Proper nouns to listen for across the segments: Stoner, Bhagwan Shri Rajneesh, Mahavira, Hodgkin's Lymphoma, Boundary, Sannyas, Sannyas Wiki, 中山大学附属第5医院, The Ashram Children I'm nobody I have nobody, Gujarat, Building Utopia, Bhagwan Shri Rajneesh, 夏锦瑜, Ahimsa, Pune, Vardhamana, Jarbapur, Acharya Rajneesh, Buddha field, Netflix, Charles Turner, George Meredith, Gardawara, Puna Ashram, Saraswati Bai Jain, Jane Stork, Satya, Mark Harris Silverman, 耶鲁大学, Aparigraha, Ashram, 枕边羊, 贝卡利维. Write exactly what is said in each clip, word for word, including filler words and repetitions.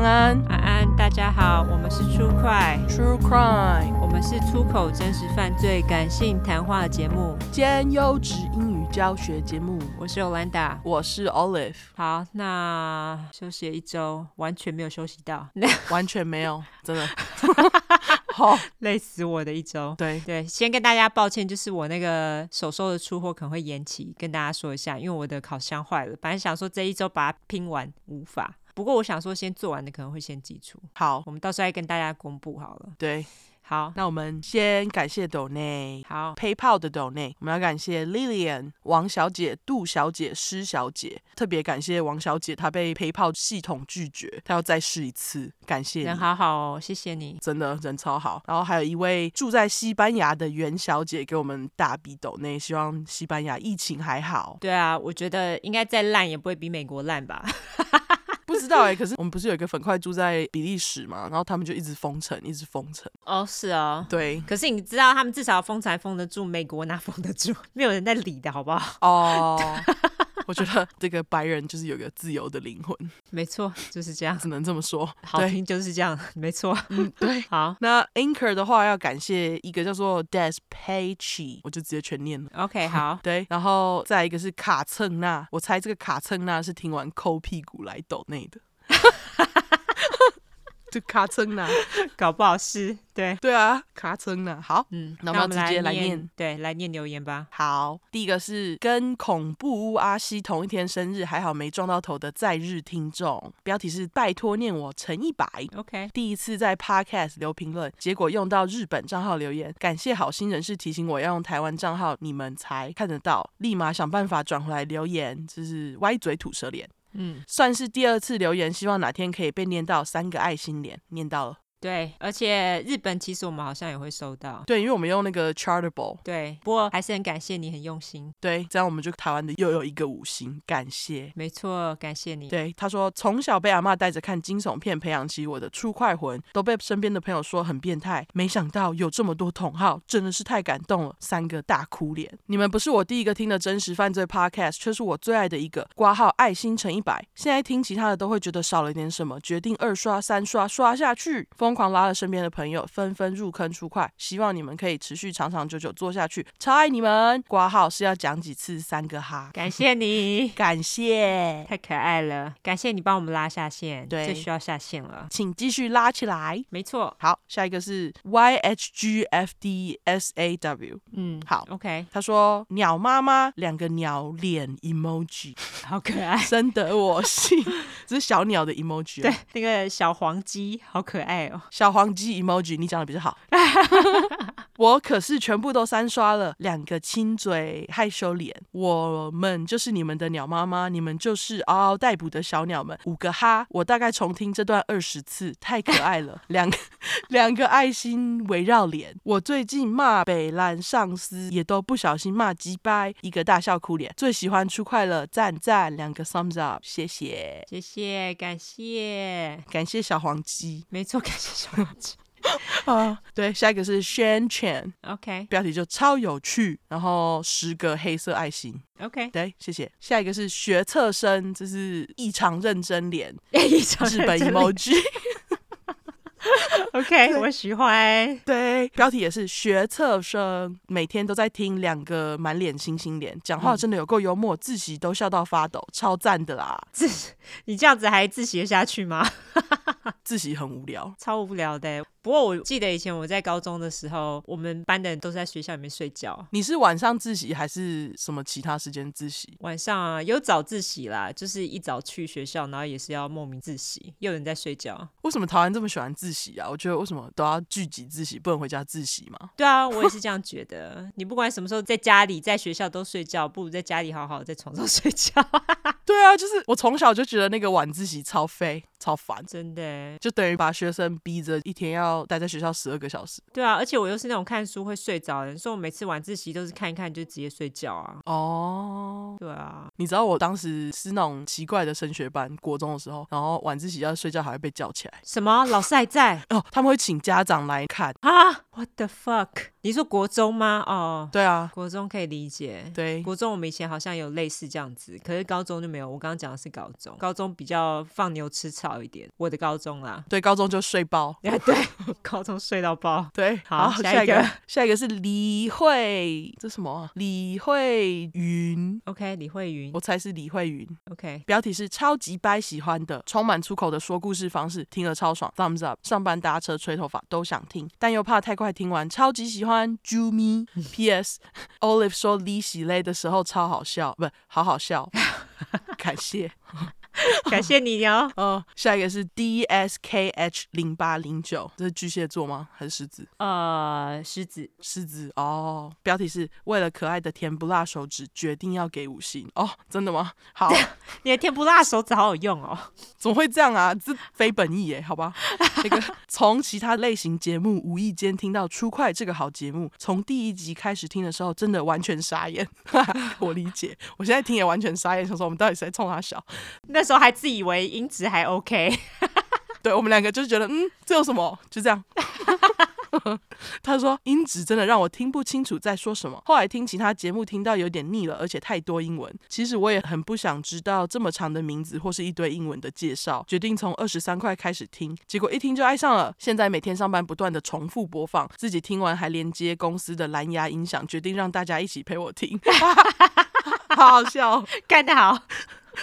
安安，安安，大家好，我们是 True Crime True Crime， 我们是出口真实犯罪感性谈话节目兼优质英语教学节目。我是 Yolanda， 我是 Olive。 好，那休息了一周，完全没有休息到完全没有，真的好累死我的一周。对对，先跟大家抱歉，就是我那个手收的出货可能会延期，跟大家说一下，因为我的烤箱坏了，本来想说这一周把它拼完，无法，不过我想说先做完的可能会先寄出。好，我们到时候再跟大家公布好了。对，好，那我们先感谢 Donate， 好 PayPal 的 Donate， 我们要感谢 Lillian、 王小姐、杜小姐、施小姐，特别感谢王小姐，她被 PayPal 系统拒绝，她要再试一次，感谢你，人好好哦，谢谢你，真的人超好。然后还有一位住在西班牙的袁小姐给我们大笔 Donate， 希望西班牙疫情还好。对啊，我觉得应该再烂也不会比美国烂吧不知道欸，可是我们不是有一个粉块住在比利时嘛，然后他们就一直封城一直封城。哦，是哦，对，可是你知道他们至少封才封得住，美国哪封得住，没有人在理的好不好。哦我觉得这个白人就是有个自由的灵魂，没错，就是这样，只能这么说，好听就是这样，没错、嗯、对。好，那 Anchor 的话要感谢一个叫做 Despechi， 我就直接全念了 OK 好对，然后再一个是卡蹭娜，我猜这个卡蹭娜是听完抠屁股来抖内的就卡蹭娜搞不好是，对对啊，卡称了。好，嗯，那我们直接来 念, 来念对来念留言吧。好，第一个是跟恐怖屋阿西同一天生日，还好没撞到头的在日听众，标题是拜托念我乘一百 OK， 第一次在 Podcast 留评论，结果用到日本账号留言，感谢好心人士提醒我要用台湾账号，你们才看得到，立马想办法转回来留言，就是歪嘴吐舌脸，嗯，算是第二次留言，希望哪天可以被念到三个爱心脸，念到了。对，而且日本其实我们好像也会收到，对，因为我们用那个 Chartable。 对，不过还是很感谢你，很用心。对，这样我们就台湾的又有一个五星，感谢，没错，感谢你。对，他说从小被阿嬷带着看惊悚片，培养起我的出快魂，都被身边的朋友说很变态，没想到有这么多同好，真的是太感动了，三个大哭脸。你们不是我第一个听的真实犯罪 podcast， 却是我最爱的一个，括号爱心乘一百，现在听其他的都会觉得少了点什么，决定二刷三刷刷下去，疯狂拉了身边的朋友，纷纷入坑出快，希望你们可以持续长长久久做下去，超爱你们，括号是要讲几次三个哈，感谢你感谢，太可爱了，感谢你帮我们拉下线，对，最需要下线了，请继续拉起来，没错。好，下一个是 Y H G F D S A W， 嗯，好 OK， 他说鸟妈妈两个鸟脸 emoji 好可爱，深得我心这是小鸟的 emoji、啊、对，那个小黄鸡好可爱哦，小黄鸡 emoji， 你讲的比较好我可是全部都三刷了，两个亲嘴害羞脸，我们就是你们的鸟妈妈，你们就是嗷嗷待哺的小鸟们，五个哈，我大概重听这段二十次，太可爱了两个两个爱心围绕脸，我最近骂北兰上司也都不小心骂鸡掰，一个大笑哭脸，最喜欢出快乐，赞赞，两个 thumbs up， 谢谢谢谢，感谢感谢小黄鸡，没错，感谢小黄鸡啊，对，下一个是 Shan Chan， OK， 标题就超有趣，然后十个黑色爱心， OK， 对，谢谢。下一个是学测生，这是异常认真脸，异常日本 emoji OK， 我喜欢。对，标题也是学测生，每天都在听，两个满脸星星脸，讲话真的有够幽默，自习都笑到发抖，超赞的啦。自你这样子还自习下去吗自习很无聊，超无聊的耶。不过我记得以前我在高中的时候，我们班的人都在学校里面睡觉。你是晚上自习还是什么其他时间自习？晚上啊，有早自习啦，就是一早去学校，然后也是要莫名自习，又有人在睡觉。为什么台湾这么喜欢自习啊？我觉得为什么都要聚集自习，不能回家自习吗？对啊，我也是这样觉得你不管什么时候在家里在学校都睡觉，不如在家里好好在床上睡觉对啊，就是我从小就觉得那个晚自习超废超烦，真的，就等于把学生逼着一天要待在学校十二个小时。对啊，而且我又是那种看书会睡着的人，所以我每次晚自习都是看一看就直接睡觉啊。哦，对啊，你知道我当时是那种奇怪的升学班，国中的时候，然后晚自习要睡觉还会被叫起来。什么？老师还在？哦，他们会请家长来看啊。What the fuck？ 你说国中吗？哦，对啊，国中可以理解。对，国中我们以前好像有类似这样子，可是高中就没有。我刚刚讲的是高中，高中比较放牛吃草。少一点，我的高中啦。对，高中就睡爆、啊、对，高中睡到爆。对，好，下一个下一个是李慧，这什么啊？李慧云。 OK， 李慧云，我猜是李慧云。 OK， 标题是超级掰喜欢的，充满出口的说故事方式，听了超爽， thumbs up， 上班搭车吹头发都想听，但又怕太快听完，超级喜欢 Jumi。 P S Olive 说李喜泪的时候超好笑，不好好笑感谢感谢你哦。哦，下一个是 D S K H 零八零九， 这是巨蟹座吗还是狮子？呃狮子狮子哦。标题是为了可爱的甜不辣手指决定要给五星。哦，真的吗？好你的甜不辣手指好有用哦。怎么会这样啊，这非本意耶。好吧，那个从其他类型节目无意间听到出快这个好节目，从第一集开始听的时候真的完全傻眼我理解，我现在听也完全傻眼，想说我们到底是在冲他笑，那时候还自以为音质还 OK 对，我们两个就觉得嗯这有什么，就这样他说音质真的让我听不清楚在说什么，后来听其他节目听到有点腻了，而且太多英文，其实我也很不想知道这么长的名字或是一堆英文的介绍，决定从二十三块开始听，结果一听就爱上了，现在每天上班不断的重复播放，自己听完还连接公司的蓝牙音响，决定让大家一起陪我听好好笑，干得好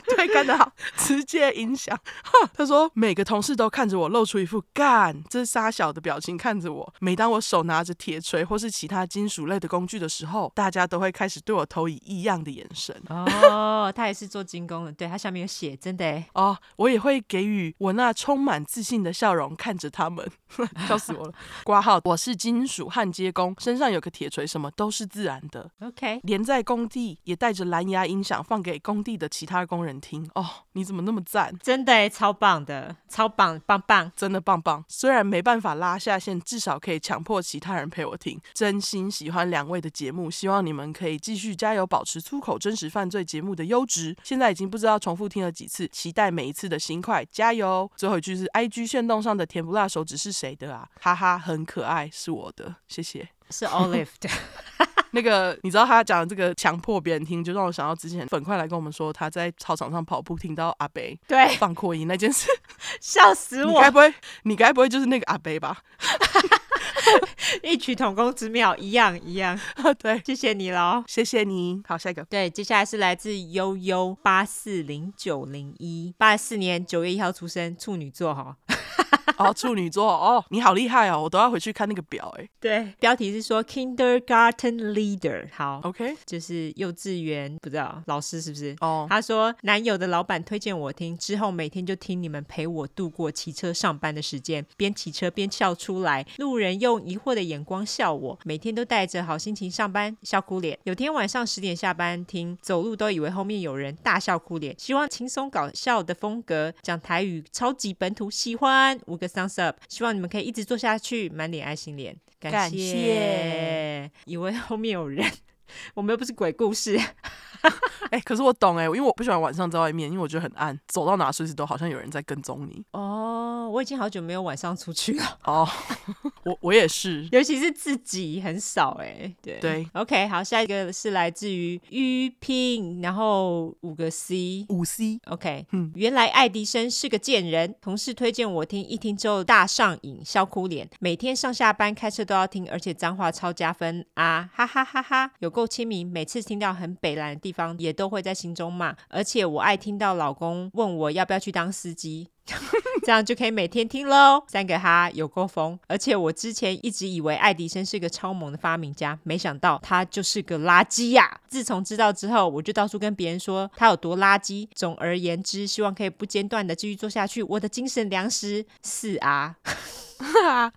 对，干得好，直接影响。他说每个同事都看着我露出一副干这傻小的表情看着我，每当我手拿着铁锤或是其他金属类的工具的时候，大家都会开始对我投以异样的眼神。哦，他也是做精工的，对，他下面有写，真的耶。哦，我也会给予我那充满自信的笑容看着他们笑死我了。括号我是金属焊接工，身上有个铁锤，什么都是自然的。 OK， 连在工地也带着蓝牙音响放给工地的其他工人人听。哦，你怎么那么赞，真的耶，超棒的，超棒棒棒，真的棒棒，虽然没办法拉下线，至少可以强迫其他人陪我听，真心喜欢两位的节目，希望你们可以继续加油，保持粗口真实犯罪节目的优质，现在已经不知道重复听了几次，期待每一次的新快，加油。最后一句是 I G 限动上的甜不辣手指是谁的啊，哈哈，很可爱，是我的，谢谢，是 Olive 的那个你知道他讲的这个强迫别人听，就让我想到之前粉块来跟我们说他在操场上跑步听到阿伯对放扩音那件事，笑死我。你该不会你该不会就是那个阿伯吧异曲同工之妙，一样一样对，谢谢你咯，谢谢你。好，下一个，对，接下来是来自悠悠八四零九零一，八四年九月一号出生，处女座齁哦，处女座哦，你好厉害哦，我都要回去看那个表哎。对，标题是说 Kindergarten Leader， 好 ，OK， 就是幼稚园不知道老师是不是？哦，他说男友的老板推荐我听，之后每天就听你们陪我度过骑车上班的时间，边骑车边笑出来，路人用疑惑的眼光笑我，每天都带着好心情上班，笑哭脸。有天晚上十点下班听，走路都以为后面有人，大笑哭脸。希望轻松搞笑的风格，讲台语超级本土，喜欢五个thumbs up， 希望你们可以一直做下去，满脸爱心脸，感谢, 感谢以为后面有人我们又不是鬼故事哎、欸，可是我懂哎、欸，因为我不喜欢晚上在外面，因为我觉得很暗，走到哪随时都好像有人在跟踪你。哦，我已经好久没有晚上出去了。哦，我我也是，尤其是自己很少哎、欸。对对 ，OK， 好，下一个是来自于于拼，然后五个 C， 五 C，OK，、okay， 嗯，原来爱迪生是个贱人，同事推荐我听，一听之后大上瘾，笑哭脸，每天上下班开车都要听，而且脏话超加分啊，哈哈哈哈，有够亲民，每次听到很北蓝的地方也都会在心中骂，而且我爱听到老公问我要不要去当司机这样就可以每天听咯，三个哈，有够疯。而且我之前一直以为爱迪生是个超猛的发明家，没想到他就是个垃圾呀、啊！自从知道之后，我就到处跟别人说他有多垃圾。总而言之，希望可以不间断的继续做下去，我的精神粮食是啊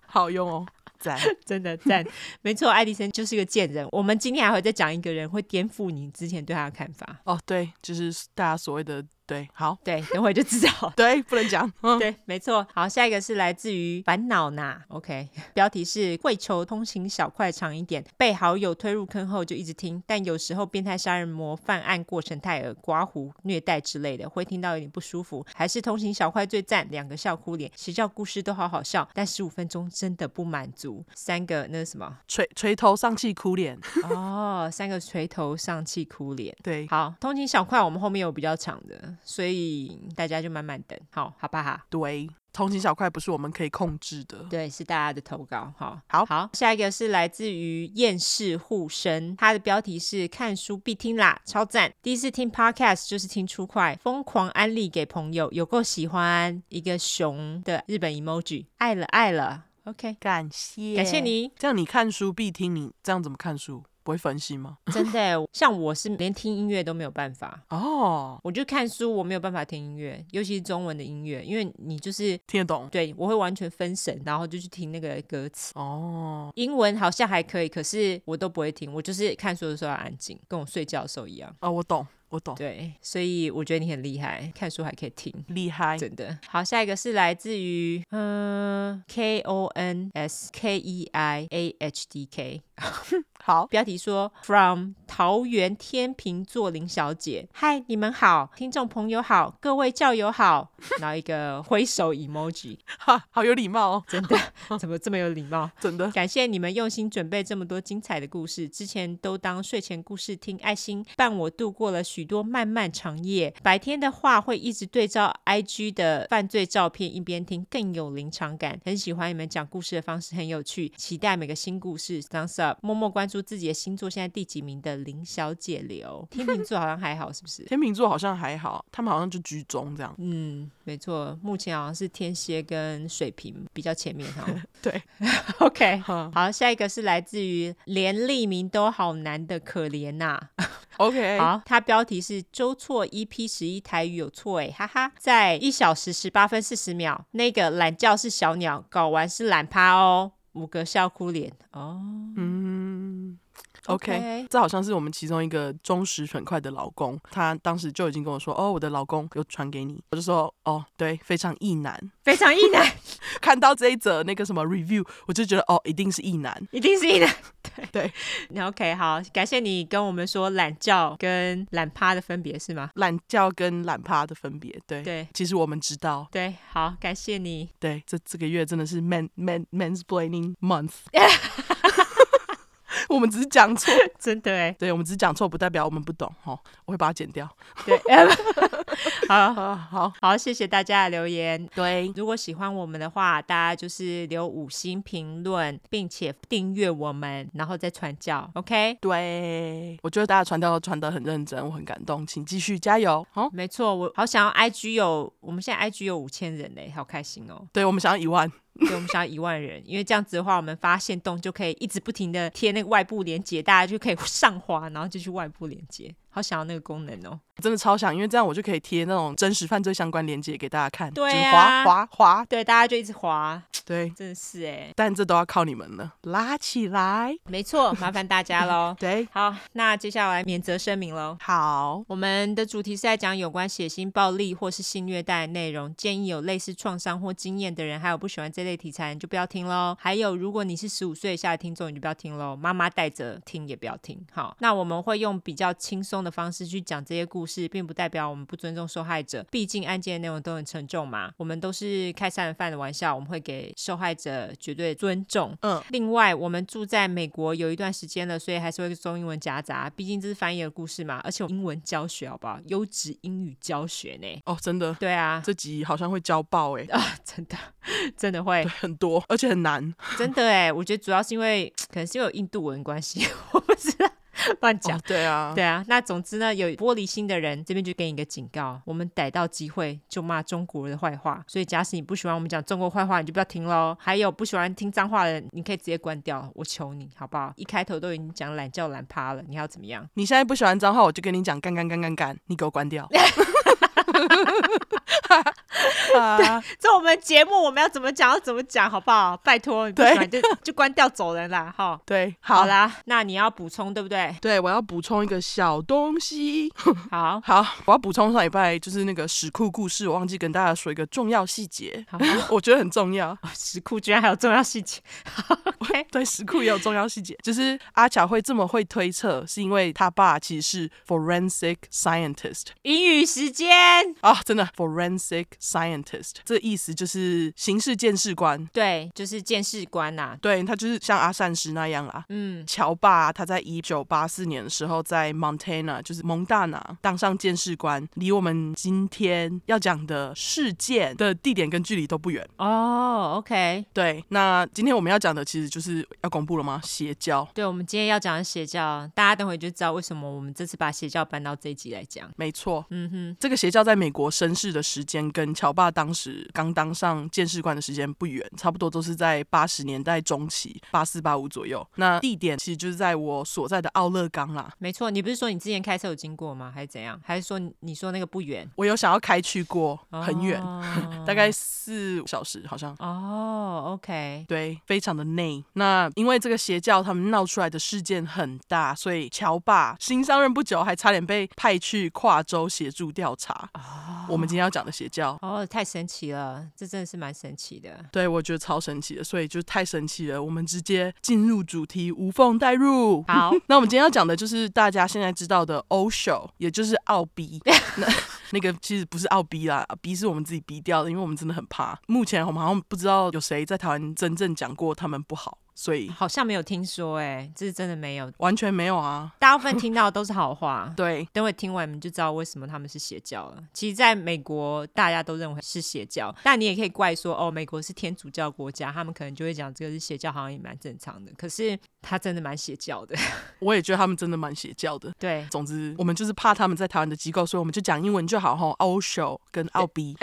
好用哦，赞真的赞没错，爱迪生就是个贱人。我们今天还会再讲一个人会颠覆你之前对他的看法哦，对，就是大家所谓的对，好，对，等会就知道对，不能讲、嗯、对，没错。好，下一个是来自于烦恼呐 OK， 标题是跪求通勤小快长一点，被好友推入坑后就一直听，但有时候变态杀人魔犯案过程太恶，刮胡虐待之类的会听到有点不舒服，还是通勤小快最赞，两个笑哭脸，谁叫故事都好好笑，但十五分钟真的不满足，三个那是什么 垂, 垂头丧气哭脸哦，三个垂头丧气哭脸对。好，通勤小快我们后面有比较长的，所以大家就慢慢等，好，好不好？对，同情小块不是我们可以控制的，对，是大家的投稿。 好, 好, 好下一个是来自于厌世护生，他的标题是看书必听啦，超赞，第一次听 podcast 就是听出快，疯狂安利给朋友，有够喜欢，一个熊的日本 emoji， 爱了爱了。 OK， 感谢感谢你。这样你看书必听，你这样怎么看书？不会分析吗？真的耶，像我是连听音乐都没有办法哦，我就看书我没有办法听音乐，尤其是中文的音乐，因为你就是听得懂，对，我会完全分神，然后就去听那个歌词哦。英文好像还可以，可是我都不会听，我就是看书的时候要安静，跟我睡觉的时候一样。哦，我懂我懂，对，所以我觉得你很厉害，看书还可以听，厉害，真的。好，下一个是来自于嗯 K O N S K E I A H D K 好，标题说 From 桃园天秤座林小姐，嗨，你们好，听众朋友好，各位教友好，然后一个挥手 emoji， 哈，好有礼貌哦，真的，怎么这么有礼貌，真的，感谢你们用心准备这么多精彩的故事，之前都当睡前故事听，爱心伴我度过了许许多漫漫长夜，白天的话会一直对照 I G 的犯罪照片一边听，更有临场感，很喜欢你们讲故事的方式，很有趣，期待每个新故事。 Thumbs up， 默默关注自己的星座现在第几名的林小姐流。天秤座好像还好，是不是？天秤座好像还好，他们好像就居中这样。嗯，没错，目前好像是天蝎跟水瓶比较前面对OK 好，下一个是来自于连立名都好难的可怜啊OK， 好，他标题是周错 E P 十一 台语有错耶，哈哈，在一小时十八分四十秒，那个懒觉是小鸟，搞完是懒趴哦，五个笑哭脸哦。嗯，Okay， OK， 这好像是我们其中一个忠实粉块的老公，他当时就已经跟我说，哦，我的老公有传给你，我就说，哦，对，非常异男，非常异男看到这一则那个什么 review， 我就觉得，哦，一定是异男，一定是异男对， 对 OK， 好，感谢你跟我们说懒觉跟懒趴的分别是吗？懒觉跟懒趴的分别，对对，其实我们知道，对，好，感谢你，对，这这个月真的是 man man mansplaining month 我们只是讲错真的耶，对，我们只是讲错不代表我们不懂，我会把它剪掉，对好好 好, 好，谢谢大家的留言，对，如果喜欢我们的话，大家就是留五星评论并且订阅我们，然后再传教 OK， 对，我觉得大家传教传得很认真，我很感动，请继续加油、哦、没错，我好想要 I G 有，我们现在 I G 有五千人耶，好开心哦，对，我们想要一万对，我们想要一万人，因为这样子的话，我们发限动就可以一直不停的贴那个外部连结，大家就可以上滑，然后就去外部连结，好想要那个功能哦，真的超想，因为这样我就可以贴那种真实犯罪相关连结给大家看，对啊，滑滑滑，对，大家就一直滑，对，真的是耶，但这都要靠你们了，拉起来，没错，麻烦大家咯对，好，那接下来免责声明咯，好，我们的主题是在讲有关血腥暴力或是性虐待的内容，建议有类似创伤或经验的人，还有不喜欢这类题材就不要听咯，还有如果你是十五岁以下的听众你就不要听咯，妈妈带着听也不要听，好，那我们会用比较轻松的方式去讲这些故事，并不代表我们不尊重受害者，毕竟案件内容都很沉重嘛，我们都是开杀人犯的玩笑，我们会给受害者绝对尊重、嗯、另外我们住在美国有一段时间了，所以还是会中英文夹杂，毕竟这是翻译的故事嘛，而且我英文教学好不好，优质英语教学呢，哦，真的，对啊，这集好像会教爆耶、啊、真的真的会，对，很多而且很难真的耶，我觉得主要是因为可能是因为有印度文关系我不知道乱讲、哦、对啊对啊，那总之呢，有玻璃心的人这边就给你一个警告，我们逮到机会就骂中国人的坏话，所以假使你不喜欢我们讲中国坏话你就不要听咯，还有不喜欢听脏话的人你可以直接关掉，我求你好不好，一开头都已经讲懒叫懒趴了，你要怎么样？你现在不喜欢脏话我就跟你讲干干干干干，你给我关掉对，这我们节目我们要怎么讲要怎么讲好不好，拜托，你不喜欢 就, 就关掉走人啦，对， 好, 好啦，那你要补充对不对？对，我要补充一个小东西好好，我要补充上礼拜就是那个史库故事，我忘记跟大家说一个重要细节我觉得很重要、哦、史库居然还有重要细节okay 对，史库也有重要细节，就是阿巧会这么会推测是因为他爸其实是 forensic scientist， 英语时间奸啊，真的 forensic scientist， 这意思就是刑事鉴识官，对，就是鉴识官啊，对，他就是像阿善师那样啦。嗯，乔爸、啊、他在一九八四年的时候在 Montana 就是蒙大拿当上鉴识官，离我们今天要讲的事件的地点跟距离都不远哦、oh, OK， 对，那今天我们要讲的其实就是要公布了吗？邪教，对，我们今天要讲的邪教，大家等会就知道为什么我们这次把邪教搬到这一集来讲。没错，嗯哼，这个邪教在美国绅士的时间跟乔爸当时刚当上鉴识官的时间不远，差不多都是在八十年代中期，八四八五左右。那地点其实就是在我所在的奥勒冈啦。没错，你不是说你之前开车有经过吗？还是怎样？还是说你说那个不远？我有想要开去过，很远，哦、大概四小时好像。哦 ，OK， 对，非常的内。那因为这个邪教他们闹出来的事件很大，所以乔爸新上任不久，还差点被派去跨州协助调查。哦、我们今天要讲的邪教，哦，太神奇了，这真的是蛮神奇的。对，我觉得超神奇的，所以就太神奇了。我们直接进入主题，无缝带入。好，那我们今天要讲的就是大家现在知道的 Osho， 也就是奥逼。那个其实不是奥逼啦，逼是我们自己逼掉的，因为我们真的很怕。目前我们好像不知道有谁在台湾真正讲过他们不好。所以好像没有听说哎、欸，这是真的没有，完全没有啊！大部分听到的都是好话。对，等会听完你们就知道为什么他们是邪教了。其实，在美国大家都认为是邪教，但你也可以怪说哦，美国是天主教国家，他们可能就会讲这个是邪教，好像也蛮正常的。可是他真的蛮邪教的，我也觉得他们真的蛮邪教的。对，总之我们就是怕他们在台湾的机构，所以我们就讲英文就好哈。Osho 跟奥比。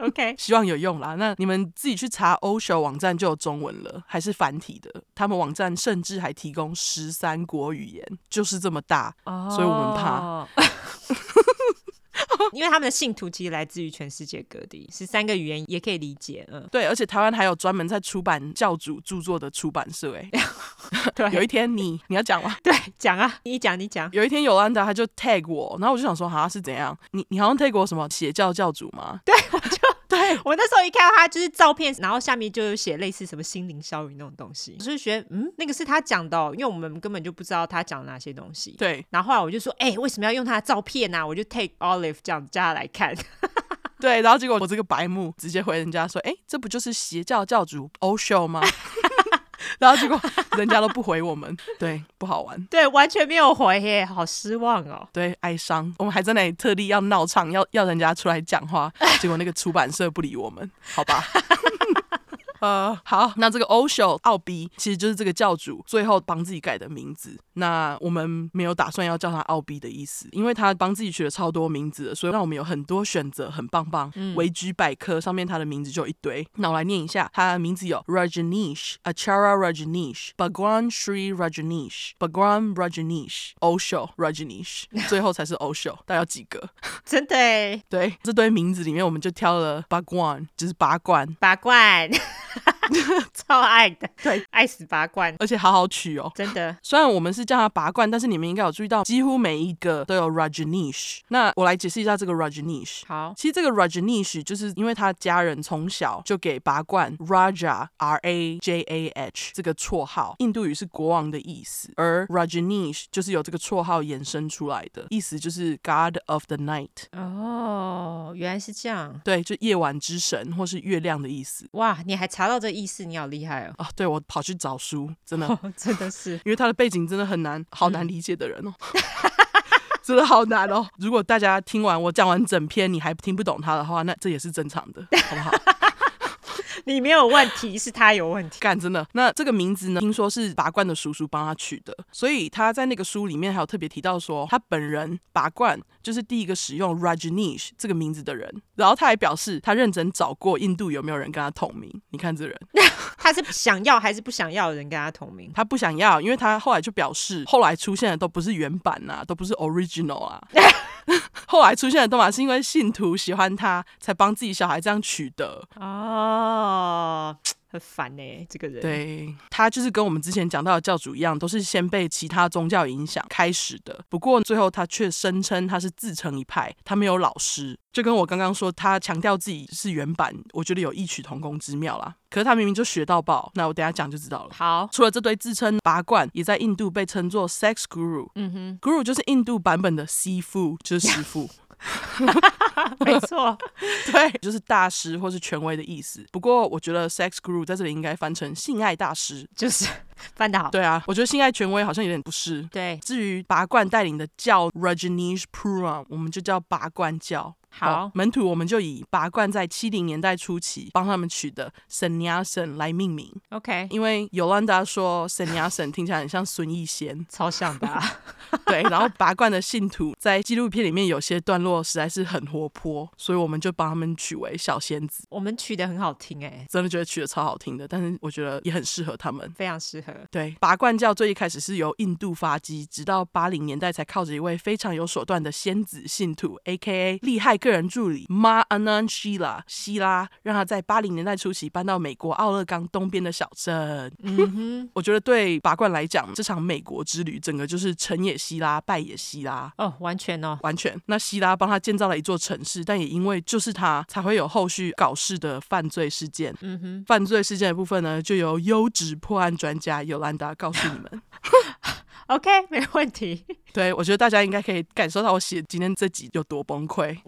OK， 希望有用啦。那你们自己去查 Osho 网站就有中文了，还是繁体的。他们网站甚至还提供十三国语言，就是这么大， oh. 所以我们怕。因为他们的信徒其实来自于全世界各地，十三个语言也可以理解。嗯，对，而且台湾还有专门在出版教主著作的出版社哎。对，有一天你你要讲吗？对，讲啊，你讲你讲。有一天尤兰达他就 tag 我，然后我就想说哈是怎样？你你好像 tag 我什么邪教教主吗？对，我就。对，我那时候一看到他就是照片，然后下面就写类似什么心灵小语那种东西，我就觉得嗯，那个是他讲的、哦，因为我们根本就不知道他讲哪些东西。对，然后后来我就说，哎、欸，为什么要用他的照片啊？我就 take Olive 这样叫他来看。对，然后结果我这个白目直接回人家说，哎、欸，这不就是邪教教主 Osho 吗？然后结果人家都不回我们。对，不好玩。对，完全没有回耶，好失望哦。对，哀伤。我们还在那里特地要闹场，要要人家出来讲话，结果那个出版社不理我们，好吧。呃，好，那这个 Osho 奥比其实就是这个教主最后帮自己改的名字。那我们没有打算要叫他奥比的意思，因为他帮自己取了超多名字的，所以让我们有很多选择，很棒棒。维基百科上面他的名字就一堆，那我来念一下，他的名字有 Rajneesh、Acharya Rajneesh、Bhagwan Shri Rajneesh、Bhagwan Rajneesh、Osho Rajneesh， 最后才是 Osho， 大概有几个？真的耶？对，这堆名字里面我们就挑了 Bhagwan， 就是拔罐，拔罐。超爱的，对，爱死拔罐，而且好好取哦，真的。虽然我们是叫他拔罐，但是你们应该有注意到，几乎每一个都有 Rajneesh。那我来解释一下这个 Rajneesh。好，其实这个 Rajneesh 就是因为他家人从小就给拔罐 Raja R A J A H 这个绰号，印度语是国王的意思，而 Rajneesh 就是由这个绰号衍生出来的，意思就是 God of the Night。哦，原来是这样。对，就夜晚之神或是月亮的意思。哇，你还查到这意思，你好厉害哦！啊，对，我跑去找书，真的，哦、真的是，因为他的背景真的很难，好难理解的人哦。真的好难哦！如果大家听完我讲完整篇，你还听不懂他的话，那这也是正常的，好不好？你没有问题，是他有问题。干，真的。那这个名字呢，听说是拔罐的叔叔帮他取的，所以他在那个书里面还有特别提到说，他本人拔罐就是第一个使用 Rajneesh 这个名字的人。然后他还表示，他认真找过印度有没有人跟他同名。你看这人，他是想要还是不想要的人跟他同名？他不想要，因为他后来就表示，后来出现的都不是原版啊，都不是 original 啊。后来出现的都嘛是因为信徒喜欢他，才帮自己小孩这样取的。哦，很烦欸，这个人。对，他就是跟我们之前讲到的教主一样，都是先被其他宗教影响开始的。不过最后他却声称他是自成一派，他没有老师。就跟我刚刚说他强调自己是原版，我觉得有异曲同工之妙啦。可是他明明就学到爆，那我等一下讲就知道了。好，除了这堆自称拔罐，也在印度被称作 sex guru。嗯哼，guru 就是印度版本的师父，就是师父。没错，对，就是大师或是权威的意思。不过我觉得 sex guru 在这里应该翻成性爱大师，就是翻得好。对啊，我觉得性爱权威好像有点不是。对，至于拔罐带领的教 Rajneesh Puram， 我们就叫拔罐教。好，门徒我们就以拔罐在七零年代初期帮他们取的 Sannyasin 来命名。OK， 因为 Yolanda 说 Sannyasin 听起来很像孙逸仙，超像的、啊。对，然后拔罐的信徒在纪录片里面有些段落实在是很活泼，所以我们就帮他们取为小仙子。我们取得很好听哎、欸，真的觉得取得超好听的，但是我觉得也很适合他们，非常适合。对，拔罐教最一开始是由印度发迹，直到八零年代才靠着一位非常有手段的仙子信徒 ，A K A 厉害个人助理 Ma Anand Sheela 希拉，让他在八零年代初期搬到美国奥勒冈东边的小镇。嗯、我觉得对拔罐来讲，这场美国之旅整个就是成也希拉，败也希拉。哦，完全哦，完全。那希拉帮他建造了一座城市，但也因为就是他，才会有后续搞事的犯罪事件。嗯哼，犯罪事件的部分呢，就由优质破案专家尤兰达告诉你们。OK， 没问题。对，我觉得大家应该可以感受到我写今天这集有多崩溃。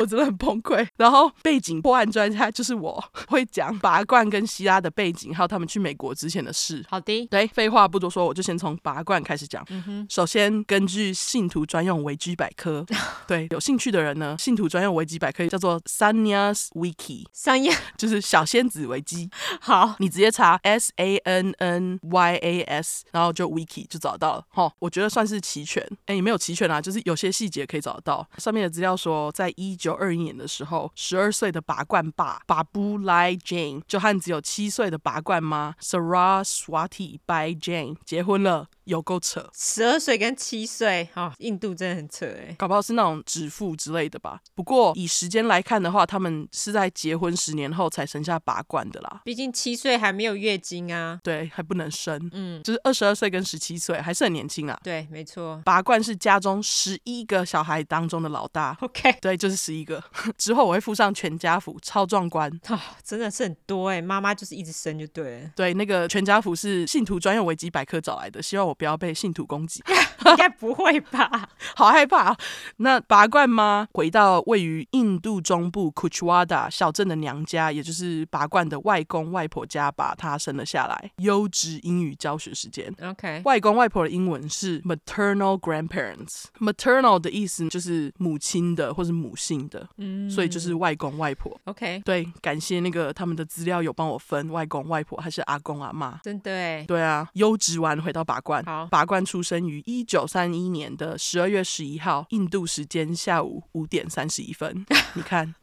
我真的很崩溃。然后背景破案专家就是我，会讲拔罐跟希拉的背景，还有他们去美国之前的事。好的，对，废话不多说，我就先从拔罐开始讲、嗯、首先根据信徒专用维基百科对，有兴趣的人呢，信徒专用维基百科叫做 Sannyas Wiki， Sannyas 就是小仙子维基。好，你直接查 S A N N Y A S 然后就 Wiki 就找到了。我觉得算是齐全，哎，也没有齐全啊，就是有些细节可以找到。上面的资料说，在一九二一年的时候，十二岁的拔罐爸 Babulai Jain 就和只有七岁的拔罐妈 Saraswati Bai Jain 结婚了。有够扯，十二岁跟七岁、哦、印度真的很扯耶，搞不好是那种指腹之类的吧。不过以时间来看的话，他们是在结婚十年后才生下拔罐的啦，毕竟七岁还没有月经啊。对，还不能生。嗯，就是二十二岁跟十七岁还是很年轻啦。对，没错。拔罐是家中十一个小孩当中的老大。 OK， 对，就是十一个之后我会附上全家福，超壮观、哦、真的是很多耶，妈妈就是一直生就对了。对，那个全家福是信徒专用维基百科找来的，希望我不要被信徒攻击应该不会吧好害怕、哦、那拔罐妈回到位于印度中部 Kuchwada 小镇的娘家，也就是拔罐的外公外婆家，把她生了下来。优质英语教学时间。 OK， 外公外婆的英文是 maternal grandparents， maternal 的意思就是母亲的或是母性的、嗯、所以就是外公外婆。 OK， 对，感谢那个他们的资料有帮我分外公外婆还是阿公阿嬷，真的耶。对啊，优质完回到拔罐。拔罐出生于一九三一年的十二月十一号印度时间下午五点三十一分你看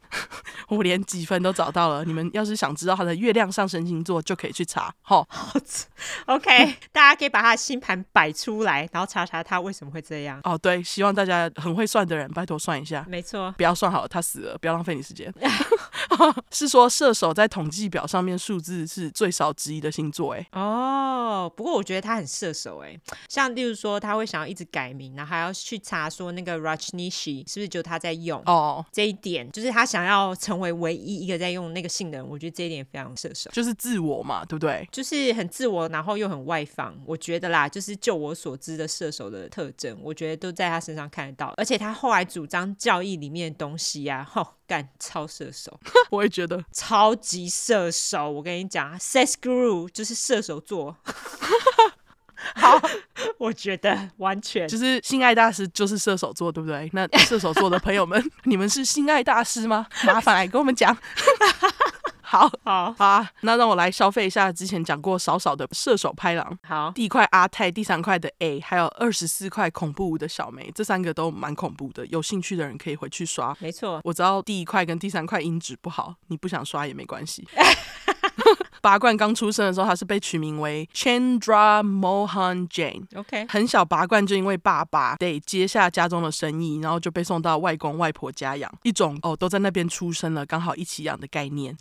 我连几分都找到了，你们要是想知道他的月亮上升星座就可以去查。好 OK， 大家可以把他的星盘摆出来，然后查查他为什么会这样。哦，对，希望大家很会算的人拜托算一下。没错，不要算好了，他死了，不要浪费你时间是说射手在统计表上面数字是最少之一的星座耶。哦，不过我觉得他很射手耶，像例如说他会想要一直改名，然后还要去查说那个 Rajneesh 是不是就他在用。哦，这一点就是他想要成为唯一一个在用那个姓的人，我觉得这一点非常射手，就是自我嘛，对不对？就是很自我，然后又很外放，我觉得啦，就是就我所知的射手的特征，我觉得都在他身上看得到。而且他后来主张教义里面的东西啊，吼、哦，干，超射手我也觉得超级射手，我跟你讲 sex guru 就是射手座好我觉得完全就是性爱大师就是射手座，对不对？那射手座的朋友们你们是性爱大师吗？麻烦来跟我们讲好好好、啊，那让我来消费一下之前讲过少少的射手拍郎。好，第一块阿泰，第三块的 A， 还有二十四块恐怖舞的小梅，这三个都蛮恐怖的，有兴趣的人可以回去刷。没错，我知道第一块跟第三块音质不好，你不想刷也没关系拔罐刚出生的时候，他是被取名为 Chandra Mohan Jain。 OK， 很小拔罐就因为爸爸得接下家中的生意，然后就被送到外公外婆家养，一种哦都在那边出生了刚好一起养的概念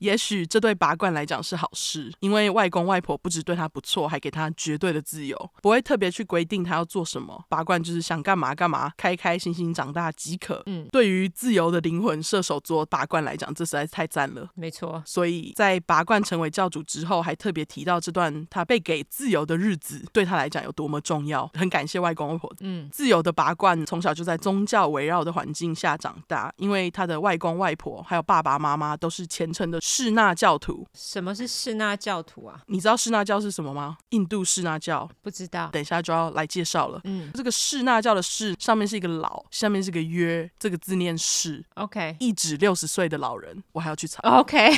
也许这对拔罐来讲是好事，因为外公外婆不只对他不错，还给他绝对的自由，不会特别去规定他要做什么，拔罐就是想干嘛干嘛，开开心心长大即可。嗯，对于自由的灵魂射手座拔罐来讲，这实在是太赞了。没错，所以在拔罐成成为教主之后，还特别提到这段他被给自由的日子对他来讲有多么重要，很感谢外公外婆。嗯，自由的拔罐从小就在宗教围绕的环境下长大，因为他的外公外婆还有爸爸妈妈都是虔诚的释那教徒。什么是释那教徒啊？你知道释那教是什么吗？印度释那教。不知道，等一下就要来介绍了。嗯，这个释那教的释上面是一个老，下面是一个约，这个字念释。 OK， 一指六十岁的老人，我还要去查。 OK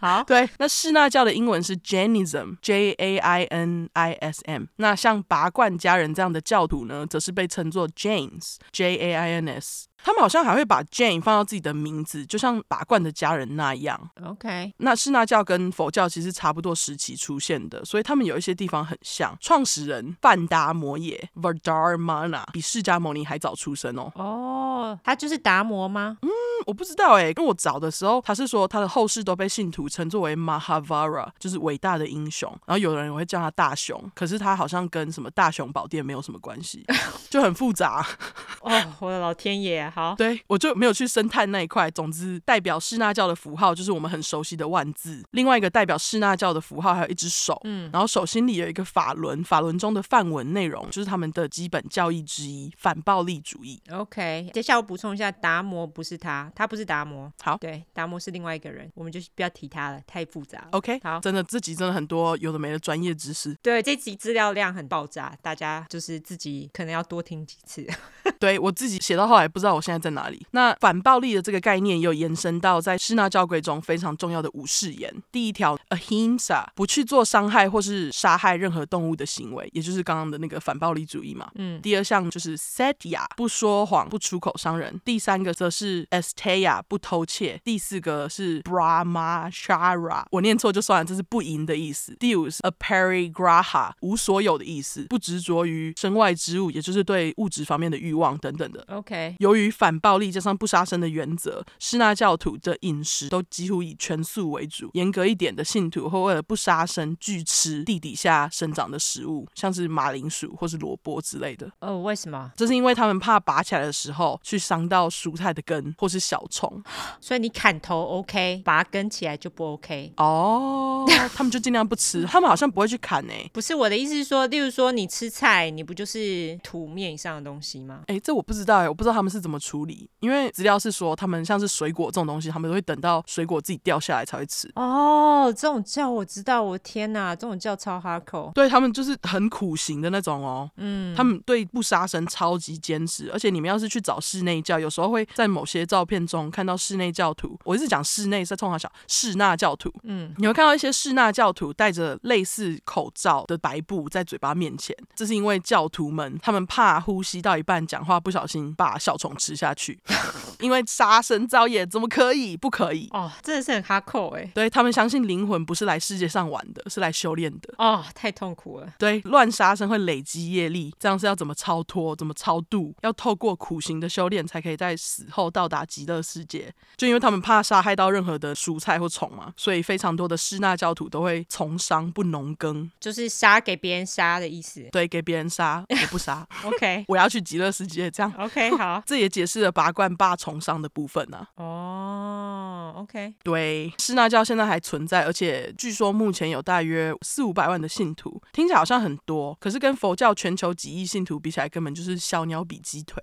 好，对，那释那教的英文是 Jainism， J A I N I S M。 那像拔罐家人这样的教徒呢，则是被称作 Jains， J A I N S。他们好像还会把 Jain 放到自己的名字，就像拔罐的家人那样。 OK， 那释那教跟佛教其实差不多时期出现的，所以他们有一些地方很像。创始人范达摩耶 Vardhamana 比释迦牟尼还早出生哦。哦，他就是达摩吗？嗯，我不知道耶，因为我找的时候他是说他的后世都被信徒称作为 Mahavira， 就是伟大的英雄，然后有人会叫他大雄，可是他好像跟什么大雄宝殿没有什么关系，就很复杂。哦，我的老天爷啊。好，对，我就没有去深探那一块。总之，代表释那教的符号就是我们很熟悉的万字，另外一个代表释那教的符号还有一只手，嗯，然后手心里有一个法轮，法轮中的梵文内容就是他们的基本教义之一，反暴力主义。 OK， 接下来我补充一下，达摩不是他，他不是达摩。好，对，达摩是另外一个人，我们就不要提他了，太复杂了。 OK， 好，真的这集真的很多有的没的专业知识，对，这集资料量很爆炸，大家就是自己可能要多听几次。对，我自己写到后来不知道我现在在哪里。那反暴力的这个概念又延伸到在释那教规中非常重要的五誓言。第一条 Ahimsa， 不去做伤害或是杀害任何动物的行为，也就是刚刚的那个反暴力主义嘛。嗯。第二项就是 Satya， 不说谎，不出口伤人。第三个则是 Asteya， 不偷窃。第四个是 Brahmacharya， 我念错就算了，这是不淫的意思。第五是 Aparigraha， 无所有的意思，不执着于身外之物，也就是对物质方面的欲望等等的。 OK， 由于反暴力加上不杀生的原则，释那教徒的饮食都几乎以全素为主，严格一点的信徒会为了不杀生拒吃地底下生长的食物，像是马铃薯或是萝卜之类的。哦，为什么？这是因为他们怕拔起来的时候去伤到蔬菜的根或是小虫。所以你砍头 OK， 拔根起来就不 OK 哦。他们就尽量不吃，他们好像不会去砍耶、欸、不是，我的意思是说，例如说你吃菜，你不就是土面以上的东西吗？哎、欸，这我不知道哎、欸，我不知道他们是怎么处理，因为资料是说他们像是水果这种东西，他们都会等到水果自己掉下来才会吃。哦，这种教我知道，我天哪，这种教超hardcore。对，他们就是很苦行的那种哦。嗯，他们对不杀生超级坚持，而且你们要是去找室内教，有时候会在某些照片中看到室内教徒，我一直讲室内是在冲他小室那教徒。嗯，你会看到一些室那教徒戴着类似口罩的白布在嘴巴面前，这是因为教徒们他们怕呼吸到一半讲话不小心把小虫吃下去。因为杀生造业怎么可以？不可以哦，真的是很哈扣耶。对，他们相信灵魂不是来世界上玩的，是来修炼的。哦，太痛苦了。对，乱杀生会累积业力，这样是要怎么超脱，怎么超度，要透过苦行的修炼才可以在死后到达极乐世界。就因为他们怕杀害到任何的蔬菜或虫嘛，所以非常多的释那教徒都会从商不农耕，就是杀给别人杀的意思。对，给别人杀，我不杀。OK， 我要去极乐世界这样。 OK， 好，这也解释了拔罐爸从商的部分啊。哦、oh, OK， 对，释那教现在还存在，而且据说目前有大约四五百万的信徒，听起来好像很多，可是跟佛教全球几亿信徒比起来，根本就是小鸟比鸡腿。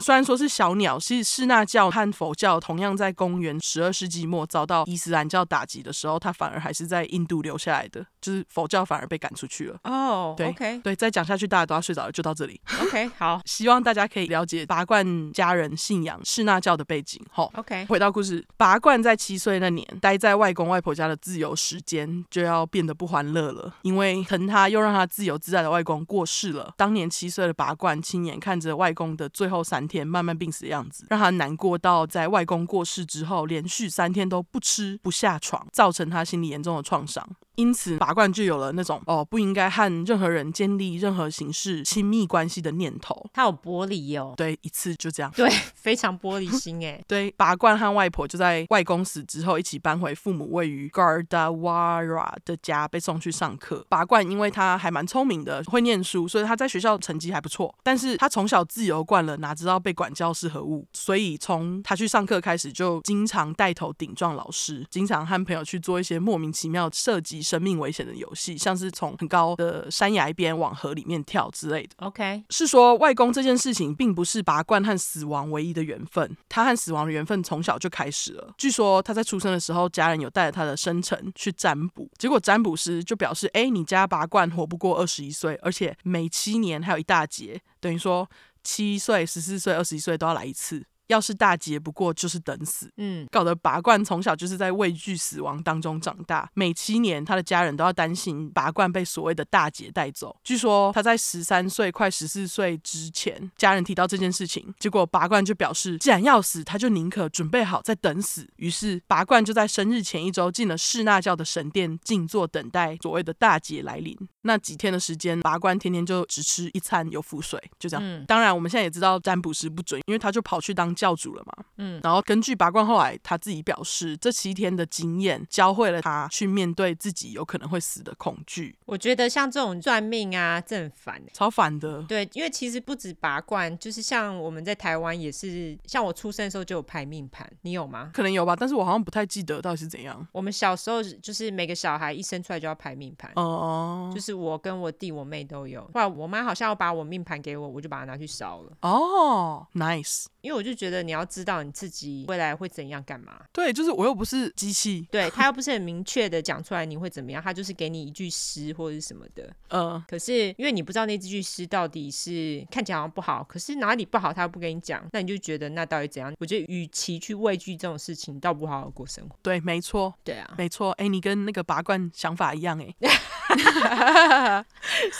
虽然说是小鸟，其实释那教和佛教同样在公元十二世纪末遭到伊斯兰教打击的时候，它反而还是在印度留下来的，就是佛教反而被赶出去了。哦、oh, OK， 对，对，再讲下去大家都要睡着了，就到这里。OK， 好，希望大家可以了解拔罐家人信仰释那教的背景。 OK， 回到故事，拔罐在七岁那年待在外公外婆家的自由时间就要变得不欢乐了，因为疼他又让他自由自在的外公过世了。当年七岁的拔罐亲眼看着外公的最后三天慢慢病死的样子，让他难过到在外公过世之后连续三天都不吃不下床，造成他心理严重的创伤。因此拔罐就有了那种哦不应该和任何人建立任何形式亲密关系的念头。他好玻璃哦，对，一次就这样，对，非常玻璃心耶对，拔罐和外婆就在外公死之后一起搬回父母位于 Gardawara 的家，被送去上课。拔罐因为他还蛮聪明的，会念书，所以他在学校成绩还不错，但是他从小自由惯了，哪知道被管教是何物，所以从他去上课开始就经常带头顶撞老师，经常和朋友去做一些莫名其妙涉及生命危险的游戏，像是从很高的山崖边往河里面跳之类的。 OK， 是说外公这件事情并不是拔罐和死亡唯一的缘分，他和死亡的缘分从小就开始了。据说他在出生的时候，家人有带着他的生辰去占卜，结果占卜师就表示，哎，你家拔罐活不过二十一岁，而且每七年还有一大劫，等于说七岁、十四岁、二十一岁都要来一次，要是大劫不过就是等死。嗯，搞得拔罐从小就是在畏惧死亡当中长大，每七年他的家人都要担心拔罐被所谓的大劫带走。据说他在十三岁快十四岁之前，家人提到这件事情，结果拔罐就表示既然要死，他就宁可准备好再等死。于是拔罐就在生日前一周进了室那教的神殿静坐等待所谓的大劫来临。那几天的时间，拔罐天天就只吃一餐有浮水，就这样、嗯、当然我们现在也知道占卜师不准，因为他就跑去当教主了嘛。嗯，然后根据拔罐后来他自己表示，这七天的经验教会了他去面对自己有可能会死的恐惧。我觉得像这种算命啊，这很烦、欸、超烦的。对，因为其实不止拔罐，就是像我们在台湾也是，像我出生的时候就有排命盘，你有吗？可能有吧，但是我好像不太记得到底是怎样。我们小时候就是每个小孩一生出来就要排命盘，哦、oh. 就是我跟我弟我妹都有，后来我妈好像要把我命盘给我，我就把它拿去烧了。哦、oh, nice， 因为我就觉得觉得你要知道你自己未来会怎样干嘛。对，就是我又不是机器，对，他又不是很明确的讲出来你会怎么样，他就是给你一句诗或者什么的。嗯，可是因为你不知道那句诗到底是看起来好像不好，可是哪里不好他又不跟你讲，那你就觉得那到底怎样。我觉得与其去畏惧这种事情，倒不好好过生活。对，没错，对啊，没错。哎，你跟那个拔罐想法一样哎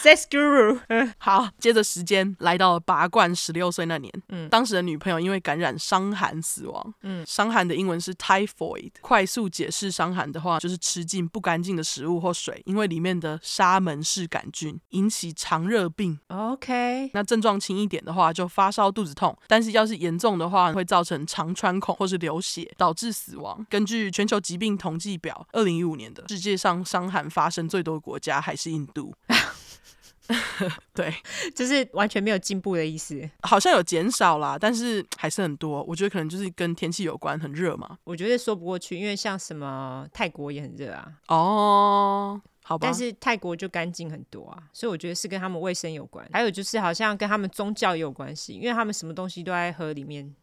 Sex Guru 好，接着时间来到了拔罐十六岁那年、嗯、当时的女朋友因为感染伤寒死亡、嗯、伤寒的英文是 Typhoid， 快速解释伤寒的话就是吃进不干净的食物或水，因为里面的沙门氏杆菌引起肠热病。 OK， 那症状轻一点的话就发烧肚子痛，但是要是严重的话会造成肠穿孔或是流血，导致死亡。根据全球疾病统计表二零一五年的世界上伤寒发生最多的国家还是印度对，就是完全没有进步的意思，好像有减少啦，但是还是很多。我觉得可能就是跟天气有关，很热嘛。我觉得说不过去，因为像什么泰国也很热啊。哦，好吧，但是泰国就干净很多啊，所以我觉得是跟他们卫生有关，还有就是好像跟他们宗教也有关系，因为他们什么东西都在河里面。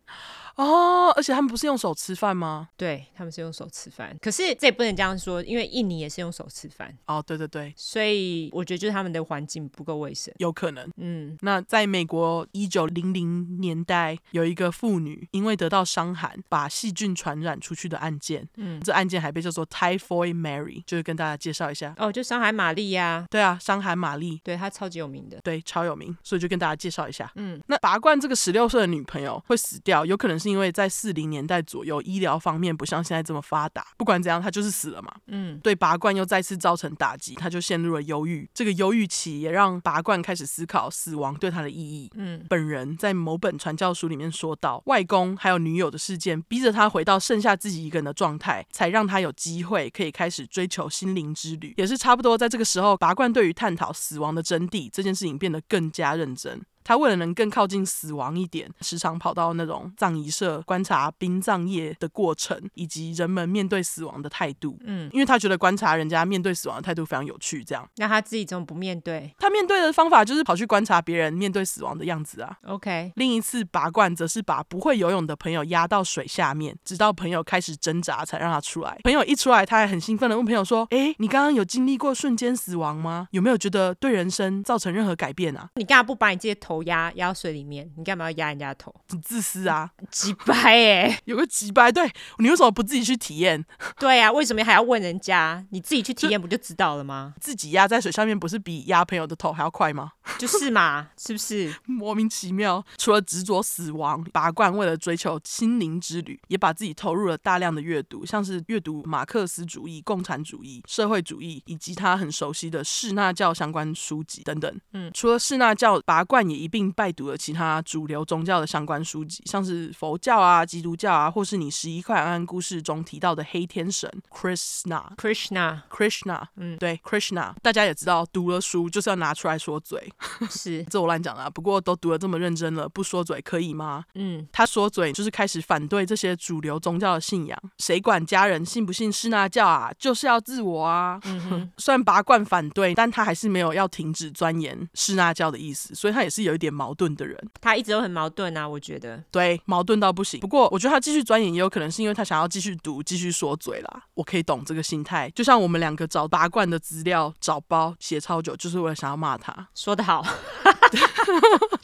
哦，而且他们不是用手吃饭吗？对，他们是用手吃饭，可是这也不能这样说，因为印尼也是用手吃饭。哦，对对对，所以我觉得就是他们的环境不够卫生，有可能。嗯，那在美国一九零零年代有一个妇女因为得到伤寒把细菌传染出去的案件，嗯，这案件还被叫做 Typhoid Mary， 就是跟大家介绍一下。哦，就伤寒玛丽呀、啊、对啊，伤寒玛丽，对，她超级有名的，对，超有名，所以就跟大家介绍一下。嗯，那拔罐这个十六岁的女朋友会死掉，有可能是因为在四零年代左右医疗方面不像现在这么发达，不管怎样他就是死了嘛。嗯，对拔罐又再次造成打击，他就陷入了忧郁，这个忧郁期也让拔罐开始思考死亡对他的意义。嗯，本人在某本传教书里面说到，外公还有女友的事件逼着他回到剩下自己一个人的状态，才让他有机会可以开始追求心灵之旅。也是差不多在这个时候，拔罐对于探讨死亡的真谛这件事情变得更加认真。他为了能更靠近死亡一点，时常跑到那种葬仪社观察殡葬业的过程，以及人们面对死亡的态度。嗯，因为他觉得观察人家面对死亡的态度非常有趣。这样，那他自己怎么不面对？他面对的方法就是跑去观察别人面对死亡的样子啊。 OK， 另一次拔罐则是把不会游泳的朋友压到水下面，直到朋友开始挣扎才让他出来。朋友一出来，他还很兴奋的问朋友说，诶，你刚刚有经历过瞬间死亡吗？有没有觉得对人生造成任何改变啊？你干嘛不把你自己的头头压压到水里面，你干嘛要压人家的头？很自私啊，鸡掰耶，有个鸡掰。对，你为什么不自己去体验？对啊，为什么还要问人家？你自己去体验不就知道了吗？自己压在水下面不是比压朋友的头还要快吗？就是嘛，是不是莫名其妙？除了执着死亡，拔罐为了追求心灵之旅，也把自己投入了大量的阅读，像是阅读马克思主义、共产主义、社会主义，以及他很熟悉的释那教相关书籍等等。嗯，除了释那教，拔罐也一并拜读了其他主流宗教的相关书籍，像是佛教啊、基督教啊，或是你十一块安安故事中提到的黑天神 Krishna Krishna Krishna， 嗯，对 Krishna， 大家也知道，读了书就是要拿出来说嘴。是，这我乱讲的、啊。不过都读了这么认真了，不说嘴可以吗？嗯，他说嘴就是开始反对这些主流宗教的信仰。谁管家人信不信释那教啊？就是要自我啊。嗯、虽然拔罐反对，但他还是没有要停止钻研释那教的意思，所以他也是有一点矛盾的人。他一直都很矛盾啊，我觉得。对，矛盾到不行。不过我觉得他继续钻研也有可能是因为他想要继续读、继续说嘴啦。我可以懂这个心态。就像我们两个找拔罐的资料、找包写超久，就是为了想要骂他。说得好。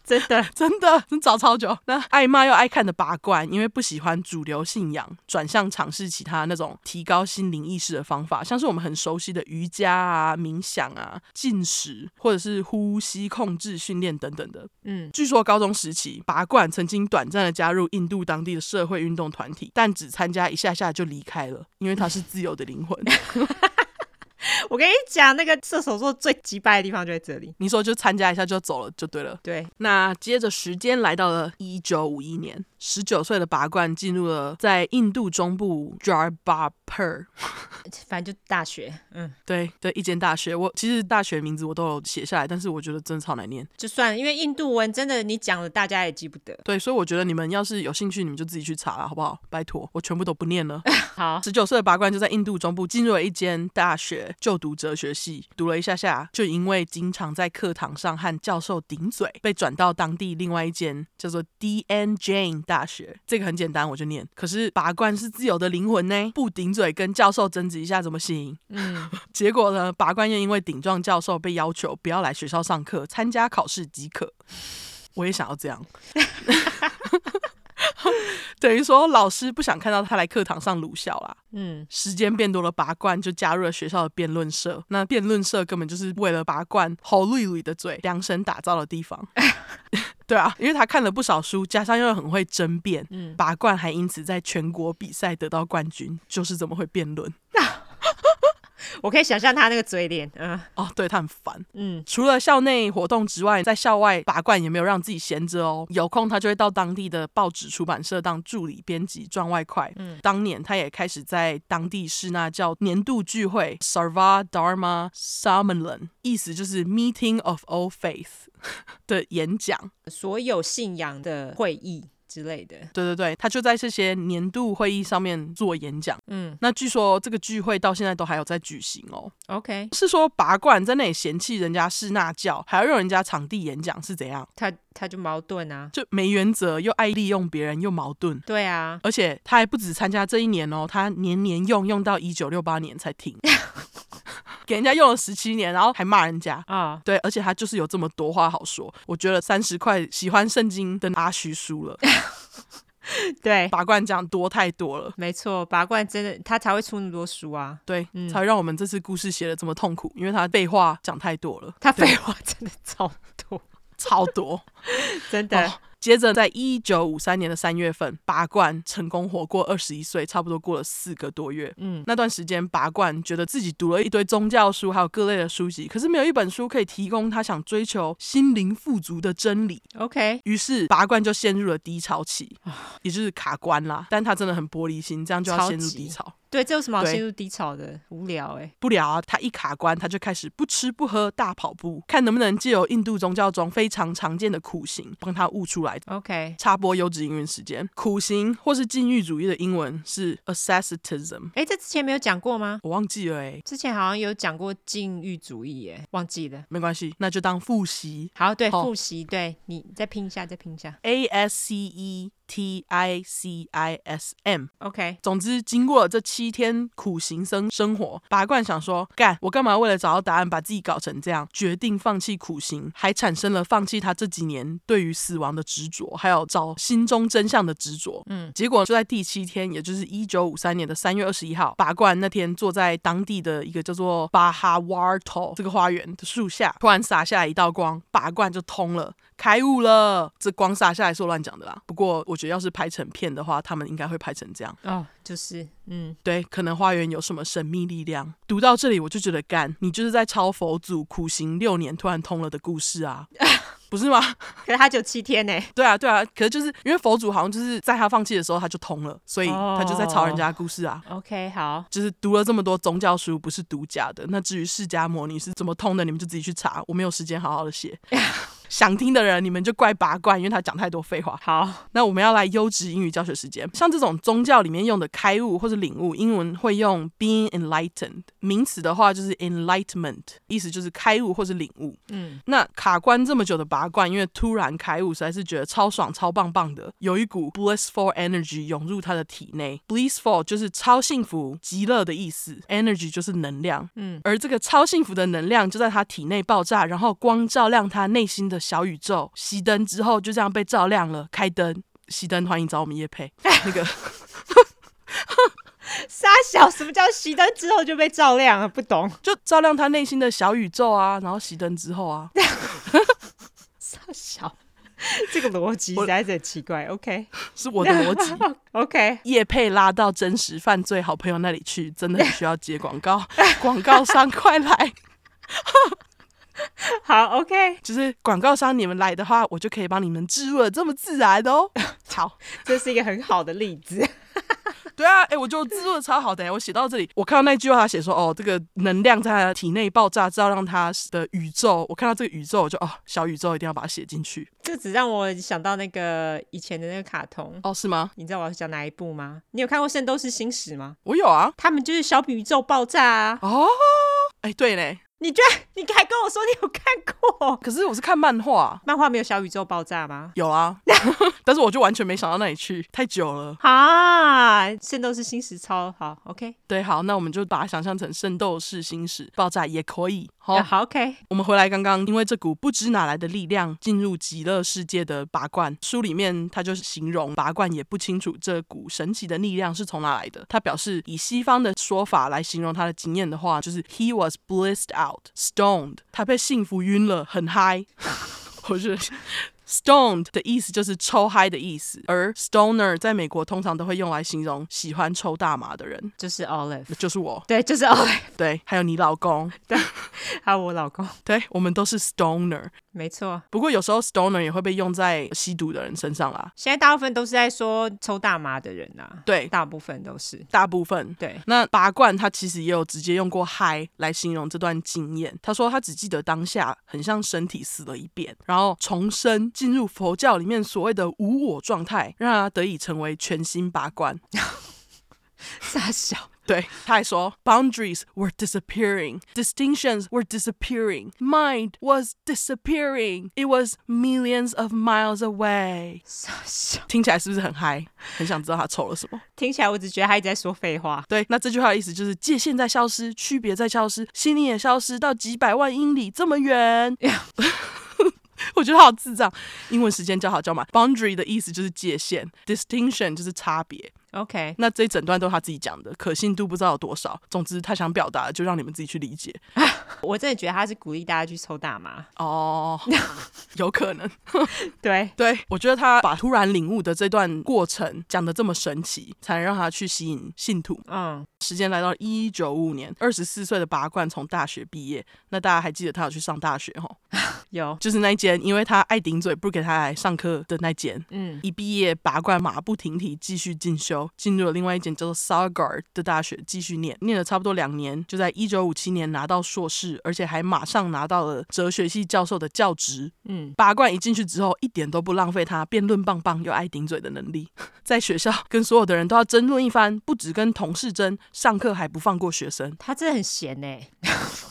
真的真的真找超久。那爱骂又爱看的拔罐，因为不喜欢主流信仰，转向尝试其他那种提高心灵意识的方法，像是我们很熟悉的瑜伽啊、冥想啊、进食，或者是呼吸控制训练等等的。嗯，据说高中时期拔罐曾经短暂的加入印度当地的社会运动团体，但只参加一下下就离开了，因为他是自由的灵魂。我跟你讲，那个射手座最击败的地方就在这里。你说就参加一下就走了就对了。对，那接着时间来到了一九五一年，十九岁的拔罐进入了在印度中部 Jarbapur， 反正就大学。嗯，对对，一间大学。我其实大学名字我都有写下来，但是我觉得真的超难念，就算了，因为印度文真的你讲了大家也记不得。对，所以我觉得你们要是有兴趣你们就自己去查啦，好不好？拜托，我全部都不念了。好，十九岁的拔罐就在印度中部进入了一间大学，就读哲学系。读了一下下就因为经常在课堂上和教授顶嘴，被转到当地另外一间叫做 D N. Jain大学。这个很简单，我就念。可是拔罐是自由的灵魂呢，不顶嘴跟教授争执一下怎么行？嗯，结果呢，拔罐又因为顶撞教授被要求不要来学校上课，参加考试即可。我也想要这样。等于说老师不想看到他来课堂上鲁笑啦。嗯，时间变多了，拔罐就加入了学校的辩论社。那辩论社根本就是为了拔罐吼绿绿的嘴量身打造的地方。对啊，因为他看了不少书，加上又很会争辩，嗯，拔罐还因此在全国比赛得到冠军，就是怎么会辩论。我可以想象他那个嘴脸，嗯，哦，对，他很烦，嗯。除了校内活动之外，在校外拔罐也没有让自己闲着哦。有空他就会到当地的报纸出版社当助理编辑赚外快。嗯，当年他也开始在当地释那教年度聚会 Sarva Dharma Sammelan， 意思就是 Meeting of All Faith 的演讲，所有信仰的会议。之类的，对对对，他就在这些年度会议上面做演讲。嗯，那据说这个聚会到现在都还有在举行哦。OK， 是说拔罐在那里嫌弃人家释那教，还要用人家场地演讲是怎样？他他就矛盾啊，就没原则，又爱利用别人，又矛盾。对啊，而且他还不止参加这一年哦，他年年用用到一九六八年才停。给人家用了十七年，然后还骂人家啊！ Oh. 对，而且他就是有这么多话好说。我觉得三十块喜欢圣经的阿徐输了。对，拔罐讲多太多了。没错，拔罐真的他才会出那么多书啊。对，嗯，才会让我们这次故事写得这么痛苦，因为他废话讲太多了。他废话真的超多，超多，真的。Oh.接着在一九五三年的三月份，拔罐成功活过二十一岁，差不多过了四个多月。嗯，那段时间拔罐觉得自己读了一堆宗教书还有各类的书籍，可是没有一本书可以提供他想追求心灵富足的真理。 OK， 于是拔罐就陷入了低潮期，也就是卡关啦。但他真的很玻璃心，这样就要陷入低潮。对，这有什么好陷入低潮的？无聊哎、欸，不聊啊！他一卡关，他就开始不吃不喝大跑步，看能不能借由印度宗教中非常常见的苦行，帮他悟出来。OK， 插播优质营运时间。苦行或是禁欲主义的英文是 Asceticism。哎，这之前没有讲过吗？我忘记了哎、欸，之前好像有讲过禁欲主义耶、欸，忘记了。没关系，那就当复习。好，对，哦、复习，对，你再拼一下，再拼一下。A S C E T I C I S M。 OK， 总之经过了这七天苦行僧生活，拔罐想说，干，我干嘛为了找到答案把自己搞成这样，决定放弃苦行，还产生了放弃他这几年对于死亡的执着，还有找心中真相的执着。嗯，结果就在第七天，也就是一九五三年的三月二十一号，拔罐那天坐在当地的一个叫做巴哈瓦托这个花园的树下，突然洒下来一道光，拔罐就通了，开悟了。这光洒下来是我乱讲的啦，不过我觉得要是拍成片的话，他们应该会拍成这样。哦，就是嗯，对，可能花园有什么神秘力量。读到这里我就觉得，干，你就是在抄佛祖苦行六年突然通了的故事啊。不是吗？可是他只有七天耶。对啊对啊，可是就是因为佛祖好像就是在他放弃的时候他就通了，所以他就在抄人家的故事啊。oh, OK， 好，就是读了这么多宗教书不是读假的。那至于释迦牟尼是怎么通的，你们就自己去查，我没有时间好好的写。想听的人你们就怪拔罐，因为他讲太多废话。好，那我们要来优质英语教学时间。像这种宗教里面用的开悟或是领悟，英文会用 being enlightened， 名词的话就是 enlightenment， 意思就是开悟或是领悟。嗯，那卡关这么久的拔罐，因为突然开悟，实在是觉得超爽超棒棒的，有一股 blissful energy 涌入他的体内。 blissful 就是超幸福极乐的意思， energy 就是能量。嗯，而这个超幸福的能量就在他体内爆炸，然后光照亮他内心的小宇宙，熄灯之后就这样被照亮了。开灯，熄灯，欢迎找我们业配。那个傻小，什么叫熄灯之后就被照亮了？不懂，就照亮他内心的小宇宙啊，然后熄灯之后啊，傻小。这个逻辑实在是很奇怪。 OK， 是我的逻辑。OK， 业配拉到真实犯罪好朋友那里去，真的很需要接广告。广告商快来。好 ，OK， 就是广告商你们来的话，我就可以帮你们植入了这么自然哦。好，这是一个很好的例子。对啊，欸，我就植入的超好的。欸，我写到这里，我看到那句话，他写说，哦，这个能量在他的体内爆炸，照亮他的宇宙。我看到这个宇宙，我就哦，小宇宙一定要把它写进去。这只让我想到那个以前的那个卡通。哦，是吗？你知道我要讲哪一部吗？你有看过《圣斗士星矢》吗？我有啊。他们就是小宇宙爆炸啊。哦，哎，欸，对嘞。你居然你还跟我说你有看过？可是我是看漫画。漫画没有小宇宙爆炸吗？有啊。但是我就完全没想到那里去，太久了啊。圣斗士星矢超好。 OK， 对，好，那我们就把它想象成圣斗士星矢爆炸也可以。好，啊，好 OK， 我们回来。刚刚因为这股不知哪来的力量进入极乐世界的拔罐，书里面他就形容拔罐也不清楚这股神奇的力量是从哪来的。他表示以西方的说法来形容他的经验的话，就是 He was blissed out Stoned， 他被幸福晕了，很嗨。我觉得 Stoned 的意思就是抽嗨的意思，而 Stoner 在美国通常都会用来形容喜欢抽大麻的人。就是 Olive， 就是我。对，就是 Olive。 对，还有你老公。对，还有我老公。对，我们都是 Stoner， 没错。不过有时候 Stoner 也会被用在吸毒的人身上啦。现在大部分都是在说抽大麻的人啊。对，大部分都是，大部分。对，那拔罐他其实也有直接用过嗨来形容这段经验。他说他只记得当下很像身体死了一遍，然后重生，进入佛教里面所谓的无我状态，让他得以成为全新拔罐。傻小。对，他还说 Boundaries were disappearing, distinctions were disappearing, mind was disappearing, it was millions of miles away。 傻小，听起来是不是很嗨？很想知道他抽了什么。听起来我只觉得他一直在说废话。对，那这句话的意思就是界限在消失，区别在消失，心灵也消失到几百万英里这么远。我觉得好智障，英文时间教好教满。Boundary 的意思就是界限 ，distinction 就是差别。OK， 那这一整段都是他自己讲的，可信度不知道有多少。总之他想表达的就让你们自己去理解。我真的觉得他是鼓励大家去抽大麻哦。oh, 有可能。对对，我觉得他把突然领悟的这段过程讲得这么神奇，才能让他去吸引信徒。嗯，时间来到一九五五年，二十四岁的拔罐从大学毕业。那大家还记得他有去上大学吼？有，就是那间因为他爱顶嘴不给他来上课的那间。嗯，一毕业拔罐马不停蹄继续进修，进入了另外一间叫做 Sargard 的大学继续念，念了差不多两年，就在一九五七年拿到硕士，而且还马上拿到了哲学系教授的教职。嗯，拔罐一进去之后一点都不浪费他辩论棒棒又爱顶嘴的能力。在学校跟所有的人都要争论一番，不只跟同事争，上课还不放过学生。他真的很闲耶。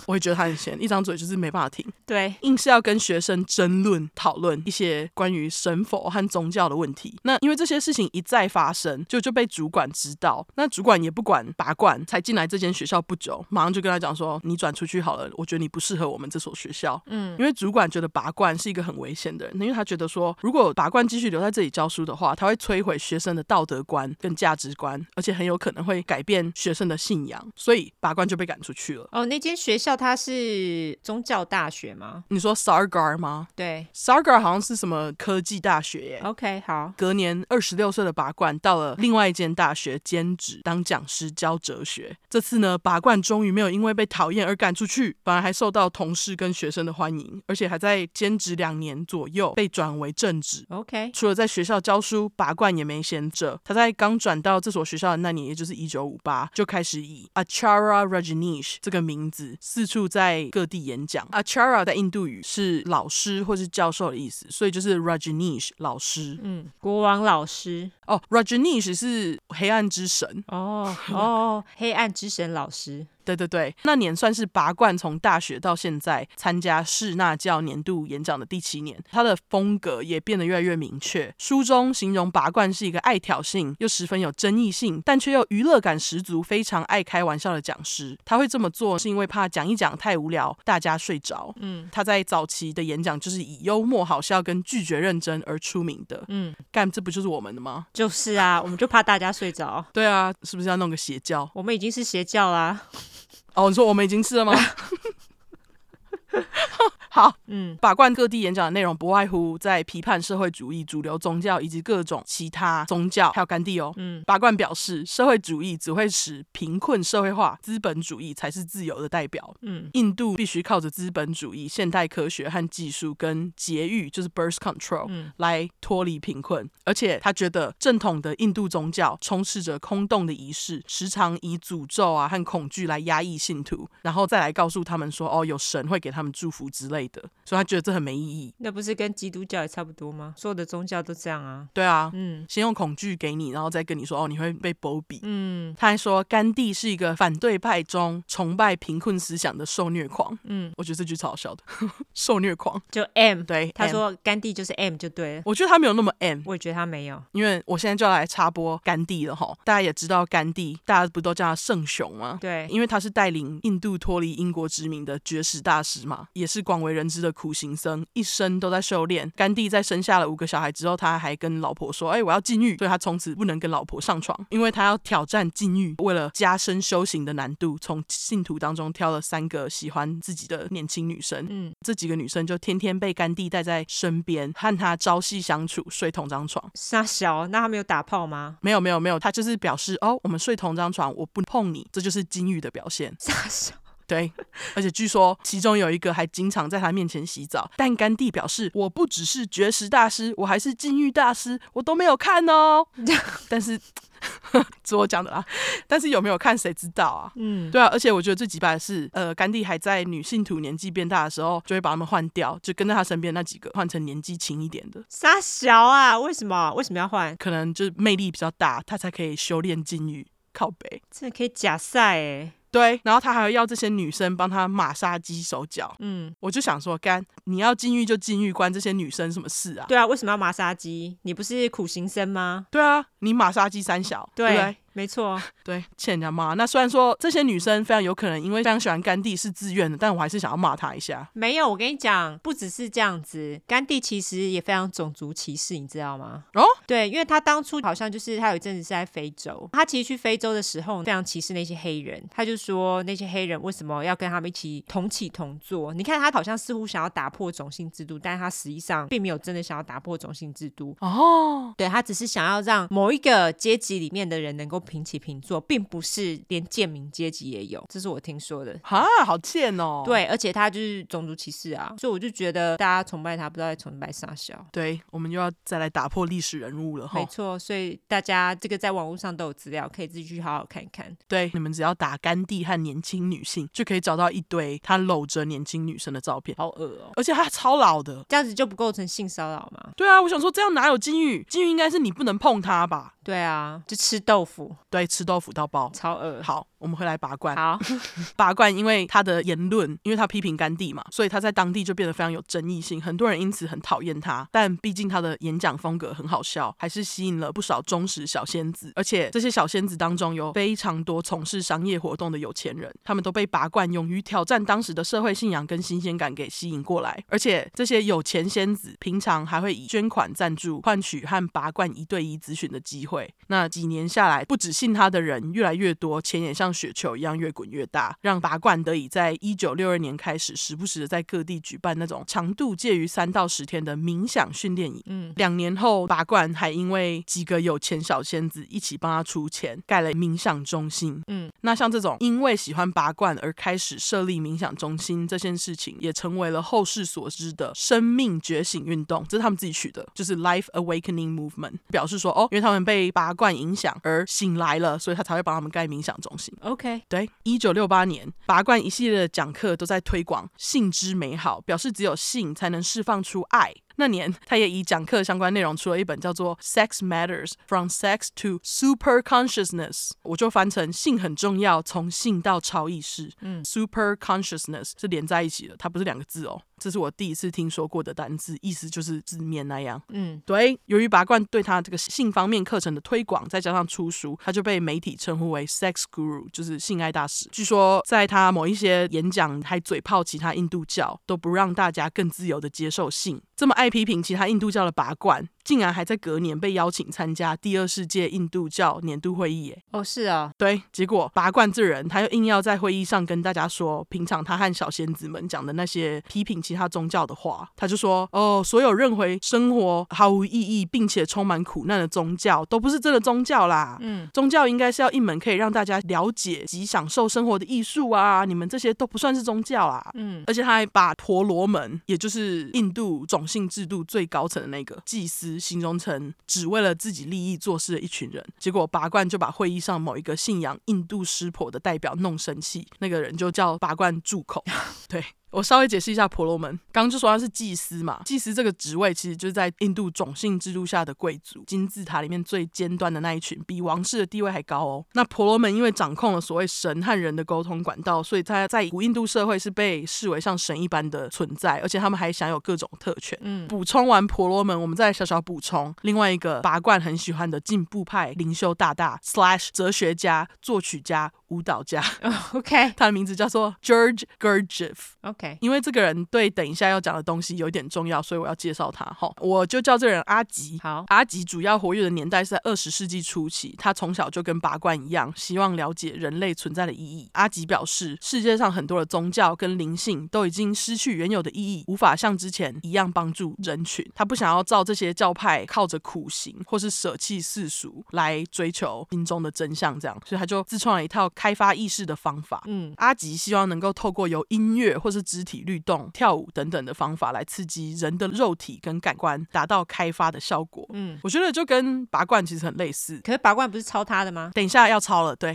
我也觉得他很闲，一张嘴就是没办法停，对，硬是要跟学生争论讨论一些关于神佛和宗教的问题。那因为这些事情一再发生，就就被主管知道，那主管也不管拔罐，才进来这间学校不久，马上就跟他讲说你转出去好了，我觉得你不适合我们这所学校。嗯，因为主管觉得拔罐是一个很危险的人，因为他觉得说如果拔罐继续留在这里教书的话，他会摧毁学生的道德观跟价值观，而且很有可能会改变学生的信仰，所以拔罐就被赶出去了。哦，那间学校它是宗教大学吗？你说 Sargar 吗？对， Sargar 好像是什么科技大学耶。 OK， 好，隔年二十六岁的拔罐到了另外一间大学兼职当讲师教哲学。这次呢，拔罐终于没有因为被讨厌而赶出去，反而还受到同事跟学生的欢迎，而且还在兼职两年左右被转为正职。 OK， 除了在学校教书，拔罐也没闲着，他在刚转到这所学校的那年，也就是一九五八，就开始以 Acharya Rajneesh 这个名字四处在各地演讲。 Acharya 在印度语是老师或是教授的意思，所以就是 Rajneesh 老师，嗯，国王老师。哦， Rajneesh 是黑暗之神。哦哦，黑暗之神老师，对对对。那年算是拔罐从大学到现在参加士那教年度演讲的第七年，他的风格也变得越来越明确。书中形容拔罐是一个爱挑衅又十分有争议性，但却又娱乐感十足，非常爱开玩笑的讲师。他会这么做是因为怕讲一讲太无聊，大家睡着。嗯，他在早期的演讲就是以幽默好笑跟拒绝认真而出名的。嗯，干，这不就是我们的吗？就是啊，我们就怕大家睡着。对啊，是不是要弄个邪教？我们已经是邪教啦。哦，你说我们已经是了吗？好，嗯，拔罐各地演讲的内容不外乎在批判社会主义、主流宗教以及各种其他宗教，还有甘地哦。嗯，拔罐表示，社会主义只会使贫困社会化，资本主义才是自由的代表。嗯，印度必须靠着资本主义、现代科学和技术跟节育，就是 birth control，嗯，来脱离贫困。而且他觉得正统的印度宗教充斥着空洞的仪式，时常以诅咒啊和恐惧来压抑信徒，然后再来告诉他们说，哦，有神会给他们祝福之类的，所以他觉得这很没意义。那不是跟基督教也差不多吗？所有的宗教都这样啊。对啊，嗯，先用恐惧给你，然后再跟你说，哦，你会被包庇。嗯，他还说甘地是一个反对派中崇拜贫困思想的受虐狂。嗯，我觉得这句超好笑的。受虐狂就 M， 对，他说甘地就是 M 就对了。我觉得他没有那么 M， 我也觉得他没有。因为我现在就要来插播甘地了齁。大家也知道甘地，大家不都叫他圣雄吗？对，因为他是带领印度脱离英国殖民的绝食大师嘛，也是广为人知的苦行僧，一生都在修炼。甘地在生下了五个小孩之后，他还跟老婆说，哎、欸，我要禁欲，所以他从此不能跟老婆上床，因为他要挑战禁欲。为了加深修行的难度，从信徒当中挑了三个喜欢自己的年轻女生。嗯，这几个女生就天天被甘地带在身边，和他朝夕相处，睡同张床。傻小，那他没有打炮吗？没有没有没有，他就是表示，哦，我们睡同张床，我不碰你，这就是禁欲的表现。傻小。对，而且据说其中有一个还经常在他面前洗澡，但甘地表示，我不只是绝食大师，我还是禁欲大师，我都没有看哦。但是是我讲的啦，但是有没有看谁知道啊。嗯，对啊，而且我觉得最奇葩的是，呃，甘地还在女信徒年纪变大的时候，就会把他们换掉，就跟在他身边那几个换成年纪轻一点的。傻小啊，为什么为什么要换？可能就是魅力比较大，他才可以修炼禁欲。靠北，真的可以假赛欸。对，然后他还要这些女生帮他马杀鸡手脚。嗯，我就想说，干，你要禁欲就禁欲，关这些女生什么事啊？对啊，为什么要马杀鸡？你不是苦行僧吗？对啊，你马杀鸡三小，对不对？没错，对，欠人家骂。那虽然说这些女生非常有可能因为非常喜欢甘地是自愿的，但我还是想要骂她一下。没有，我跟你讲，不只是这样子，甘地其实也非常种族歧视，你知道吗？哦，对，因为他当初好像就是他有一阵子是在非洲，他其实去非洲的时候非常歧视那些黑人，他就说那些黑人为什么要跟他们一起同起同坐？你看他好像似乎想要打破种姓制度，但是他实际上并没有真的想要打破种姓制度。哦，对，他只是想要让某一个阶级里面的人能够平起平坐，并不是连贱民阶级也有，这是我听说的。哈，好贱哦。对，而且他就是种族歧视啊，所以我就觉得大家崇拜他不知道在崇拜啥小。对，我们又要再来打破历史人物了。没错，所以大家这个在网络上都有资料，可以自己去好好看看。对，你们只要打甘地和年轻女性，就可以找到一堆他搂着年轻女生的照片。好恶哦，而且他超老的，这样子就不构成性骚扰吗？对啊，我想说这样哪有禁欲？禁欲应该是你不能碰他吧？对啊，就吃豆腐。对，吃豆腐到爆，超恶。好，我们回来拔罐。好，拔罐因为他的言论，因为他批评甘地嘛，所以他在当地就变得非常有争议性，很多人因此很讨厌他。但毕竟他的演讲风格很好笑，还是吸引了不少忠实小仙子。而且这些小仙子当中有非常多从事商业活动的有钱人，他们都被拔罐勇于挑战当时的社会信仰跟新鲜感给吸引过来。而且这些有钱仙子平常还会以捐款赞助换取和拔罐一对一咨询的机会。那几年下来，不只信他的人越来越多，钱也像像雪球一样越滚越大，让拔罐得以在一九六二年开始时不时的在各地举办那种长度介于三到十天的冥想训练营、嗯、两年后拔罐还因为几个有钱小仙子一起帮他出钱盖了冥想中心、嗯、那像这种因为喜欢拔罐而开始设立冥想中心这件事情，也成为了后世所知的生命觉醒运动，这是他们自己取的，就是 Life Awakening Movement， 表示说哦，因为他们被拔罐影响而醒来了，所以他才会帮他们盖冥想中心。OK， 对，一九六八年，拔罐一系列的讲课都在推广性之美好，表示只有性才能释放出爱。那年他也以讲课相关内容出了一本叫做 Sex Matters From Sex to Super Consciousness， 我就翻成性很重要，从性到超意识、嗯、Super Consciousness 是连在一起的，它不是两个字哦，这是我第一次听说过的单字，意思就是字面那样、嗯、对，由于拔罐对他这个性方面课程的推广，再加上出书，他就被媒体称呼为 Sex Guru， 就是性爱大使。据说在他某一些演讲还嘴炮其他印度教，都不让大家更自由的接受性。这么爱批评其他印度教的拔罐，竟然还在隔年被邀请参加第二世界印度教年度会议。哦，是啊，对，结果拔罐这人他又硬要在会议上跟大家说，平常他和小仙子们讲的那些批评其他宗教的话，他就说哦，所有认为生活毫无意义并且充满苦难的宗教都不是真的宗教啦、嗯、宗教应该是要一门可以让大家了解及享受生活的艺术啊，你们这些都不算是宗教啊、嗯、而且他还把婆罗门，也就是印度种姓制度最高层的那个祭司形容成只为了自己利益做事的一群人。结果拔罐就把会议上某一个信仰印度湿婆的代表弄生气，那个人就叫拔罐住口。对，我稍微解释一下婆罗门，刚刚就说他是祭司嘛，祭司这个职位其实就是在印度种姓制度下的贵族金字塔里面最尖端的那一群，比王室的地位还高哦。那婆罗门因为掌控了所谓神和人的沟通管道，所以他在古印度社会是被视为像神一般的存在，而且他们还享有各种特权、嗯、补充完婆罗门，我们再小小补充另外一个拔罐很喜欢的进步派灵修大大 slash 哲学家、作曲家、舞蹈家、oh, OK， 他的名字叫做 George Gurdjieff。 OK， 因为这个人对等一下要讲的东西有点重要，所以我要介绍他，我就叫这个人阿吉。好，阿吉主要活跃的年代是在二十世纪初期，他从小就跟拔罐一样希望了解人类存在的意义。阿吉表示，世界上很多的宗教跟灵性都已经失去原有的意义，无法像之前一样帮助人群，他不想要照这些教派靠着苦行或是舍弃世俗来追求心中的真相这样，所以他就自创了一套开发意识的方法、嗯、阿吉希望能够透过由音乐或是肢体律动、跳舞等等的方法来刺激人的肉体跟感官，达到开发的效果、嗯、我觉得就跟拔罐其实很类似。可是拔罐不是抄他的吗？等一下要抄了，对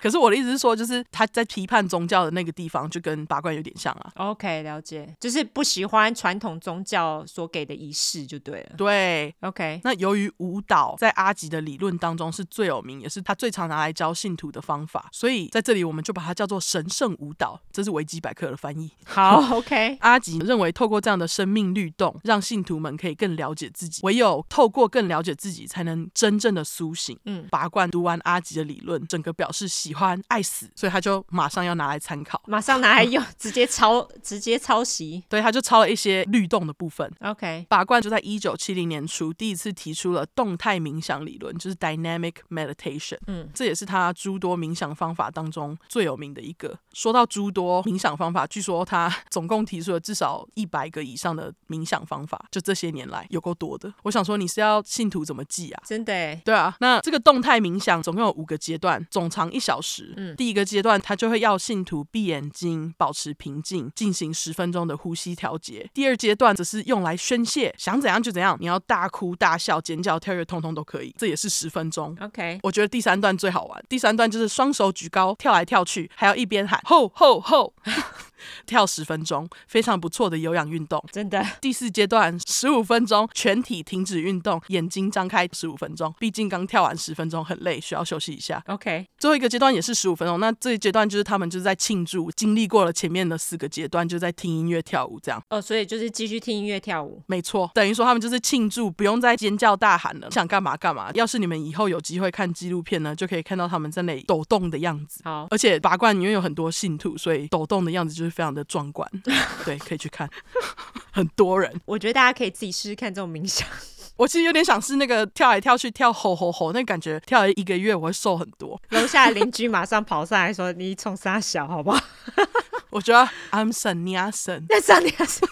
可是我的意思是说，就是他在批判宗教的那个地方就跟拔罐有点像啊。 OK， 了解，就是不喜欢传统宗教所给的仪式就对了。对， OK。 那由于舞蹈在阿吉的理论当中是最有名，也是他最常拿来教信徒的方法，所以在这里我们就把它叫做神圣舞蹈，这是维基百科的翻译。好 OK， 阿吉认为透过这样的生命律动让信徒们可以更了解自己，唯有透过更了解自己才能真正的苏醒、嗯、拔罐读完阿吉的理论，整个表示喜欢爱死，所以他就马上要拿来参考，马上拿来用直接抄直接抄袭。对，他就抄了一些律动的部分。 OK， 拔罐就在一九七零年初第一次提出了动态冥想理论，就是 Dynamic Meditation、嗯、这也是他诸多冥想方法当中最有名的一个。说到诸多冥想方法，据说他总共提出了至少一百个以上的冥想方法，就这些年来有够多的。我想说你是要信徒怎么记啊？真的耶。对啊，那这个动态冥想总共有五个阶段，总长一小时、嗯、第一个阶段他就会要信徒闭眼睛保持平静，进行十分钟的呼吸调节。第二阶段则是用来宣泄，想怎样就怎样，你要大哭大笑、尖叫、跳跃，通通都可以，这也是十分钟。 OK， 我觉得第三段最好玩，第三段就是双手举高跳来跳去，还要一边喊吼吼吼跳十分钟，非常不错的有氧运动，真的。第四阶段十五分钟全体停止运动，眼睛张开十五分钟，毕竟刚跳完十分钟很累，需要休息一下。 OK， 最后一个阶段也是十五分钟，那这一阶段就是他们就是在庆祝经历过了前面的四个阶段，就在听音乐跳舞这样。哦，所以就是继续听音乐跳舞，没错，等于说他们就是庆祝，不用再尖叫大喊了，想干嘛干嘛。要是你们以后有机会看纪录片呢，就可以看到他们在那里抖动的样子。好，而且拔罐因为有很多信徒，所以抖动的样子就是非常的壮观对，可以去看很多人，我觉得大家可以自己试试看这种冥想。我其实有点想是那个跳来跳去跳吼吼吼，那感觉跳了一个月我会瘦很多。楼下的邻居马上跑上来说你冲三小好不好我觉得 I'm Sannyasin Sannyasin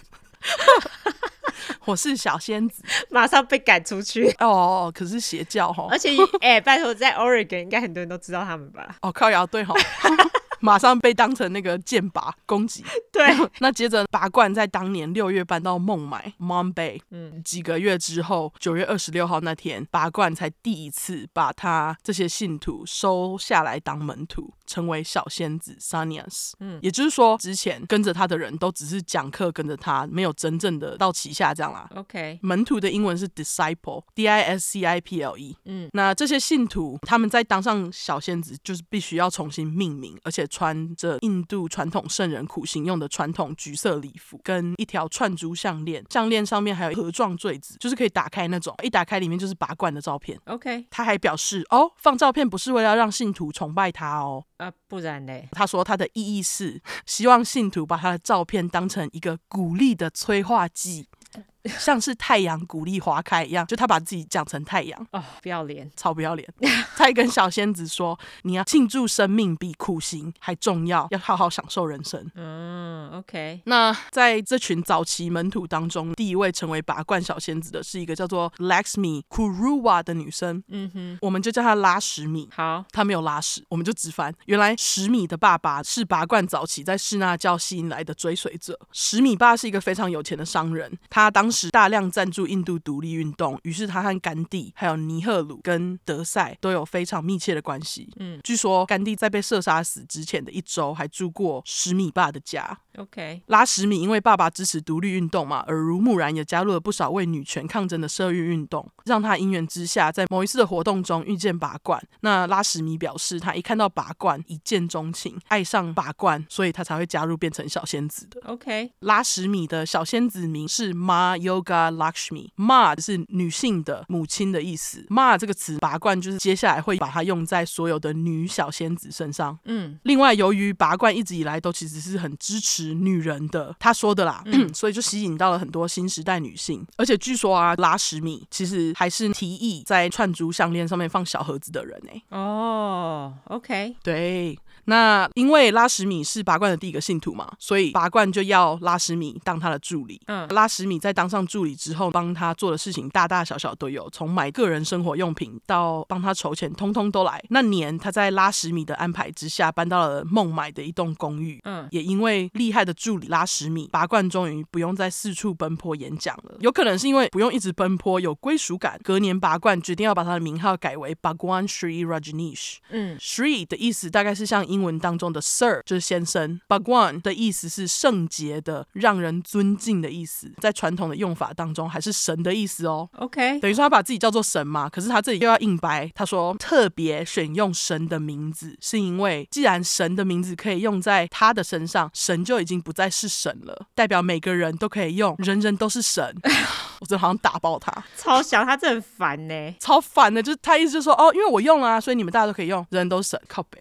我是小仙子，马上被赶出去。哦，可是邪教吼，而且哎、欸，拜托在 Oregon 应该很多人都知道他们吧？哦，靠谣对吼马上被当成那个剑拔攻击。对那接着拔罐在当年六月搬到孟买 Mumbai、嗯、几个月之后九月二十六号那天，拔罐才第一次把他这些信徒收下来当门徒，成为小仙子 Sannyas、嗯、也就是说之前跟着他的人都只是讲课跟着他，没有真正的到旗下这样啦。 OK， 门徒的英文是 disciple D I S C I P L E、嗯、那这些信徒他们在当上小仙子就是必须要重新命名，而且穿着印度传统圣人苦行用的传统橘色礼服跟一条串珠项链，项链上面还有盒状坠子，就是可以打开那种，一打开里面就是拔罐的照片。 OK， 他还表示哦，放照片不是为了让信徒崇拜他哦，啊，不然嘞？他说他的意义是希望信徒把他的照片当成一个鼓励的催化剂像是太阳鼓励花开一样，就他把自己讲成太阳。哦，不要脸，超不要脸他还跟小仙子说你要庆祝生命比苦行还重要，要好好享受人生。嗯 OK， 那在这群早期门徒当中，第一位成为拔罐小仙子的是一个叫做 Laxmi Kuruwa 的女生。嗯哼，我们就叫她拉什米。好，她没有拉屎，我们就直翻，原来什米的爸爸是拔罐早期在室那教吸引来的追随者。什米爸是一个非常有钱的商人，他当时大量赞助印度独立运动，于是他和甘地还有尼赫鲁跟德赛都有非常密切的关系、嗯、据说甘地在被射杀死之前的一周还住过什米爸的家。 OK， 拉什米因为爸爸支持独立运动嘛，耳濡目染也加入了不少为女权抗争的社运运动，让他因缘之下在某一次的活动中遇见拔罐。那拉什米表示他一看到拔罐一见钟情，爱上拔罐，所以他才会加入变成小仙子的。 OK， 拉什米的小仙子名是 Ma Yoga Lakshmi， Ma 是女性的母亲的意思。 Ma 这个词拔罐就是接下来会把它用在所有的女小仙子身上。嗯，另外由于拔罐一直以来都其实是很支持女人的，他说的啦、嗯、所以就吸引到了很多新时代女性。而且据说啊，拉什米其实还是提议在串珠项链上面放小盒子的人欸。哦 OK， 对，那因为拉什米是拔罐的第一个信徒嘛，所以拔罐就要拉什米当他的助理、嗯、拉什米在当上助理之后，帮他做的事情大大小小都有，从买个人生活用品到帮他筹钱，通通都来。那年他在拉什米的安排之下搬到了孟买的一栋公寓、嗯、也因为厉害的助理拉什米，拔罐终于不用再四处奔波演讲了。有可能是因为不用一直奔波，有归属感，隔年拔罐决定要把他的名号改为 Bhagwan Shri Rajneesh、嗯、Shri 的意思大概是像英文当中的 Sir 就是先生， Bhagwan 的意思是圣洁的，让人尊敬的意思，在传统的用法当中还是神的意思哦。 OK， 等于说他把自己叫做神嘛，可是他这里又要硬掰，他说特别选用神的名字是因为既然神的名字可以用在他的身上，神就已经不再是神了，代表每个人都可以用，人人都是神我真的好像打爆他，超想他真的很烦呢，超烦的，就是他意思就是说哦，因为我用了、啊、所以你们大家都可以用，人人都是神，靠北。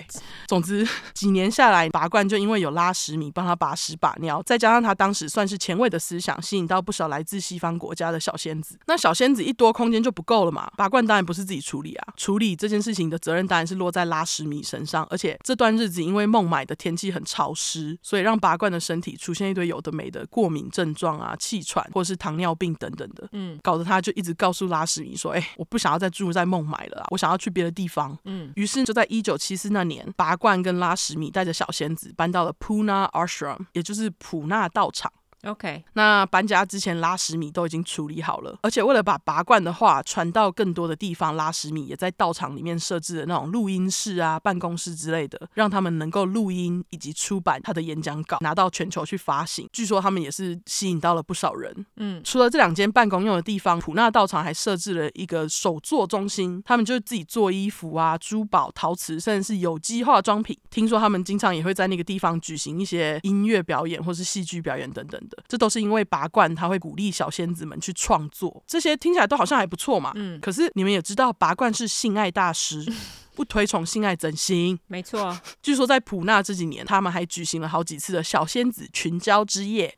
总之几年下来，拔罐就因为有拉什米帮他把屎把尿，再加上他当时算是前卫的思想，吸引到不少来自西方国家的小仙子。那小仙子一多，空间就不够了嘛，拔罐当然不是自己处理啊，处理这件事情的责任当然是落在拉什米身上。而且这段日子因为孟买的天气很潮湿，所以让拔罐的身体出现一堆有的没的过敏症状啊，气喘或是糖尿病等等的、嗯、搞得他就一直告诉拉什米说哎、欸，我不想要再住在孟买了啦，我想要去别的地方。嗯，于是就在一九七四那年，拔罐跟拉什米带着小仙子搬到了 Puna Ashram， 也就是普纳道场。OK， 那搬家之前拉屎米都已经处理好了，而且为了把拔罐的话传到更多的地方，拉屎米也在道场里面设置了那种录音室啊、办公室之类的，让他们能够录音以及出版他的演讲稿，拿到全球去发行。据说他们也是吸引到了不少人。嗯，除了这两间办公用的地方，普纳道场还设置了一个手作中心，他们就自己做衣服啊、珠宝、陶瓷，甚至是有机化妆品。听说他们经常也会在那个地方举行一些音乐表演或是戏剧表演等等。这都是因为拔罐他会鼓励小仙子们去创作，这些听起来都好像还不错嘛、嗯、可是你们也知道拔罐是性爱大师不推崇性爱整形，没错。据说在普纳这几年他们还举行了好几次的小仙子群交之夜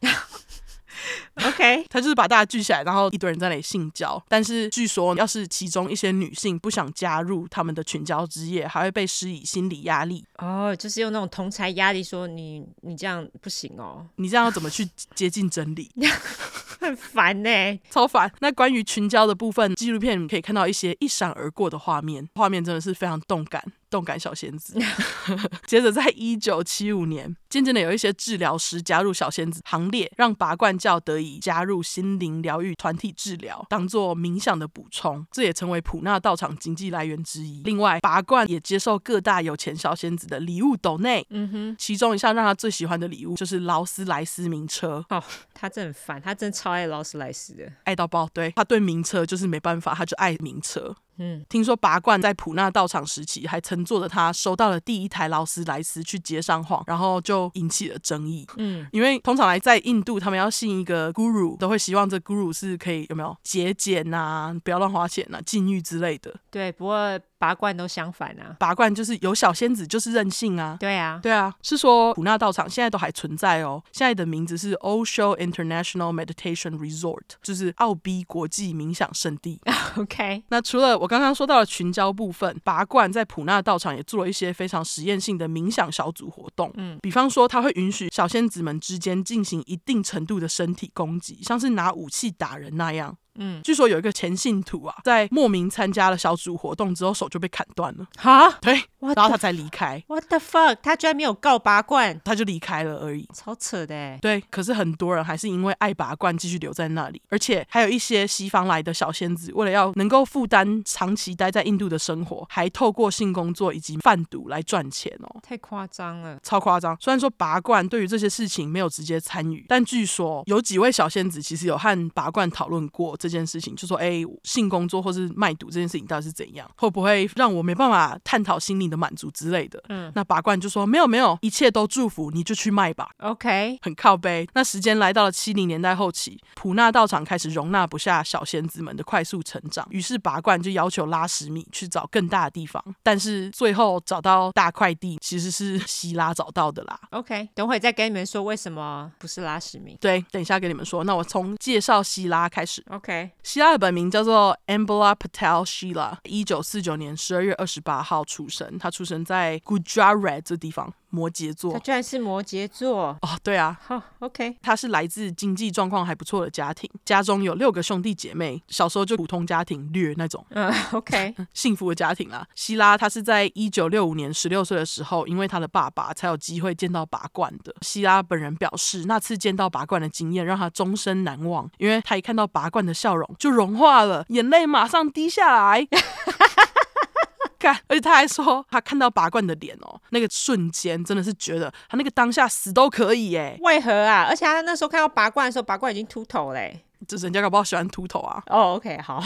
OK， 他就是把大家聚起来，然后一堆人在那里性交，但是据说要是其中一些女性不想加入他们的群交之夜，还会被施以心理压力。哦，就是用那种同侪压力说你你这样不行哦，你这样要怎么去接近真理很烦欸，超烦。那关于群交的部分，纪录片可以看到一些一闪而过的画面，画面真的是非常动感动感小仙子接着在一九七五年，渐渐的有一些治疗师加入小仙子行列，让拔罐教得以加入心灵疗愈团体治疗，当作冥想的补充，这也成为普纳道场经济来源之一。另外拔罐也接受各大有钱小仙子的礼物斗内、嗯哼、其中一项让他最喜欢的礼物就是劳斯莱斯名车。哦，他真很烦，他真超爱劳斯莱斯的，爱到爆。对，他对名车就是没办法，他就爱名车。嗯，听说拔罐在普纳道场时期还乘坐着他收到了第一台劳斯莱斯去街上晃，然后就引起了争议。嗯，因为通常来在印度他们要信一个 guru 都会希望这 guru 是可以有没有节俭啊，不要乱花钱啊，禁欲之类的。对，不过拔罐都相反啊，拔罐就是有小仙子就是任性啊。对啊对啊，是说普纳道场现在都还存在哦，现在的名字是 Osho International Meditation Resort， 就是奥比国际冥想圣地OK， 那除了我刚刚说到的群交部分，拔罐在普纳道场也做了一些非常实验性的冥想小组活动、嗯、比方说他会允许小仙子们之间进行一定程度的身体攻击，像是拿武器打人那样。嗯，据说有一个前信徒啊，在莫名参加了小组活动之后，手就被砍断了。哈，对，然后他才离开。What the fuck？ 他居然没有告拔罐，他就离开了而已，超扯的欸。对，可是很多人还是因为爱拔罐继续留在那里，而且还有一些西方来的小仙子，为了要能够负担长期待在印度的生活，还透过性工作以及贩毒来赚钱哦。太夸张了，超夸张。虽然说拔罐对于这些事情没有直接参与，但据说有几位小仙子其实有和拔罐讨论过这件事情，就说哎，性工作或是卖毒这件事情到底是怎样，会不会让我没办法探讨心灵的满足之类的、嗯、那拔罐就说没有没有，一切都祝福，你就去卖吧。 OK， 很靠背。那时间来到了七零年代后期，普纳道场开始容纳不下小仙子们的快速成长，于是拔罐就要求拉什米去找更大的地方，但是最后找到大块地其实是希拉找到的啦。 OK， 等会再跟你们说为什么不是拉什米。对，等一下跟你们说。那我从介绍希拉开始。 OK， 希拉的本名叫做 Ambola Patel Sheela， 一九四九年十二月二十八号出生。她出生在 Gujarat 这地方，摩羯座。他居然是摩羯座哦，对啊。好、oh, OK， 他是来自经济状况还不错的家庭，家中有六个兄弟姐妹，小时候就普通家庭略那种嗯、uh, OK 幸福的家庭啦。希拉他是在一九六五年十六岁的时候，因为他的爸爸才有机会见到拔罐的。希拉本人表示，那次见到拔罐的经验让他终身难忘，因为他一看到拔罐的笑容就融化了，眼泪马上滴下来而且他还说他看到拔罐的脸哦，那个瞬间真的是觉得他那个当下死都可以耶。为何啊？而且他那时候看到拔罐的时候，拔罐已经秃头了耶，就人家搞不好喜欢秃头啊。哦、oh, OK 好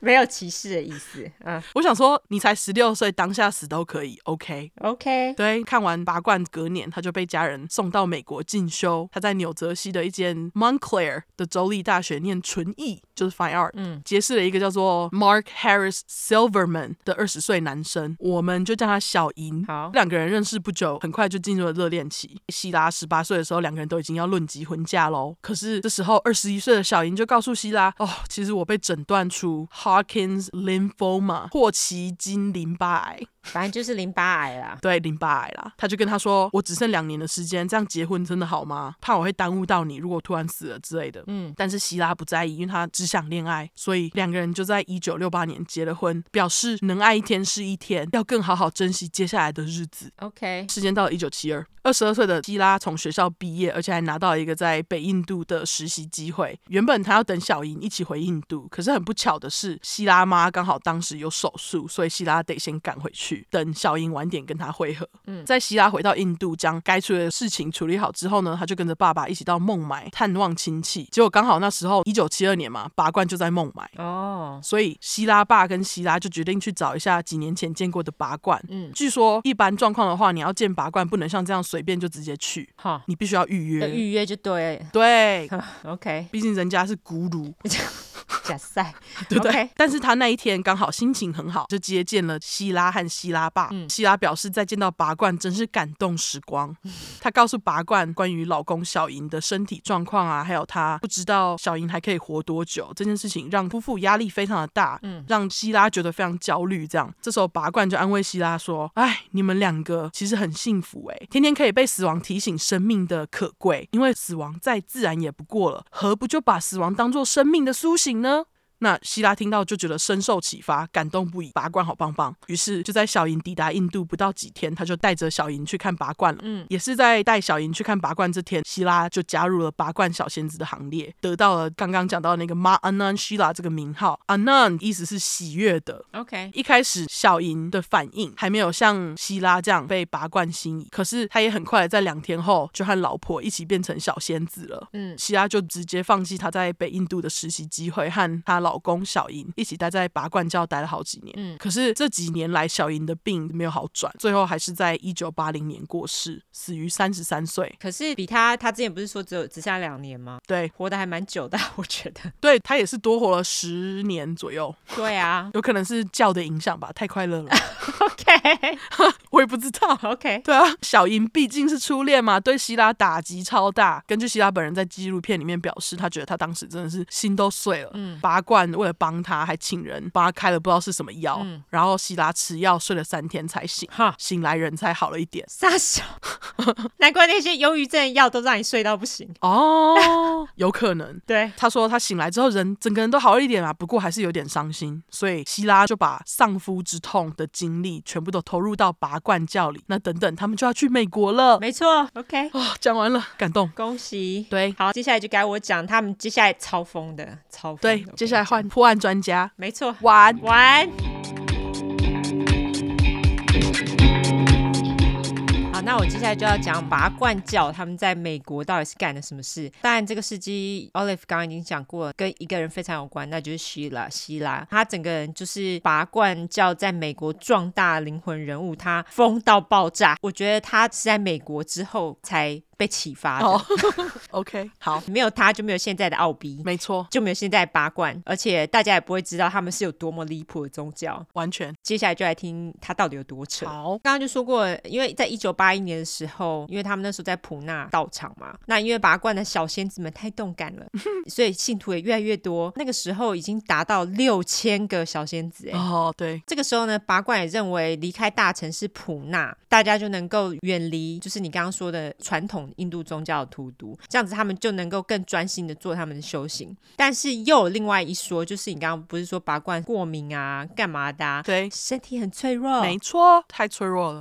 没有歧视的意思、嗯、我想说你才十六岁，当下死都可以。 OK OK 对，看完拔罐隔年他就被家人送到美国进修，他在纽泽西的一间 Montclair 的州立大学念纯艺，就是 Fine Art、嗯、结识了一个叫做 Mark Harris Silverman 的二十岁男生，我们就叫他小银。好，两个人认识不久，很快就进入了热恋期。希拉十八岁的时候，两个人都已经要论及婚嫁咯。可是这时候二十一岁的小银就告诉希拉，哦，其实我被诊断出 Hodgkin's lymphoma 霍奇金淋巴癌反正就是淋巴癌啦。对，淋巴癌啦。他就跟他说，我只剩两年的时间，这样结婚真的好吗？怕我会耽误到你，如果突然死了之类的。嗯，但是希拉不在意，因为他只想恋爱，所以两个人就在一九六八年结了婚，表示能爱一天是一天，要更好好珍惜接下来的日子。 OK， 时间到了一九七二，二十二岁的希拉从学校毕业，而且还拿到一个在北印度的实习机会。原本他要等小莹一起回印度，可是很不巧的是，希拉妈刚好当时有手术，所以希拉得先赶回去，等小莹晚点跟他会合。嗯，在希拉回到印度将该处理的事情处理好之后呢，他就跟着爸爸一起到孟买探望亲戚。结果刚好那时候一九七二年嘛，拔罐就在孟买哦，所以希拉爸跟希拉就决定去找一下几年前见过的拔罐。嗯，据说一般状况的话，你要见拔罐不能像这样随便就直接去，你必须要预约，预约就对对OK， 毕竟人家是咕噜假赛对不对、okay. 但是他那一天刚好心情很好，就接见了希拉和希拉爸、嗯、希拉表示再见到拔罐真是感动时光、嗯、他告诉拔罐关于老公小莹的身体状况啊，还有他不知道小莹还可以活多久这件事情，让夫妇压力非常的大、嗯、让希拉觉得非常焦虑。这样这时候拔罐就安慰希拉说，哎，你们两个其实很幸福耶、欸、天天可以被死亡提醒生命的可贵，因为死亡再自然也不过了，何不就把死亡当作生命的苏醒呢？那希拉听到就觉得深受启发，感动不已，拔罐好棒棒。于是就在小莹抵达印度不到几天，他就带着小莹去看拔罐了、嗯、也是在带小莹去看拔罐这天，希拉就加入了拔罐小仙子的行列，得到了刚刚讲到的那个 Ma Anand Sheela 这个名号。 Anand 意思是喜悦的。 OK， 一开始小莹的反应还没有像希拉这样被拔罐心仪，可是他也很快在两天后就和老婆一起变成小仙子了、嗯、希拉就直接放弃他在北印度的实习机会，和他老公小莹一起待在拔罐教待了好几年、嗯、可是这几年来小莹的病没有好转，最后还是在一九八零年过世，死于三十三岁。可是比他他之前不是说只有只下两年吗？对，活得还蛮久的我觉得。对，他也是多活了十年左右。对啊有可能是教的影响吧，太快乐了OK 我也不知道 OK 对啊，小莹毕竟是初恋嘛，对希拉打击超大。根据希拉本人在纪录片里面表示，他觉得他当时真的是心都碎了、嗯、拔罐为了帮他还请人帮他开了不知道是什么药、嗯、然后希拉吃药睡了三天才醒，醒来人才好了一点。傻笑难怪那些忧郁症的药都让你睡到不行哦有可能对，他说他醒来之后人整个人都好了一点啊，不过还是有点伤心，所以希拉就把丧夫之痛的经历全部都投入到拔罐教里。那等等他们就要去美国了，没错 OK、哦、讲完了，感动，恭喜。对，好，接下来就该我讲他们接下来超疯的超疯的对、okay、接下来换破案专家，没错，晚安晚安。那我接下来就要讲拔罐教他们在美国到底是干了什么事。当然这个事迹 Olive 刚刚已经讲过了，跟一个人非常有关，那就是希拉。希拉他整个人就是拔罐教在美国壮大灵魂人物，他疯到爆炸。我觉得他是在美国之后才被启发的、oh. OK 好，没有他就没有现在的奥比，没错，就没有现在的拔罐，而且大家也不会知道他们是有多么离谱的宗教，完全。接下来就来听他到底有多扯。好，刚刚就说过，因为在一九八一年的时候，因为他们那时候在普纳道场嘛，那因为拔罐的小仙子们太动感了所以信徒也越来越多，那个时候已经达到六千个小仙子哦、oh, 对。这个时候呢，拔罐也认为离开大城市普纳，大家就能够远离就是你刚刚说的传统印度宗教的荼毒，这样子他们就能够更专心的做他们的修行。但是又有另外一说，就是你刚刚不是说拔罐过敏啊干嘛的、啊、对，身体很脆弱，没错，太脆弱了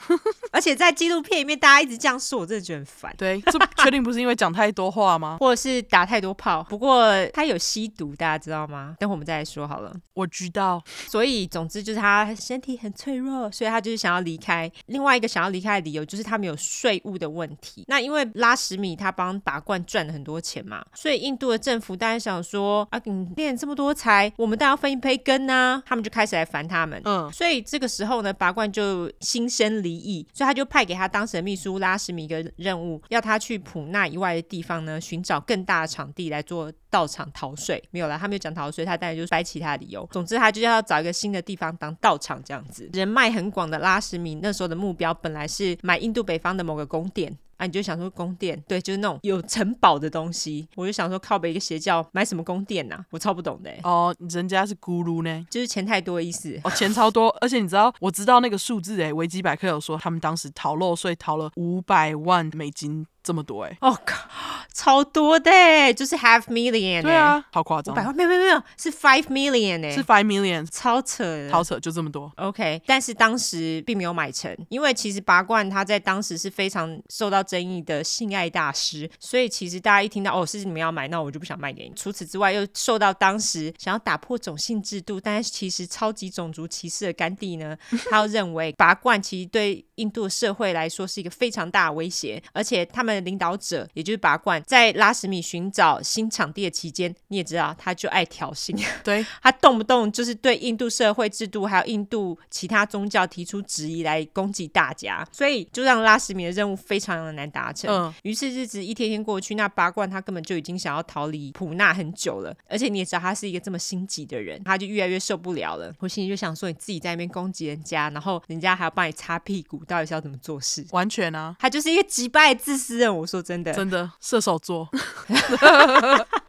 而且在纪录片里面大家一直这样说，我真的觉得很烦。对，这确定不是因为讲太多话吗或者是打太多炮？不过他有吸毒大家知道吗？等会我们再来说好了。我知道，所以总之就是他身体很脆弱，所以他就是想要离开。另外一个想要离开的理由就是他们有税务的问题，那因为拉什米他帮拔罐赚了很多钱嘛，所以印度的政府当然想说啊，你敛这么多财，我们当然要分一杯羹啊，他们就开始来烦他们。嗯，所以这个时候呢，拔罐就心生离异，所以他就派给他当时的秘书拉什米一个任务，要他去普纳以外的地方呢寻找更大的场地来做到场逃税，没有啦，他没有讲逃税，他当然就是掰其他理由，总之他就要找一个新的地方当道场这样子。人脉很广的拉什米那时候的目标本来是买印度北方的某个宫殿啊，你就想说宫殿，对，就是那种有城堡的东西，我就想说靠北一个邪教买什么宫殿啊，我超不懂的欸。哦，人家是咕噜呢，就是钱太多的意思。哦，钱超多，而且你知道，我知道那个数字欸，维基百科有说他们当时逃漏税逃了五百万美金。这么多欸，哦靠，超多的欸，就是 half million 欸，对啊，好夸张，五百万，没有没有没有，是 five million 欸，是 five million， 超扯的，超扯，就这么多。 OK， 但是当时并没有买成，因为其实拔罐他在当时是非常受到争议的性爱大师，所以其实大家一听到哦是你们要买，那我就不想卖给你。除此之外又受到当时想要打破种姓制度但是其实超级种族歧视的甘地呢他又认为拔罐其实对印度社会来说是一个非常大的威胁，而且他们领导者也就是拔罐在拉什米寻找新场地的期间，你也知道他就爱挑衅，对，他动不动就是对印度社会制度还有印度其他宗教提出质疑来攻击大家，所以就让拉什米的任务非常的难达成。嗯，于是日子一天天过去，那拔罐他根本就已经想要逃离普纳很久了，而且你也知道他是一个这么心急的人，他就越来越受不了了。我心里就想说，你自己在那边攻击人家，然后人家还要帮你擦屁股，到底是要怎么做事？完全啊，他就是一个击败自私，我说真的真的射手座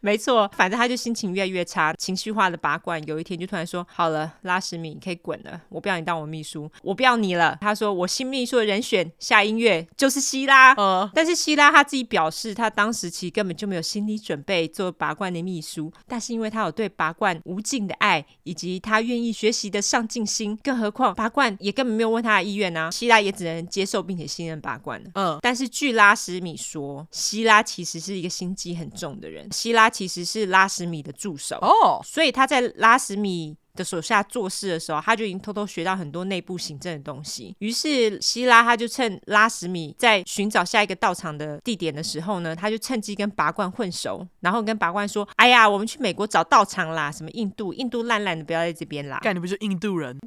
没错，反正他就心情越来越差，情绪化的拔罐有一天就突然说，好了拉什米，你可以滚了，我不要你当我秘书，我不要你了。他说我新秘书的人选下音乐就是希拉，呃、但是希拉他自己表示他当时其实根本就没有心理准备做拔罐的秘书，但是因为他有对拔罐无尽的爱以及他愿意学习的上进心，更何况拔罐也根本没有问他的意愿啊，希拉也只能接受并且信任拔罐。呃、但是据拉什米说，希拉其实是一个心机很重的人，希拉其实是拉什米的助手哦，所以他在拉什米的手下做事的时候，他就已经偷偷学到很多内部行政的东西。于是希拉他就趁拉什米在寻找下一个道场的地点的时候呢，他就趁机跟拔罐混熟，然后跟拔罐说，哎呀我们去美国找道场啦，什么印度印度烂烂的不要在这边啦，干你不就印度人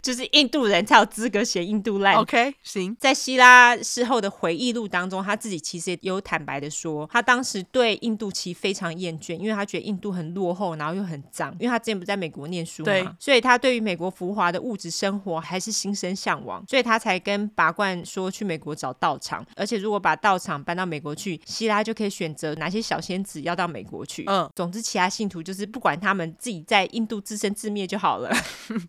就是印度人才有资格写印度烂。 OK 行，在希拉事后的回忆录当中，他自己其实也有坦白的说，他当时对印度其实非常厌倦，因为他觉得印度很落后然后又很脏，因为他之前不在美国念书，对，所以他对于美国浮华的物质生活还是心生向往，所以他才跟拔罐说去美国找道场，而且如果把道场搬到美国去，希拉就可以选择哪些小仙子要到美国去。嗯，总之其他信徒就是不管他们，自己在印度自生自灭就好了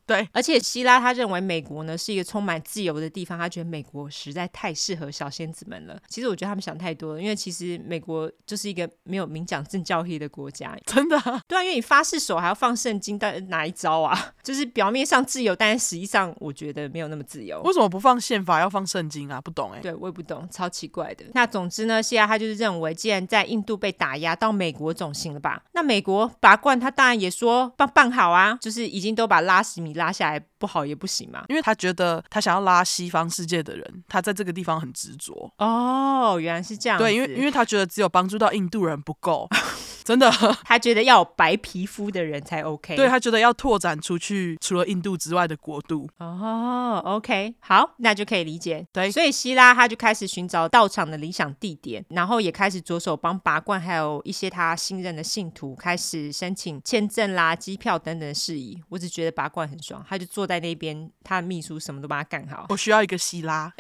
对，而且希拉他认为美国呢是一个充满自由的地方，他觉得美国实在太适合小仙子们了。其实我觉得他们想太多了，因为其实美国就是一个没有明讲正教义的国家，真的啊，对啊，因为你发誓手还要放圣经，到哪一招啊，就是表面上自由，但是实际上我觉得没有那么自由。为什么不放宪法要放圣经啊？不懂哎、欸，对我也不懂，超奇怪的。那总之呢，希拉他就是认为，既然在印度被打压，到美国总行了吧？那美国拔罐他当然也说棒棒好啊，就是已经都把拉什米拉下来，不好也不行嘛，因为他觉得他想要拉西方世界的人，他在这个地方很执着。哦，原来是这样子。对，因为因为他觉得只有帮助到印度人不够。真的，他觉得要有白皮肤的人才 OK， 对，他觉得要拓展出去除了印度之外的国度。哦、oh, OK 好，那就可以理解。对，所以希拉他就开始寻找道场的理想地点，然后也开始着手帮拔罐还有一些他信任的信徒开始申请签证啦机票等等的事宜。我只觉得拔罐很爽，他就坐在那边，他的秘书什么都把他干好。我需要一个希拉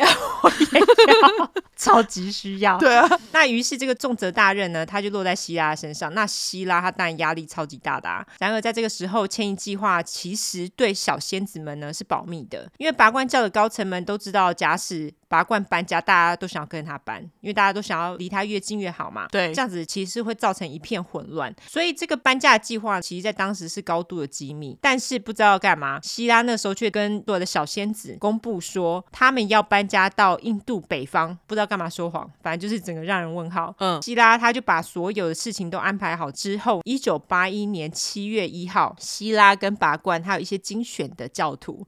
我也要超级需要对啊，那于是这个重责大任呢他就落在希拉身上，那希拉他当然压力超级大的啊。然而在这个时候，迁移计划其实对小仙子们呢是保密的，因为拔罐教的高层们都知道，假使拔罐搬家，大家都想要跟他搬，因为大家都想要离他越近越好嘛，对，这样子其实会造成一片混乱，所以这个搬家的计划其实在当时是高度的机密。但是不知道要干嘛，希拉那时候却跟所有的小仙子公布说他们要搬家到印度北方，不知道干嘛说谎，反正就是整个让人问号。嗯，希拉他就把所有的事情都安排好之后，一九八一年七月一号，希拉跟拔罐还有一些精选的教徒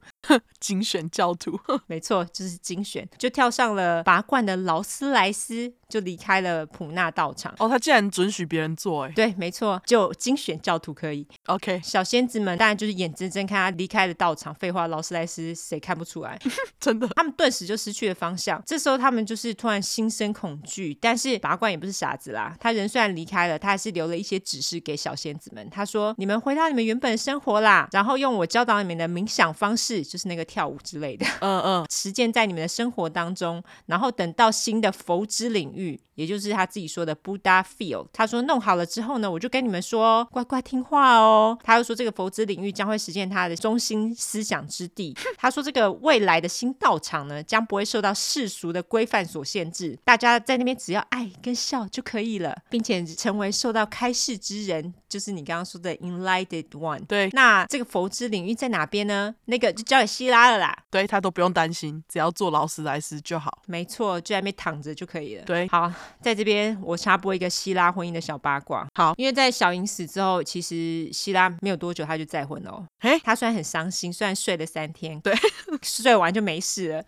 精选教徒没错，就是精选，就跳上了拔罐的劳斯莱斯，就离开了普纳道场。哦，他竟然准许别人做。哎、欸，对，没错，就精选教徒可以。 OK， 小仙子们当然就是眼睁睁看他离开了道场，废话，劳斯莱斯谁看不出来真的，他们顿时就失去了方向。这时候他们就是突然心生恐惧，但是拔罐也不是傻子啦，他人虽然离开了，他还是留了一些指示给小仙子们。他说，你们回到你们原本的生活啦，然后用我教导你们的冥想方式，就是那个跳舞之类的，嗯嗯，实践在你们的生活当中，然后等到新的佛之领域，也就是他自己说的 Buddha Field， 他说弄好了之后呢，我就跟你们说、哦、乖乖听话哦。他又说这个佛之领域将会实践他的中心思想之地他说这个未来的新道场呢，将不会受到世俗的规范所限制，大家在那边只要爱跟笑就可以了，并且成为受到开示之人，就是你刚刚说的 Enlightened One。 对，那这个佛之领域在哪边呢？那个就交给希拉了啦。对，他都不用担心，只要做劳斯莱斯就好。没错，就在那边躺着就可以了。对，好，在这边我插播一个希拉婚姻的小八卦。好，因为在小银死之后，其实希拉没有多久他就再婚了、哦、他虽然很伤心，虽然睡了三天，对睡完就没事了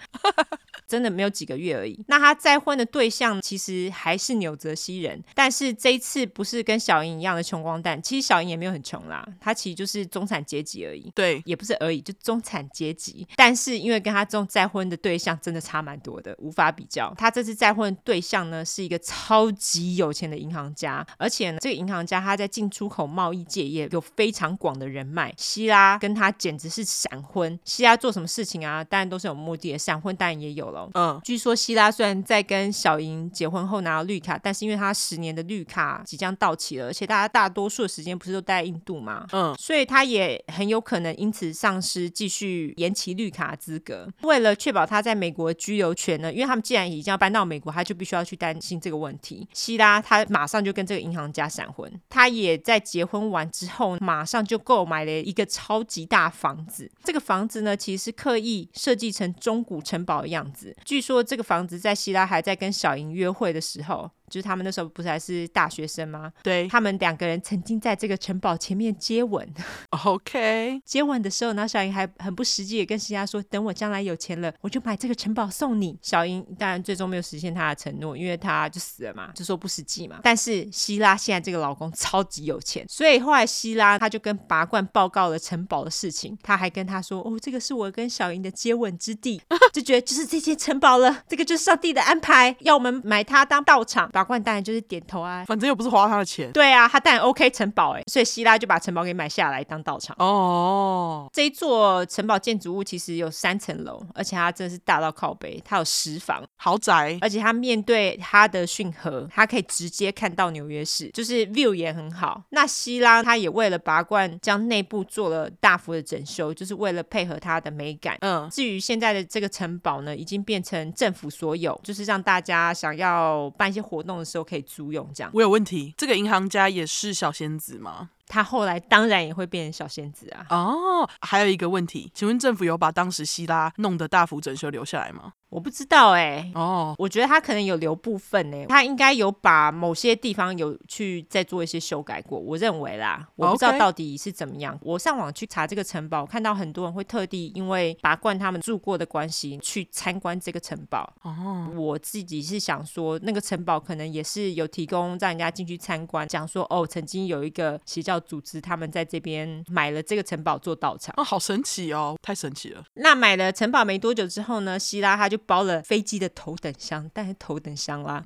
真的没有几个月而已。那他再婚的对象其实还是纽泽西人，但是这一次不是跟小银一样的穷光蛋，其实小银也没有很穷啦，他其实就是中产阶级而已。对，也不是而已，就中产阶级，但是因为跟他这种再婚的对象真的差蛮多的，无法比较。他这次再婚的对象呢，是一个超级有钱的银行家，而且呢这个银行家他在进出口贸易界也有非常广的人脉。希拉跟他简直是闪婚，希拉做什么事情啊当然都是有目的的，闪婚当然也有了。嗯，据说希拉虽然在跟小莹结婚后拿到绿卡，但是因为他十年的绿卡即将到期了，而且大家大多数的时间不是都待在印度嘛，嗯，所以他也很有可能因此丧失继续延期绿卡资格。为了确保他在美国居留权呢，因为他们既然已经要搬到美国，他就必须要去担心这个问题。希拉他马上就跟这个银行家闪婚，他也在结婚完之后马上就购买了一个超级大房子。这个房子呢其实是刻意设计成中古城堡的样子。据说这个房子在希拉还在跟小莹约会的时候，就是他们那时候不是还是大学生吗？对，他们两个人曾经在这个城堡前面接吻。 OK， 接吻的时候，然后小莹还很不实际的跟希拉说，等我将来有钱了我就买这个城堡送你。小莹当然最终没有实现她的承诺，因为她就死了嘛，就说不实际嘛。但是希拉现在这个老公超级有钱，所以后来希拉她就跟拔罐报告了城堡的事情，她还跟他说，哦，这个是我跟小莹的接吻之地就觉得就是这间城堡了，这个就是上帝的安排，要我们买它当道场。拔罐当然就是点头啊，反正又不是花他的钱。对啊，他当然 OK 城堡。哎，所以希拉就把城堡给买下来当道场。哦、oh. 这一座城堡建筑物其实有三层楼，而且它真的是大到靠北，它有十房豪宅，而且它面对它的逊河，它可以直接看到纽约市，就是 view 也很好。那希拉他也为了拔罐将内部做了大幅的整修，就是为了配合它的美感。嗯，至于现在的这个城堡呢，已经变成政府所有，就是让大家想要办一些活动弄的时候可以租用这样。我有问题，这个银行家也是小仙子吗？他后来当然也会变成小仙子啊。哦，还有一个问题，请问政府有把当时希拉弄的大幅整修留下来吗？我不知道。哎、欸，哦，我觉得他可能有留部分。哎、欸，他应该有把某些地方有去再做一些修改过，我认为啦，我不知道到底是怎么样。Okay. 我上网去查这个城堡，我看到很多人会特地因为拔罐他们住过的关系去参观这个城堡。哦，我自己是想说，那个城堡可能也是有提供让人家进去参观，讲说哦，曾经有一个邪教组织，他们在这边买了这个城堡做道场。哦，好神奇哦，太神奇了。那买了城堡没多久之后呢，希拉他就包了飞机的头等箱，但是头等箱啦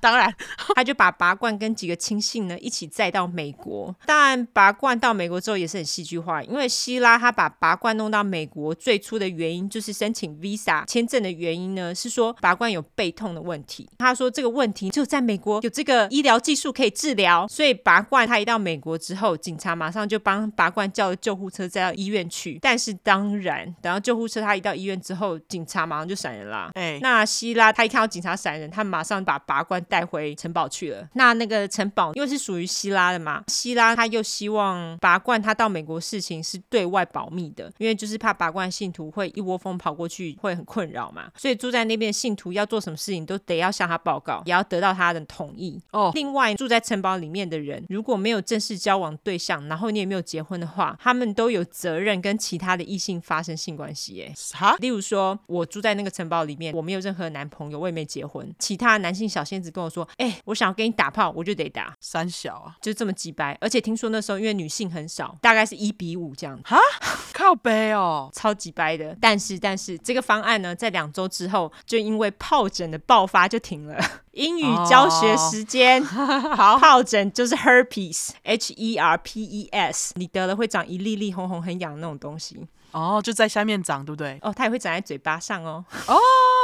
当然他就把拔罐跟几个亲信呢一起载到美国。当然拔罐到美国之后也是很戏剧化，因为希拉他把拔罐弄到美国最初的原因，就是申请 visa 签证的原因呢，是说拔罐有背痛的问题。他说这个问题只有在美国有这个医疗技术可以治疗，所以拔罐他一到美国之后，警察马上就帮拔罐叫了救护车载到医院去。但是当然等到救护车他一到医院之后，警察马上就闪人了。欸、那希拉他一看到警察闪人，他马上把拔罐带回城堡去了。那那个城堡因为是属于希拉的嘛，希拉他又希望拔罐他到美国事情是对外保密的，因为就是怕拔罐信徒会一窝蜂跑过去，会很困扰嘛，所以住在那边的信徒要做什么事情都得要向他报告，也要得到他的同意。哦，另外住在城堡里面的人如果没有正式交往对象，然后你也没有结婚的话，他们都有责任跟其他的异性发生性关系耶。例如说我住在那个城堡里面，我没有任何男朋友，我也没结婚，其他男性小仙子跟我说哎、欸，我想要跟你打炮，我就得打三小啊，就这么几百。而且听说那时候因为女性很少，大概是一比五这样子。哈，靠北哦，超级掰的。但是但是这个方案呢，在两周之后就因为疱疹的爆发就停了。英语教学时间、oh. 好，疱疹就是 herpes H E R P E S， 你得了会长一粒粒红红很痒那种东西。哦、oh, 就在下面长对不对？哦，它也会长在嘴巴上哦。哦、oh,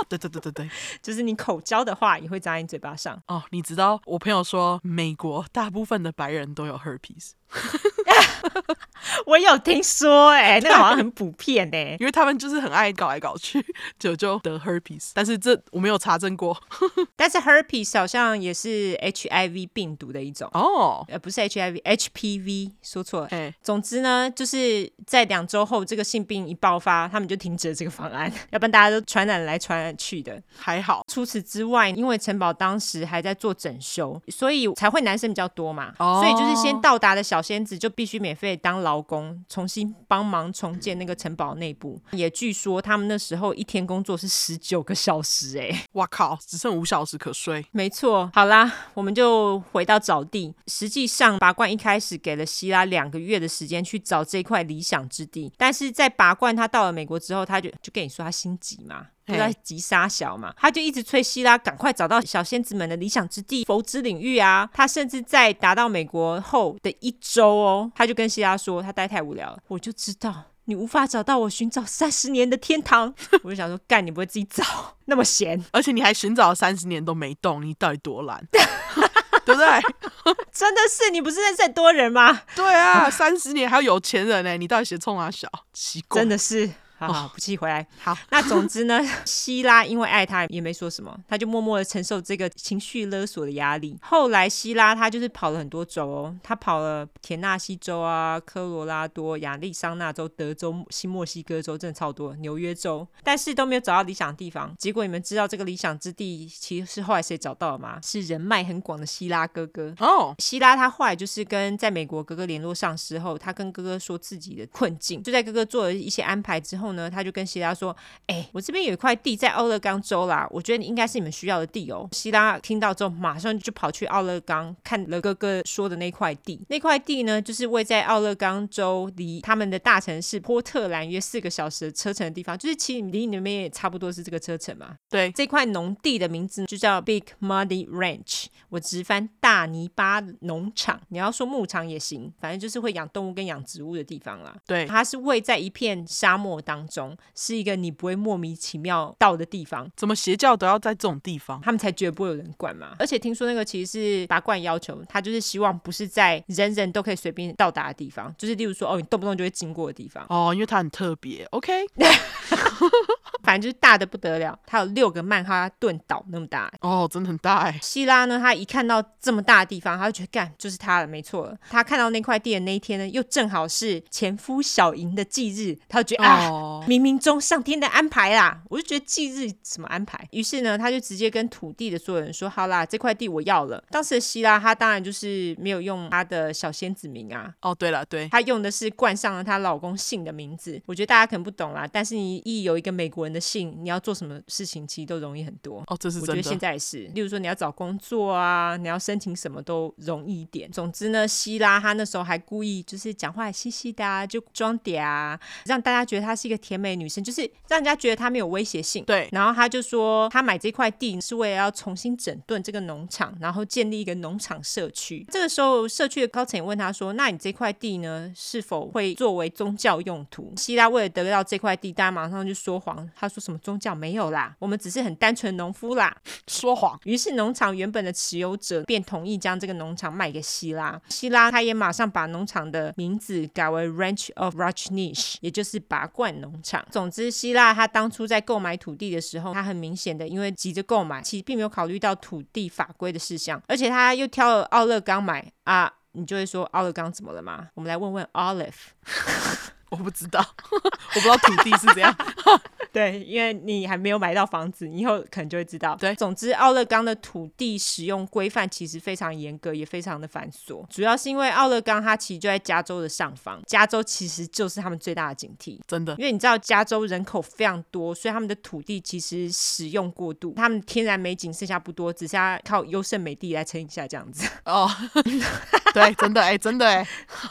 对对对对对，就是你口交的话也会长在你嘴巴上哦。oh, 你知道我朋友说美国大部分的白人都有 herpes。 我有听说哎、欸，那个好像很普遍哎、欸，因为他们就是很爱搞来搞去，就就得 herpes， 但是这我没有查证过。但是 herpes 好像也是 H I V 病毒的一种哦、oh. 呃，不是 H I V H P V 说错了、欸、总之呢，就是在两周后这个性病一爆发，他们就停止了这个方案，要不然大家都传染来传染去的。还好除此之外，因为城堡当时还在做整修，所以才会男生比较多嘛、oh. 所以就是先到达的小仙子就必须免费当劳工，重新帮忙重建那个城堡内部。也据说他们那时候一天工作是十九个小时哎、欸，哇靠，只剩五小时可睡。没错，好啦，我们就回到找地。实际上拔罐一开始给了希拉两个月的时间去找这块理想之地，但是在拔罐他到了美国之后，他就就跟你说他心急嘛，就在急杀小嘛，他就一直催希拉赶快找到小仙子们的理想之地佛之领域啊。他甚至在达到美国后的一周哦，他就跟希拉说他待太无聊了，我就知道你无法找到我寻找三十年的天堂。我就想说干，你不会自己找那么闲，而且你还寻找三十年都没动，你到底多懒。对不对？真的是，你不是认识很多人吗？对啊，三十年还有有钱人呢、欸，你到底写冲啊小？奇怪，真的是。好好，不气回来。好，那总之呢，希拉因为爱他也没说什么，他就默默的承受这个情绪勒索的压力。后来希拉他就是跑了很多州哦，他跑了田纳西州啊、科罗拉多、亚利桑那州、德州、新墨西哥州，真的超多，纽约州，但是都没有找到理想地方。结果你们知道这个理想之地其实是后来谁找到了吗？是人脉很广的希拉哥哥哦。希拉他后来就是跟在美国哥哥联络上之后，他跟哥哥说自己的困境，就在哥哥做了一些安排之后呢，他就跟希拉说哎、欸，我这边有一块地在奥勒冈州啦，我觉得应该是你们需要的地哦。希拉听到之后马上就跑去奥勒冈看了哥哥说的那块地。那块地呢，就是位在奥勒冈州离他们的大城市波特兰约四个小时的车程的地方，就是其实离你们也差不多是这个车程嘛。对，这块农地的名字就叫 Big Muddy Ranch， 我直翻大泥巴农场，你要说牧场也行，反正就是会养动物跟养植物的地方啦。对，它是位在一片沙漠当中，是一个你不会莫名其妙到的地方。怎么邪教都要在这种地方，他们才绝不会有人管嘛。而且听说那个其实是拔罐要求，他就是希望不是在人人都可以随便到达的地方，就是例如说哦，你动不动就会经过的地方哦，因为它很特别 OK。 反正就是大的不得了，它有六个曼哈顿岛那么大哦，真的很大哎。希拉呢，他一看到这么大的地方，他就觉得干，就是它了，没错了。他看到那块地的那一天呢，又正好是前夫小莹的忌日，他就觉得、哦、啊冥冥中上天的安排啦。我就觉得忌日什么安排。于是呢，他就直接跟土地的所有人说好啦，这块地我要了。当时的希拉他当然就是没有用他的小仙子名啊，哦对了对，他用的是冠上了他老公姓的名字。我觉得大家可能不懂啦，但是你一有一个美国人的姓，你要做什么事情其实都容易很多哦，这是真的。我觉得现在也是，例如说你要找工作啊，你要申请什么都容易一点。总之呢，希拉他那时候还故意就是讲话细细的啊，就装嗲啊，让大家觉得他是一个甜美女生，就是让人家觉得她没有威胁性。对，然后她就说她买这块地是为了要重新整顿这个农场，然后建立一个农场社区。这个时候社区的高层也问她说，那你这块地呢是否会作为宗教用途？希拉为了得到这块地，大家马上就说谎，她说什么宗教没有啦，我们只是很单纯农夫啦，说谎。于是农场原本的持有者便同意将这个农场卖给希拉。希拉她也马上把农场的名字改为 Ranch of Rajneesh， 也就是拔罐农场。总之希腊他当初在购买土地的时候，他很明显的因为急着购买，其实并没有考虑到土地法规的事项，而且他又挑了奥勒冈买啊。你就会说奥勒冈怎么了吗？我们来问问 Olive。 我不知道我不知道土地是怎样。对，因为你还没有买到房子，你以后可能就会知道。对，总之奥勒冈的土地使用规范其实非常严格，也非常的繁琐，主要是因为奥勒冈它其实就在加州的上方，加州其实就是他们最大的警惕，真的，因为你知道加州人口非常多，所以他们的土地其实使用过度，他们天然美景剩下不多，只是要靠优胜美地来撑一下这样子。哦对，真的，哎、欸，真的哎、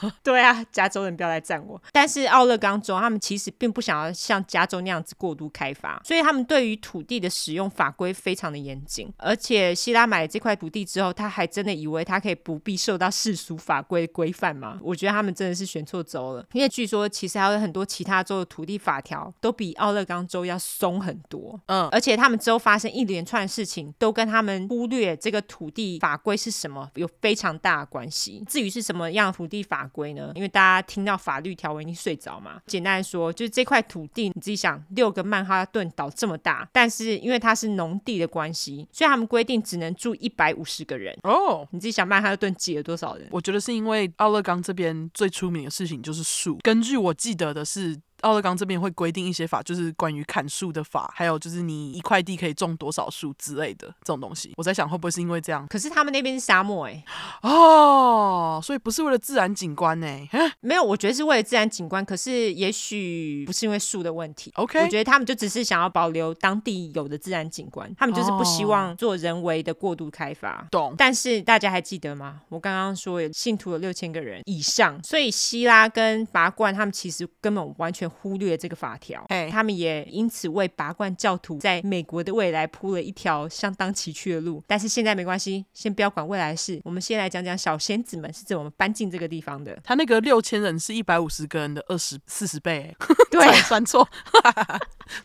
欸，对啊，加州人不要来赞我。但是奥勒冈州他们其实并不想要像加州那样子过度开发，所以他们对于土地的使用法规非常的严谨。而且希拉买了这块土地之后，他还真的以为他可以不必受到世俗法规的规范吗？我觉得他们真的是选错州了，因为据说其实还有很多其他州的土地法条都比奥勒冈州要松很多。嗯，而且他们之后发生一连串的事情，都跟他们忽略这个土地法规是什么有非常大的关系。至于是什么样的土地法规呢？因为大家听到法律条文一定睡着嘛。简单来说，就是这块土地你自己想，六个曼哈顿岛这么大，但是因为它是农地的关系，所以他们规定只能住一百五十个人。哦，你自己想曼哈顿挤了多少人？我觉得是因为奥勒冈这边最出名的事情就是树。根据我记得的是，奥勒冈这边会规定一些法，就是关于砍树的法，还有就是你一块地可以种多少树之类的这种东西。我在想会不会是因为这样，可是他们那边是沙漠耶、欸、哦，所以不是为了自然景观耶、欸、没有，我觉得是为了自然景观，可是也许不是因为树的问题。 OK， 我觉得他们就只是想要保留当地有的自然景观，他们就是不希望做人为的过度开发。懂。但是大家还记得吗？我刚刚说有信徒有六千个人以上，所以希拉跟拔罐他们其实根本完全忽略这个法条、hey. 他们也因此为拔罐教徒在美国的未来铺了一条相当崎岖的路。但是现在没关系，先不要管未来的事，我们先来讲讲小仙子们是怎么搬进这个地方的。他那个六千人是一百五十个人的二十四十倍对，算错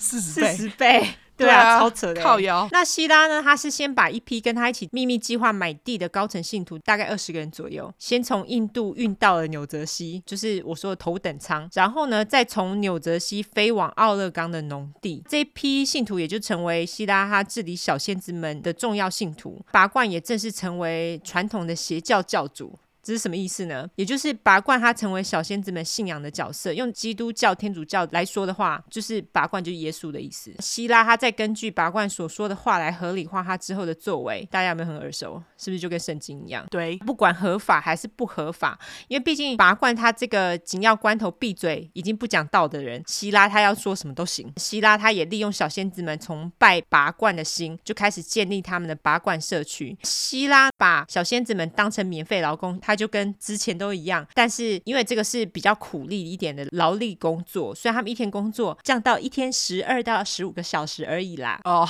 四十倍，四十倍对啊，超扯的、欸、靠腰。那希拉呢，他是先把一批跟他一起秘密计划买地的高层信徒，大概二十个人左右，先从印度运到了纽泽西，就是我说的头等舱，然后呢再从纽泽西飞往奥勒冈的农地。这批信徒也就成为希拉他治理小仙子们的重要信徒。拔罐也正式成为传统的邪教教主。这是什么意思呢？也就是拔罐他成为小仙子们信仰的角色，用基督教天主教来说的话，就是拔罐就是耶稣的意思。希拉他再根据拔罐所说的话来合理化他之后的作为，大家有没有很耳熟？是不是就跟圣经一样？对，不管合法还是不合法，因为毕竟拔罐他这个紧要关头闭嘴已经不讲道的人，希拉他要说什么都行。希拉他也利用小仙子们崇拜拔罐的心，就开始建立他们的拔罐社区。希拉把小仙子们当成免费劳工，他他就跟之前都一样，但是因为这个是比较苦力一点的劳力工作，所以他们一天工作降到一天十二到十五个小时而已啦。哦，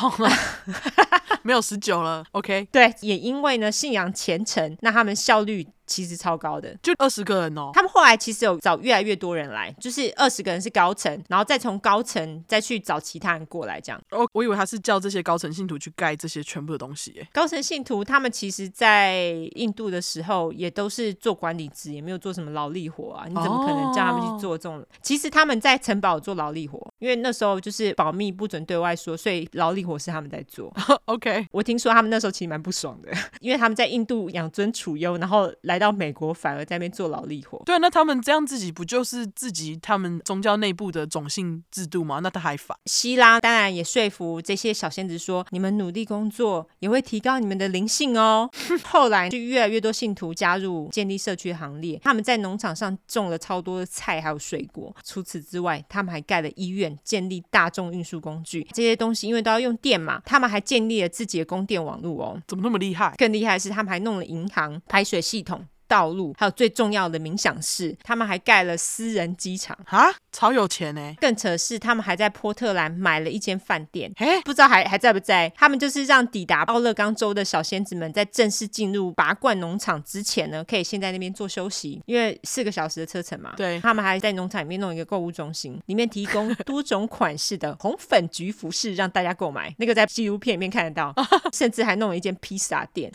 没有十九了 OK。 对，也因为呢信仰虔诚，那他们效率其实超高的，就二十个人哦。他们后来其实有找越来越多人来，就是二十个人是高层，然后再从高层再去找其他人过来这样。哦，我以为他是叫这些高层信徒去盖这些全部的东西耶。高层信徒他们其实在印度的时候也都是做管理职，也没有做什么劳力活啊，你怎么可能叫他们去做这种、哦、其实他们在城堡做劳力活，因为那时候就是保密不准对外说，所以劳力活是他们在做OK。 我听说他们那时候其实蛮不爽的，因为他们在印度养尊处优，然后来到美国反而在那边做劳力活。对，那他们这样自己不就是自己他们宗教内部的种姓制度吗？那他还反。希拉当然也说服这些小仙子说，你们努力工作也会提高你们的灵性哦后来就越来越多信徒加入建立社区行列，他们在农场上种了超多的菜还有水果。除此之外，他们还盖了医院，建立大众运输工具，这些东西因为都要用电嘛，他们还建立了自己的供电网络哦。怎么那么厉害？更厉害的是他们还弄了银行、排水系统、道路，还有最重要的冥想室。他们还盖了私人机场啊，超有钱耶。更扯是他们还在波特兰买了一间饭店，不知道 还, 还在不在。他们就是让抵达奥勒冈州的小仙子们在正式进入拔罐农场之前呢，可以先在那边做休息，因为四个小时的车程嘛。对，他们还在农场里面弄一个购物中心，里面提供多种款式的红粉橘服饰让大家购买，那个在纪录片里面看得到甚至还弄了一间披萨店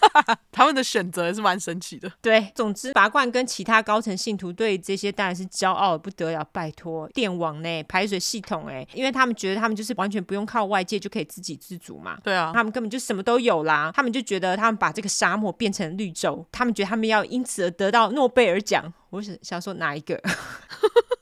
他们的选择是蛮神奇的。对，总之拔罐跟其他高层信徒对这些当然是骄傲的不得了，拜托电网呢，排水系统耶，因为他们觉得他们就是完全不用靠外界就可以自给自足嘛。对啊，他们根本就什么都有啦。他们就觉得他们把这个沙漠变成绿洲，他们觉得他们要因此而得到诺贝尔奖。我想说哪一个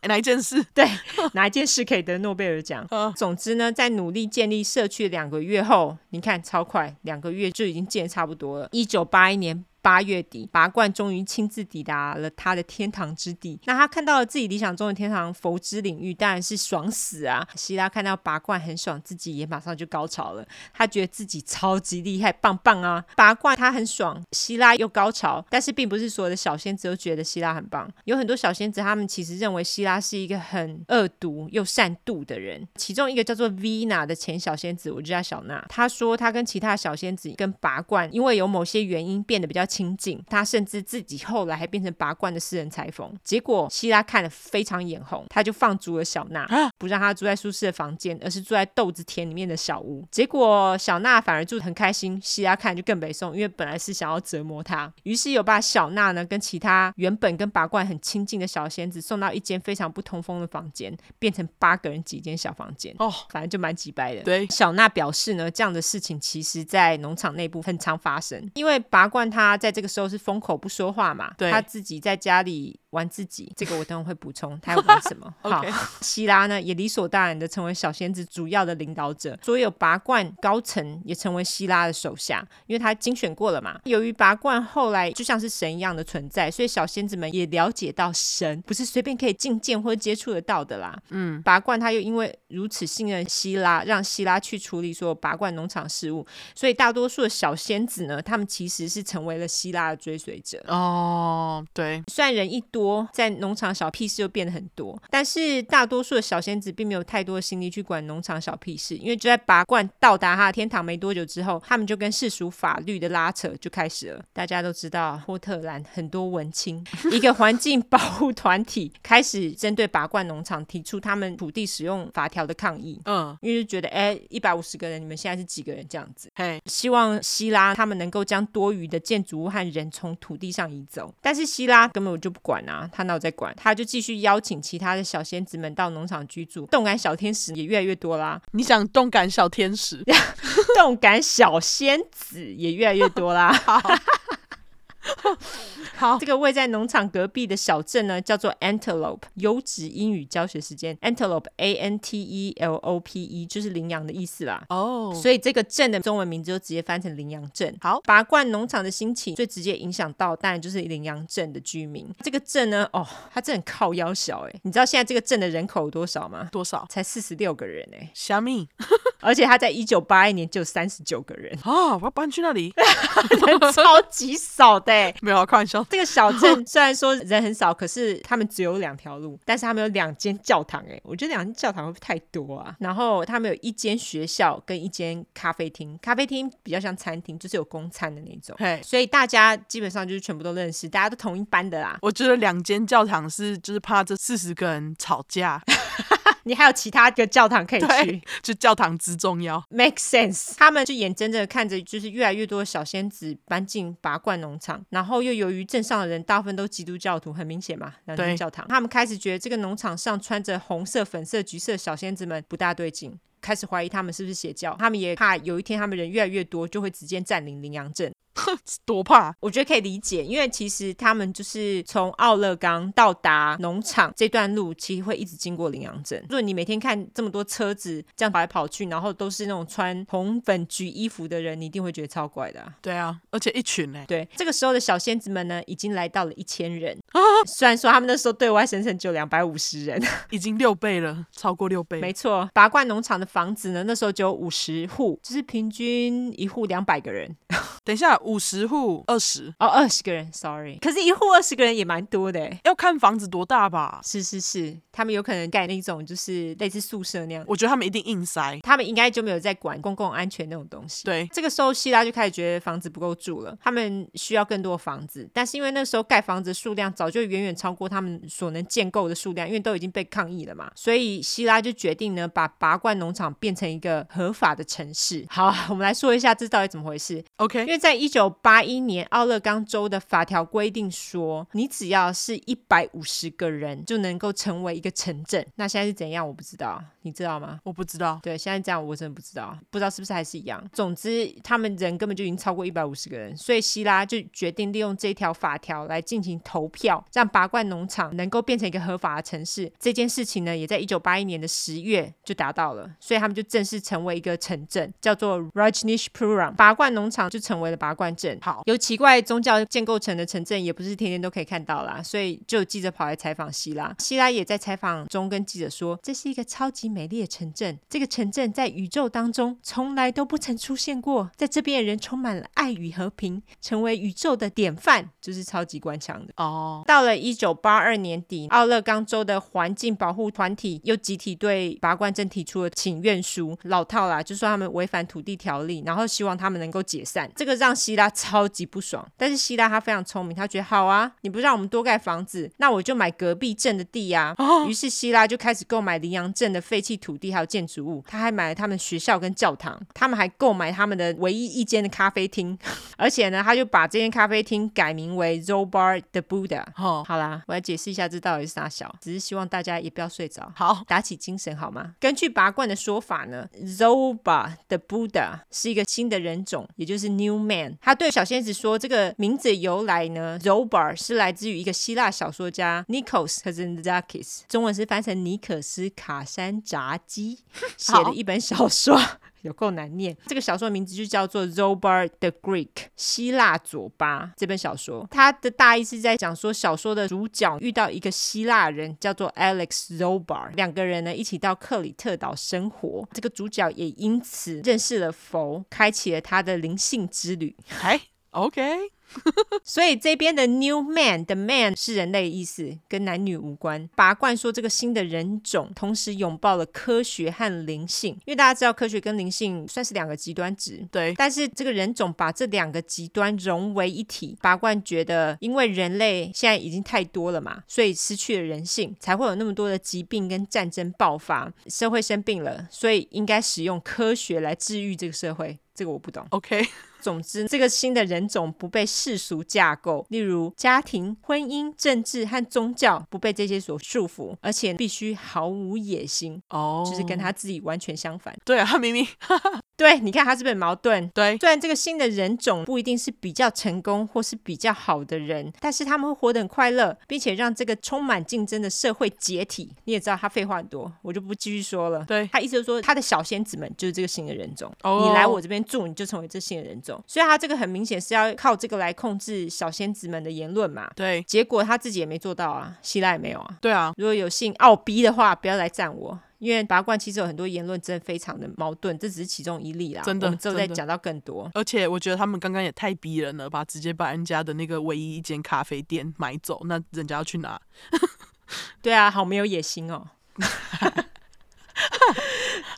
哪一件事对哪一件事可以得诺贝尔奖总之呢，在努力建立社区两个月后，你看超快，两个月就已经建差不多了。一九八一年八月底，拔罐终于亲自抵达了他的天堂之地。那他看到了自己理想中的天堂佛之领域，当然是爽死啊。希拉看到拔罐很爽，自己也马上就高潮了，他觉得自己超级厉害，棒棒啊。拔罐他很爽，希拉又高潮，但是并不是所有的小仙子都觉得希拉很棒。有很多小仙子他们其实认为希拉是一个很恶毒又善妒的人。其中一个叫做 Vina 的前小仙子，我叫她小娜，她说她跟其他小仙子跟拔罐因为有某些原因变得比较情景，他甚至自己后来还变成拔罐的私人裁缝。结果希拉看了非常眼红，他就放逐了小娜，不让他住在舒适的房间，而是住在豆子田里面的小屋。结果小娜反而住得很开心，希拉看就更北宋，因为本来是想要折磨他，于是有把小娜呢跟其他原本跟拔罐很亲近的小仙子送到一间非常不通风的房间，变成八个人挤一间小房间。哦，反正就蛮几掰的。对，小娜表示呢，这样的事情其实在农场内部很常发生，因为拔罐他在在这个时候是封口不说话嘛，他自己在家里玩自己，这个我等会会补充他要玩什么好，希拉呢也理所当然的成为小仙子主要的领导者，所有拔罐高层也成为希拉的手下，因为他精选过了嘛。由于拔罐后来就像是神一样的存在，所以小仙子们也了解到神不是随便可以觐见或接触得到的啦。嗯，拔罐他又因为如此信任希拉，让希拉去处理所有拔罐农场事务，所以大多数的小仙子呢，他们其实是成为了希拉的追随者。哦，对，虽然人一多，在农场小屁事就变得很多，但是大多数的小仙子并没有太多的心力去管农场小屁事，因为就在拔罐到达他的天堂没多久之后，他们就跟世俗法律的拉扯就开始了。大家都知道波特兰很多文青一个环境保护团体开始针对拔罐农场提出他们土地使用法条的抗议。嗯，因为就觉得哎，一百五十个人你们现在是几个人这样子，希望希拉他们能够将多余的建筑物和人从土地上移走。但是希拉根本我就不管啊，他哪有在管，他就继续邀请其他的小仙子们到农场居住。动感小天使也越来越多啦。你想动感小天使动感小仙子也越来越多啦好好，这个位在农场隔壁的小镇呢叫做 Antelope， 优质英语教学时间。 Antelope A N T E L O P E 就是羚羊的意思啦。哦、oh. 所以这个镇的中文名字就直接翻成羚羊镇。好，拔罐农场的兴起最直接影响到当然就是羚羊镇的居民。这个镇呢，哦，它真的很靠腰小耶。你知道现在这个镇的人口有多少吗？多少？才四十六个人耶。虾米而且它在一九八一年就有三十九个人。哦、oh, 我要搬去那里人超级少的。没有，开玩笑。这个小镇虽然说人很少，可是他们只有两条路，但是他们有两间教堂。哎，我觉得两间教堂会不会太多啊？然后他们有一间学校跟一间咖啡厅，咖啡厅比较像餐厅，就是有供餐的那种。所以大家基本上就是全部都认识，大家都同一班的啦。我觉得两间教堂是就是怕这四十个人吵架。你还有其他个教堂可以去，就教堂之重要 make sense。 他们就眼睁睁的看着就是越来越多的小仙子搬进拔罐农场，然后又由于镇上的人大部分都基督教徒，很明显嘛，两间教堂。他们开始觉得这个农场上穿着红色粉色橘色的小仙子们不大对劲，开始怀疑他们是不是邪教。他们也怕有一天他们人越来越多就会直接占领羚羊镇。多怕，我觉得可以理解，因为其实他们就是从奥勒冈到达农场这段路其实会一直经过羚羊镇。如果你每天看这么多车子这样跑来跑去，然后都是那种穿红粉橘衣服的人，你一定会觉得超怪的、啊、对啊，而且一群耶。对，这个时候的小仙子们呢已经来到了一千人、啊、虽然说他们那时候对外声称只有两百五十人已经六倍了，超过六倍。没错，拔罐农场的房子呢那时候只有五十户，就是平均一户两百个人等一下，五十户二十哦，二十个人 ，sorry。可是，一户二十个人也蛮多的耶，要看房子多大吧。是是是，他们有可能盖那种就是类似宿舍那样。我觉得他们一定硬塞，他们应该就没有在管公共安全那种东西。对，这个时候希拉就开始觉得房子不够住了，他们需要更多的房子。但是因为那时候盖房子数量早就远远超过他们所能建构的数量，因为都已经被抗议了嘛，所以希拉就决定呢，把拔罐农场变成一个合法的城市。好，我们来说一下这到底怎么回事。OK。为在一九八一年奥勒冈州的法条规定说，你只要是一百五十个人就能够成为一个城镇。那现在是怎样我不知道，你知道吗？我不知道。对，现在这样我真的不知道，不知道是不是还是一样。总之他们人根本就已经超过一百五十个人，所以希拉就决定利用这条法条来进行投票，让拔罐农场能够变成一个合法的城市。这件事情呢也在一九八一年的十月就达到了，所以他们就正式成为一个城镇，叫做 Rajneeshpuram， 拔罐农场就成为了拔罐镇。好，由奇怪宗教建构成的城镇也不是天天都可以看到啦，所以就有记者跑来采访希拉。希拉也在采访中跟记者说，这是一个超级美丽的城镇，这个城镇在宇宙当中从来都不曾出现过，在这边的人充满了爱与和平，成为宇宙的典范，就是超级官腔的哦。Oh. 到了一九八二年底，奥勒冈州的环境保护团体又集体对拔罐镇提出了请愿书，老套啦，就说他们违反土地条例，然后希望他们能够解散。这个让希拉超级不爽，但是希拉他非常聪明，他觉得好啊，你不让我们多盖房子，那我就买隔壁镇的地啊。于是希拉就开始购买羚羊镇的废弃土地还有建筑物，他还买了他们学校跟教堂，他们还购买他们的唯一一间的咖啡厅而且呢他就把这间咖啡厅改名为 Zobar the Buddha、oh. 好啦，我来解释一下这到底是啥小，只是希望大家也不要睡着，好，打起精神好吗？根据拔罐的说法呢， Zobar the Buddha 是一个新的人种，也就是 New Man。 他对小仙子说，这个名字由来呢 Zobar 是来自于一个希腊小说家 Nikos Kazantzakis， 中文是翻成尼可斯卡山炸鸡写的一本小说有够难念。这个小说的名字就叫做 Zobar the Greek， 希腊佐巴。这本小说它的大意是在讲说，小说的主角遇到一个希腊人叫做 Alex Zobar， 两个人呢一起到克里特岛生活，这个主角也因此认识了佛，开启了他的灵性之旅。哎 OK 所以这边的 new man 的 man 是人类的意思，跟男女无关。拔罐说这个新的人种同时拥抱了科学和灵性，因为大家知道科学跟灵性算是两个极端值，对，但是这个人种把这两个极端融为一体。拔罐觉得因为人类现在已经太多了嘛，所以失去了人性，才会有那么多的疾病跟战争爆发，社会生病了，所以应该使用科学来治愈这个社会。这个我不懂 OK 总之这个新的人种不被世俗架构，例如家庭、婚姻、政治和宗教，不被这些所束缚，而且必须毫无野心哦， oh. 就是跟他自己完全相反。对啊，他明明对，你看他是不是很矛盾？对，虽然这个新的人种不一定是比较成功或是比较好的人，但是他们会活得很快乐，并且让这个充满竞争的社会解体。你也知道他废话很多，我就不继续说了。对，他意思就是说他的小仙子们就是这个新的人种、oh. 你来我这边住，你就成为这新的人种，所以他这个很明显是要靠这个来控制小仙子们的言论嘛。对，结果他自己也没做到啊，希拉也没有啊。对啊，如果有幸奥逼的话不要来赞我，因为拔罐其实有很多言论真的非常的矛盾，这只是其中一例啦，真的我们之后再讲到更多。而且我觉得他们刚刚也太逼人了吧，直接把人家的那个唯一一间咖啡店买走，那人家要去哪对啊，好没有野心哦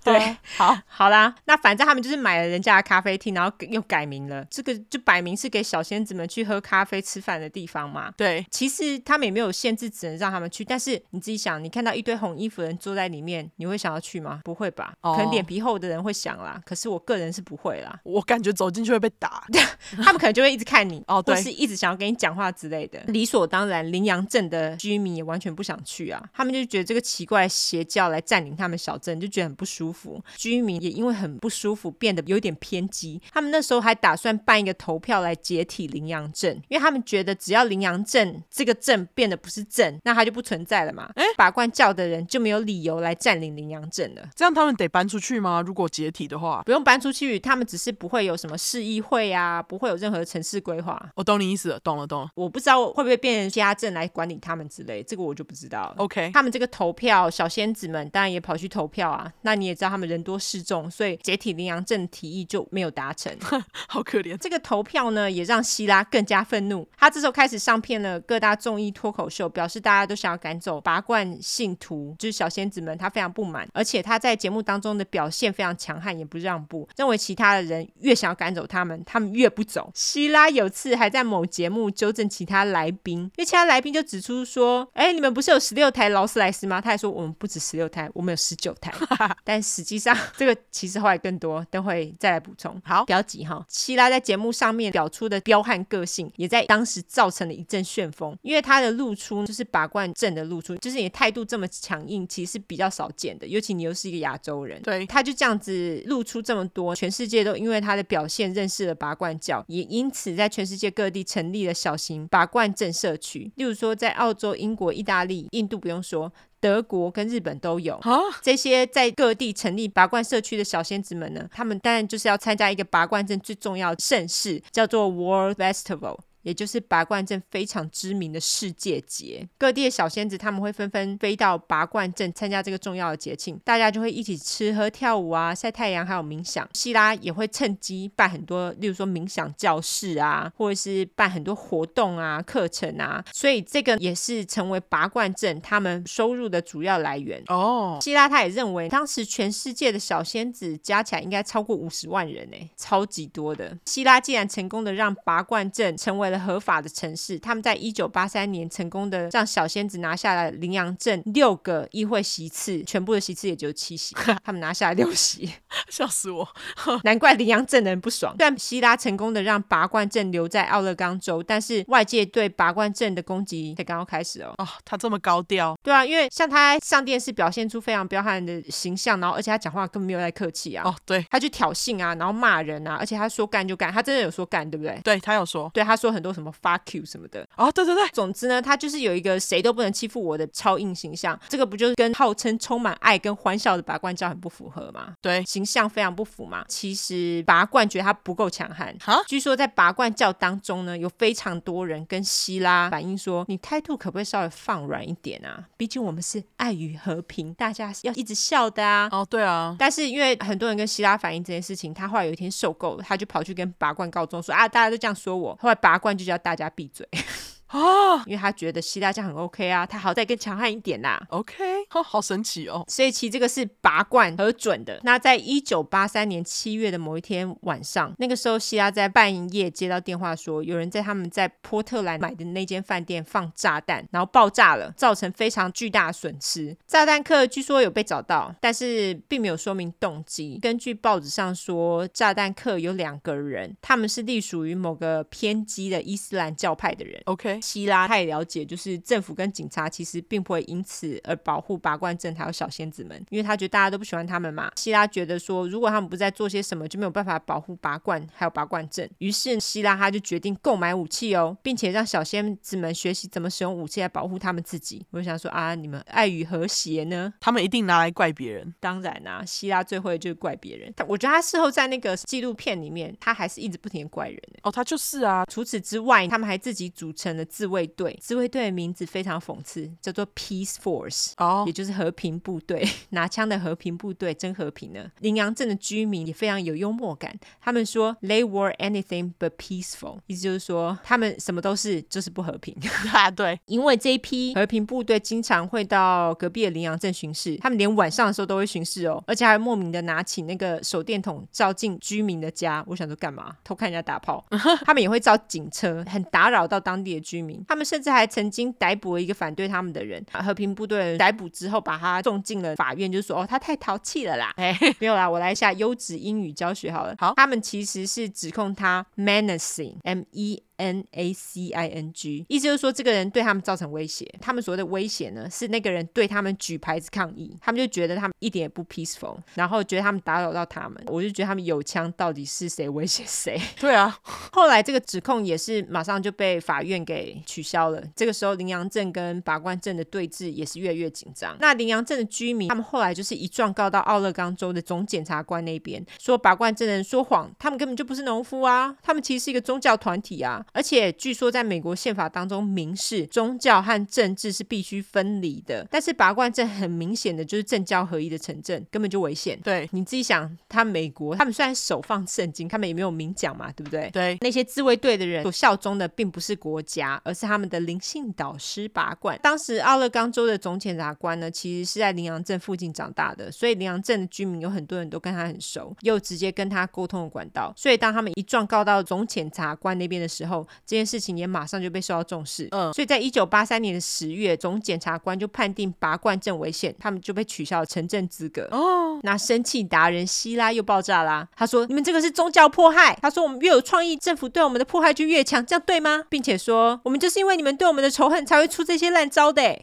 对，好好啦，那反正他们就是买了人家的咖啡厅，然后又改名了，这个就摆明是给小仙子们去喝咖啡吃饭的地方嘛。对，其实他们也没有限制只能让他们去，但是你自己想，你看到一堆红衣服的人坐在里面，你会想要去吗？不会吧、哦、可能脸皮厚的人会想啦，可是我个人是不会啦，我感觉走进去会被打他们可能就会一直看你、哦、对，或是一直想要跟你讲话之类的。理所当然，羚羊镇的居民也完全不想去啊，他们就觉得这个奇怪的邪教来占领他们小镇，就觉得很不舒服。居民也因为很不舒服变得有点偏激，他们那时候还打算办一个投票来解体羚羊镇，因为他们觉得只要羚羊镇这个镇变得不是镇，那它就不存在了嘛、欸、拔罐教的人就没有理由来占领羚羊镇了。这样他们得搬出去吗？如果解体的话不用搬出去，他们只是不会有什么市议会啊，不会有任何城市规划。我懂你意思了，懂了懂了。我不知道会不会变成家镇来管理他们之类，这个我就不知道了。 OK， 他们这个投票，小仙子们当然也跑去投票啊，那你也知道他们人多势众，所以解体羚羊镇提议就没有达成好可怜。这个投票呢也让希拉更加愤怒，他这时候开始上片了各大综艺脱口秀，表示大家都想要赶走拔罐信徒，就是小仙子们，他非常不满。而且他在节目当中的表现非常强悍，也不让步，认为其他的人越想要赶走他们，他们越不走。希拉有次还在某节目纠正其他来宾，因为其他来宾就指出说，哎，你们不是有十六台劳斯莱斯吗？他还说我们不止十六台，我们有十九台但实际上这个其实后来更多都会再来补充。好，不要急哈。希拉在节目上面表出的彪悍个性也在当时造成了一阵旋风，因为他的露出就是拔罐阵的露出，就是你的态度这么强硬其实是比较少见的，尤其你又是一个亚洲人。对，他就这样子露出这么多，全世界都因为他的表现认识了拔罐教，也因此在全世界各地成立了小型拔罐阵社区，例如说在澳洲、英国、意大利、印度不用说，德国跟日本都有。这些在各地成立拔罐社区的小仙子们呢，他们当然就是要参加一个拔罐阵最重要的盛事，叫做 World Festival， 也就是拔罐阵非常知名的世界节。各地的小仙子他们会纷纷飞到拔罐阵参加这个重要的节庆，大家就会一起吃喝跳舞啊，晒太阳，还有冥想。希拉也会趁机办很多，例如说冥想教室啊，或者是办很多活动啊、课程啊，所以这个也是成为拔罐阵他们收入的主要来源哦。Oh. 希拉他也认为当时全世界的小仙子加起来应该超过五十万人，欸，超级多的。希拉既然成功的让拔罐阵成为了合法的城市，他们在一九八三年成功的让小仙子拿下了羚羊镇六个议会席次，全部的席次也只有七席，他们拿下了六席，笑死我难怪羚羊镇的人不爽。虽然希拉成功的让拔罐阵留在奥勒冈州，但是外界对拔罐阵的攻击才刚刚开始哦。哦，他这么高调。对啊，因为像他上电视表现出非常彪悍的形象，然后而且他讲话根本没有在客气啊。哦，对，他去挑衅啊，然后骂人啊，而且他说干就干，他真的有说干，对不对？对，他有说，对，他说很多什么 fuck you 什么的。哦，对对对。总之呢，他就是有一个谁都不能欺负我的超硬形象，这个不就是跟号称充满爱跟欢笑的拔罐教很不符合吗？对，形象非常不符嘛。其实拔罐觉得他不够强悍。据说在拔罐教当中呢，有非常多人跟希拉反映说，你态度可不可以稍微放软一点啊？毕竟我们是爱与和平，大家要一直笑的啊。哦，对啊。但是因为很多人跟希拉反映这件事情，他后来有一天受够了，他就跑去跟拔罐告状说啊，大家都这样说我。后来拔罐就叫大家闭嘴。哦，因为他觉得希拉这样很 OK 啊，他好歹更强悍一点啦。OK， 哦，好神奇哦。所以其实这个是拔罐核准的。那在一九八三年七月的某一天晚上，那个时候希拉在半夜接到电话说，有人在他们在波特兰买的那间饭店放炸弹，然后爆炸了，造成非常巨大的损失。炸弹客据说有被找到，但是并没有说明动机。根据报纸上说，炸弹客有两个人，他们是隶属于某个偏激的伊斯兰教派的人。 OK，希拉他也了解，就是政府跟警察其实并不会因此而保护拔罐阵还有小仙子们，因为他觉得大家都不喜欢他们嘛。希拉觉得说，如果他们不再做些什么，就没有办法保护拔罐还有拔罐阵。于是希拉他就决定购买武器哦，并且让小仙子们学习怎么使用武器来保护他们自己。我就想说啊，你们爱与和谐呢，他们一定拿来怪别人。当然啊，希拉最会的就是怪别人。我觉得他事后在那个纪录片里面，他还是一直不停怪人。哦，他就是啊。除此之外，他们还自己组成了自卫队，自卫队的名字非常讽刺，叫做 Peace Force， 哦，也就是和平部队，拿枪的和平部队，真和平呢。羚羊镇的居民也非常有幽默感，他们说 They were anything but peaceful， 意思就是说他们什么都是，就是不和平啊，对，因为这一批和平部队经常会到隔壁的羚羊镇巡视，他们连晚上的时候都会巡视哦，而且还莫名的拿起那个手电筒照进居民的家。我想说干嘛？偷看人家打炮他们也会照警车，很打扰到当地的居民。他们甚至还曾经逮捕了一个反对他们的人，和平部队人逮捕之后把他送进了法院，就说哦，他太淘气了啦没有啦，我来一下优质英语教学好了。好，他们其实是指控他 menacing M E N A C I N G， 意思就是说这个人对他们造成威胁。他们所谓的威胁呢，是那个人对他们举牌子抗议，他们就觉得他们一点也不 peaceful， 然后觉得他们打扰到他们。我就觉得他们有枪到底是谁威胁谁？对啊。后来这个指控也是马上就被法院给取消了。这个时候羚羊镇跟拔罐镇的对峙也是越来越紧张。那羚羊镇的居民他们后来就是一状告到奥勒冈州的总检察官那边，说拔罐镇人说谎，他们根本就不是农夫啊，他们其实是一个宗教团体啊。而且据说在美国宪法当中，民事、宗教和政治是必须分离的，但是拔罐阵很明显的就是政教合一的城镇，根本就违宪。对，你自己想，他美国他们虽然手放圣经，他们也没有明讲嘛，对不对？对，那些自卫队的人所效忠的并不是国家，而是他们的灵性导师拔罐。当时奥勒冈州的总检察官呢，其实是在羚羊镇附近长大的，所以羚羊镇的居民有很多人都跟他很熟，也有直接跟他沟通的管道。所以当他们一状告到总检察官那边的时候，后，这件事情也马上就被受到重视。嗯，所以在一九八三年的十月，总检察官就判定拔罐症违宪，他们就被取消了城镇资格。哦，那生气达人希拉又爆炸啦，他说你们这个是宗教迫害，他说我们越有创意，政府对我们的迫害就越强，这样对吗？并且说我们就是因为你们对我们的仇恨才会出这些烂招的。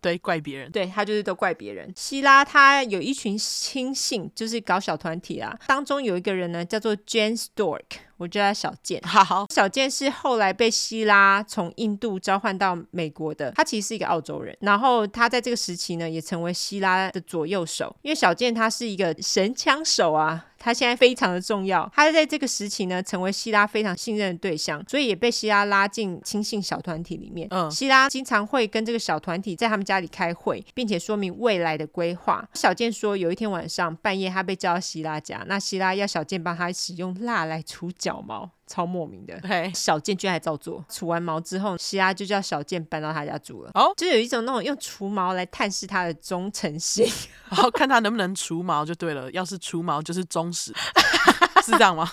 对，怪别人，对，他就是都怪别人。希拉他有一群亲信，就是搞小团体啦，当中有一个人呢叫做 Jane Stork，我叫他小健。好，小健是后来被希拉从印度召唤到美国的，他其实是一个澳洲人，然后他在这个时期呢也成为希拉的左右手，因为小健他是一个神枪手啊，他现在非常的重要，他在这个时期呢成为希拉非常信任的对象，所以也被希拉拉进亲信小团体里面。嗯，希拉经常会跟这个小团体在他们家里开会，并且说明未来的规划。小健说有一天晚上半夜他被叫到希拉家，那希拉要小健帮他使用蜡来除脚毛，超莫名的。hey. 小健居然还照做，除完毛之后希拉就叫小健搬到他家住了。哦，oh? 就有一种那种用除毛来探视他的忠诚性，然后看他能不能除毛就对了，要是除毛就是忠实。是这样吗？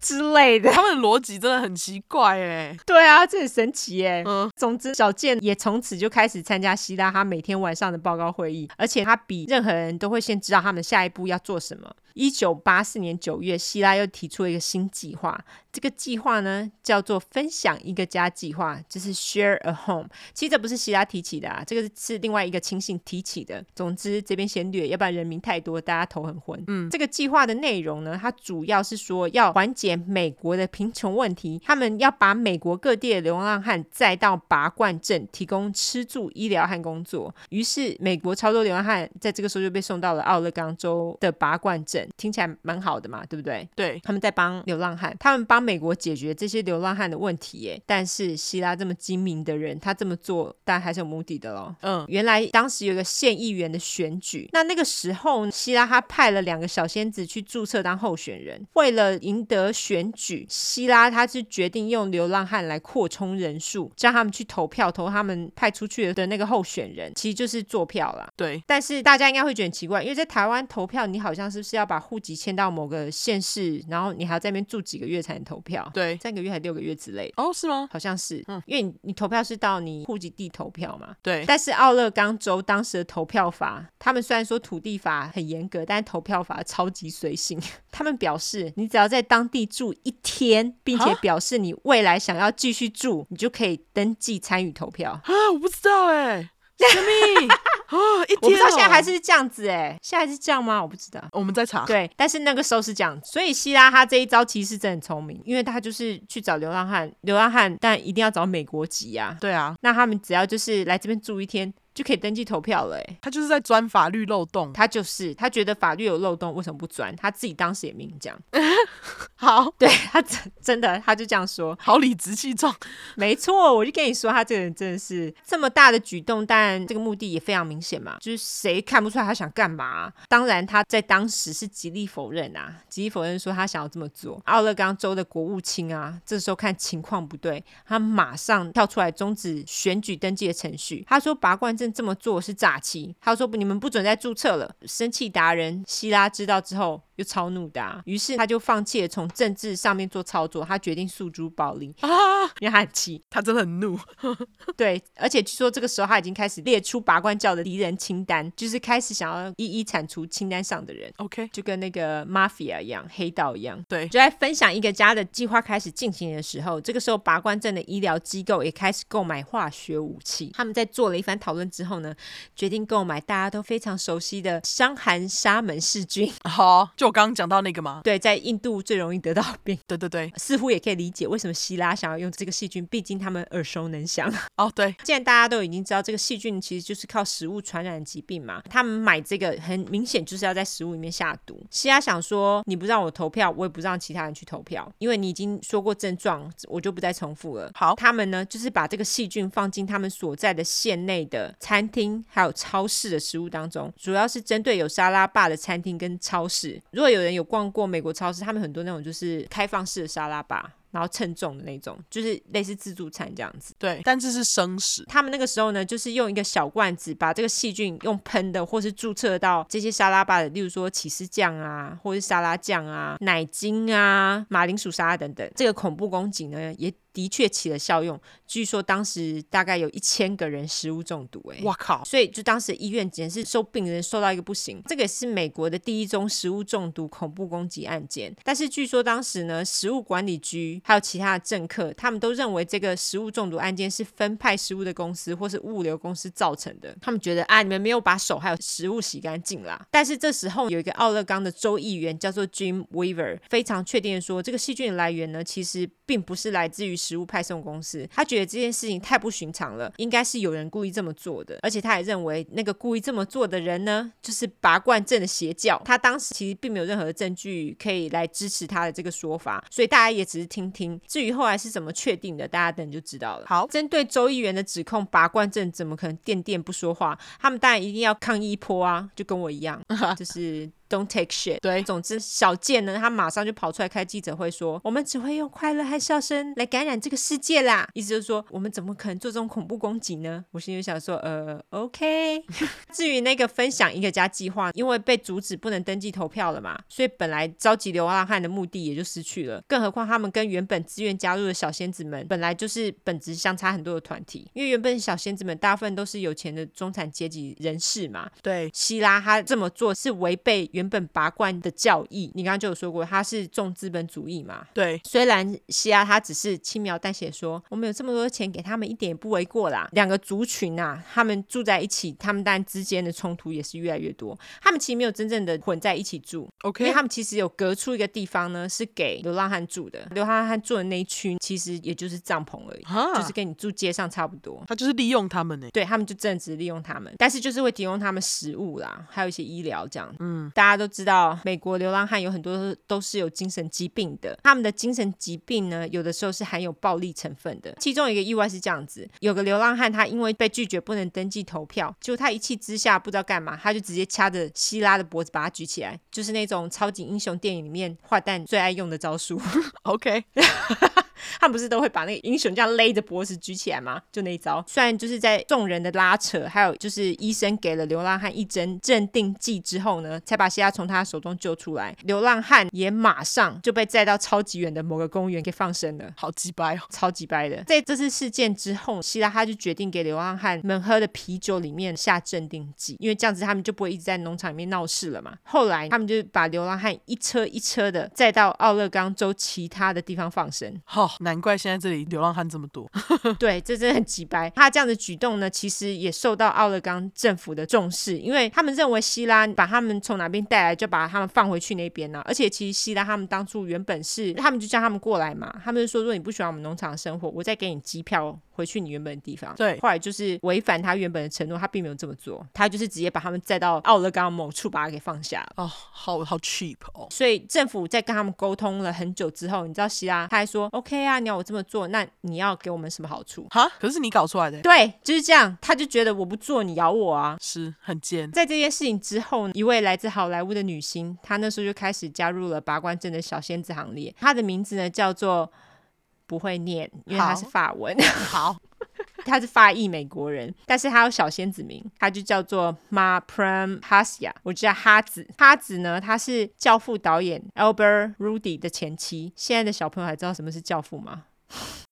之类的，他们的逻辑真的很奇怪耶。对啊，这很神奇耶。嗯，总之小健也从此就开始参加希拉他每天晚上的报告会议，而且他比任何人都会先知道他们下一步要做什么。一九八四年九月，希拉又提出了一个新计划，这个计划呢叫做分享一个家计划，就是 share a home。 其实这不是希拉提起的啊，这个是另外一个亲信提起的。总之这边先略，要不然人名太多大家头很昏。嗯，这个计划的内容呢，它主要是说要缓解美国的贫穷问题，他们要把美国各地的流浪汉载到拔罐镇，提供吃住医疗和工作。于是美国超多流浪汉在这个时候就被送到了奥勒冈州的拔罐镇，听起来蛮好的嘛，对不对？对，他们在帮流浪汉，他们帮美国解决这些流浪汉的问题耶。但是希拉这么精明的人，他这么做当然还是有目的的咯。嗯，原来当时有一个县议员的选举，那那个时候希拉他派了两个小仙子去注册当候选人，为了赢得选举，希拉他是决定用流浪汉来扩充人数，让他们去投票，投他们派出去的那个候选人，其实就是做票啦。对，但是大家应该会觉得很奇怪，因为在台湾投票你好像是不是要把户籍迁到某个县市，然后你还要在那边住几个月才能投票。对，三个月还六个月之类的。哦，是吗？好像是。嗯，因为 你, 你投票是到你户籍地投票嘛。对，但是奥勒冈州当时的投票法，他们虽然说土地法很严格，但是投票法超级随性。他们表示你只要在当地住一天，并且表示你未来想要继续住，你就可以登记参与投票。啊，我不知道耶。什么？哦，一天哦，我不知道现在还是这样子耶。现在还是这样吗？我不知道，我们在查。对，但是那个时候是这样。所以希拉他这一招其实真的很聪明，因为他就是去找流浪汉，流浪汉但一定要找美国籍啊。对啊，那他们只要就是来这边住一天就可以登记投票了。欸，他就是在钻法律漏洞。他就是他觉得法律有漏洞，为什么不钻？他自己当时也明讲。好，对，他真的他就这样说，好理直气壮。没错，我就跟你说他这个人真的是这么大的举动，当然这个目的也非常明显嘛，就是谁看不出来他想干嘛啊？当然他在当时是极力否认啊，极力否认说他想要这么做。奥勒冈州的国务卿啊，这时候看情况不对，他马上跳出来终止选举登记的程序。他说拔罐症这么做是诈欺，他说你们不准再注册了。生气达人希拉知道之后又超怒的啊，于是他就放弃了从政治上面做操作，他决定诉诸暴力啊，因为他很气，他真的很怒。对，而且据说这个时候他已经开始列出拔罐教的敌人清单，就是开始想要一一铲除清单上的人。 OK， 就跟那个 Mafia 一样，黑道一样。对，就在分享一个家的计划开始进行的时候，这个时候拔罐症的医疗机构也开始购买化学武器。他们在做了一番讨论之后呢，决定购买大家都非常熟悉的伤寒沙门氏菌。好，oh， 就我刚刚讲到那个吗？对，在印度最容易得到病。对对对，似乎也可以理解为什么希拉想要用这个细菌，毕竟他们耳熟能详。哦，oh， 对，既然大家都已经知道这个细菌其实就是靠食物传染疾病嘛，他们买这个很明显就是要在食物里面下毒。希拉想说你不让我投票，我也不让其他人去投票，因为你已经说过症状，我就不再重复了。好，他们呢就是把这个细菌放进他们所在的县内的餐厅还有超市的食物当中，主要是针对有沙拉吧的餐厅跟超市。如果有人有逛过美国超市，他们很多那种就是开放式的沙拉吧，然后称重的那种，就是类似自助餐这样子。对，但这是生食。他们那个时候呢，就是用一个小罐子把这个细菌用喷的或是注射到这些沙拉吧的，例如说起司酱啊，或是沙拉酱啊、奶精啊、马铃薯沙拉等等。这个恐怖攻击呢，也的确起了效用，据说当时大概有一千个人食物中毒、欸，哎，哇靠！所以就当时医院简直是收病人收到一个不行。这个也是美国的第一宗食物中毒恐怖攻击案件，但是据说当时呢，食物管理局还有其他的政客，他们都认为这个食物中毒案件是分派食物的公司或是物流公司造成的，他们觉得啊，你们没有把手还有食物洗干净啦。但是这时候有一个奥勒冈的州议员叫做 Jim Weaver， 非常确定说这个细菌的来源呢，其实并不是来自于食物派送公司，他觉得这件事情太不寻常了，应该是有人故意这么做的，而且他也认为那个故意这么做的人呢，就是拔罐阵的邪教。他当时其实并没有任何证据可以来支持他的这个说法，所以大家也只是听听，至于后来是怎么确定的，大家等就知道了。好，针对州议员的指控，拔罐阵怎么可能垫垫不说话，他们当然一定要抗议一波啊，就跟我一样就是Don't take shit。 对，总之小健呢，他马上就跑出来开记者会说，我们只会用快乐和笑声来感染这个世界啦，意思就是说我们怎么可能做这种恐怖攻击呢？我心里想说呃 OK 至于那个分享一个家计划，因为被阻止不能登记投票了嘛，所以本来召集流浪汉的目的也就失去了，更何况他们跟原本自愿加入的小仙子们本来就是本质相差很多的团体，因为原本小仙子们大部分都是有钱的中产阶级人士嘛。对，希拉他这么做是违背原本拔罐的教义，你刚刚就有说过他是重资本主义嘛。对，虽然希拉他只是轻描淡写说我们有这么多钱给他们一点也不为过啦，两个族群啊他们住在一起，他们当然之间的冲突也是越来越多，他们其实没有真正的混在一起住、okay. 因为他们其实有隔出一个地方呢是给流浪汉住的，流浪汉住的那一区其实也就是帐篷而已、huh? 就是跟你住街上差不多，他就是利用他们耶、欸、对，他们就正直利用他们，但是就是会提供他们食物啦还有一些医疗这样。嗯，大家都知道美国流浪汉有很多都是有精神疾病的，他们的精神疾病呢有的时候是含有暴力成分的，其中一个意外是这样子，有个流浪汉他因为被拒绝不能登记投票，结果他一气之下不知道干嘛，他就直接掐着希拉的脖子把他举起来，就是那种超级英雄电影里面坏蛋最爱用的招数OK 他们不是都会把那个英雄这样勒着脖子举起来吗？就那一招。虽然就是在众人的拉扯还有就是医生给了流浪汉一针镇定剂之后呢，才把希拉从他手中救出来，流浪汉也马上就被载到超级远的某个公园给放生了。好鸡掰哦，超鸡掰的。在这次事件之后，希拉他就决定给流浪汉们喝的啤酒里面下镇定剂，因为这样子他们就不会一直在农场里面闹事了嘛。后来他们就把流浪汉一车一车的载到奥勒冈州其他的地方放生。好、哦，难怪现在这里流浪汉这么多对，这真的很鸡掰。他这样的举动呢其实也受到奥勒冈政府的重视，因为他们认为希拉把他们从哪边带来就把他们放回去那边呢、啊。而且其实希拉他们当初原本是他们就叫他们过来嘛，他们就说如果你不喜欢我们农场生活，我再给你机票回去你原本的地方。对，后来就是违反他原本的承诺，他并没有这么做，他就是直接把他们载到奥勒冈某处把他给放下了。哦，好好 cheap 哦。所以政府在跟他们沟通了很久之后，你知道希拉他还说 OK 啊，你要我这么做，那你要给我们什么好处哈？可是你搞出来的。对，就是这样，他就觉得我不做你咬我啊，是很贱。在这件事情之后，一位来自好莱坞的女星，她那时候就开始加入了拔罐阵的小仙子行列，她的名字呢叫做不会念，因为她是法文。好他是法裔美国人，但是他有小仙子名，他就叫做 Ma Pram Hasia， 我就叫哈子。哈子呢，他是教父导演 Albert Rudy 的前妻。现在的小朋友还知道什么是教父吗？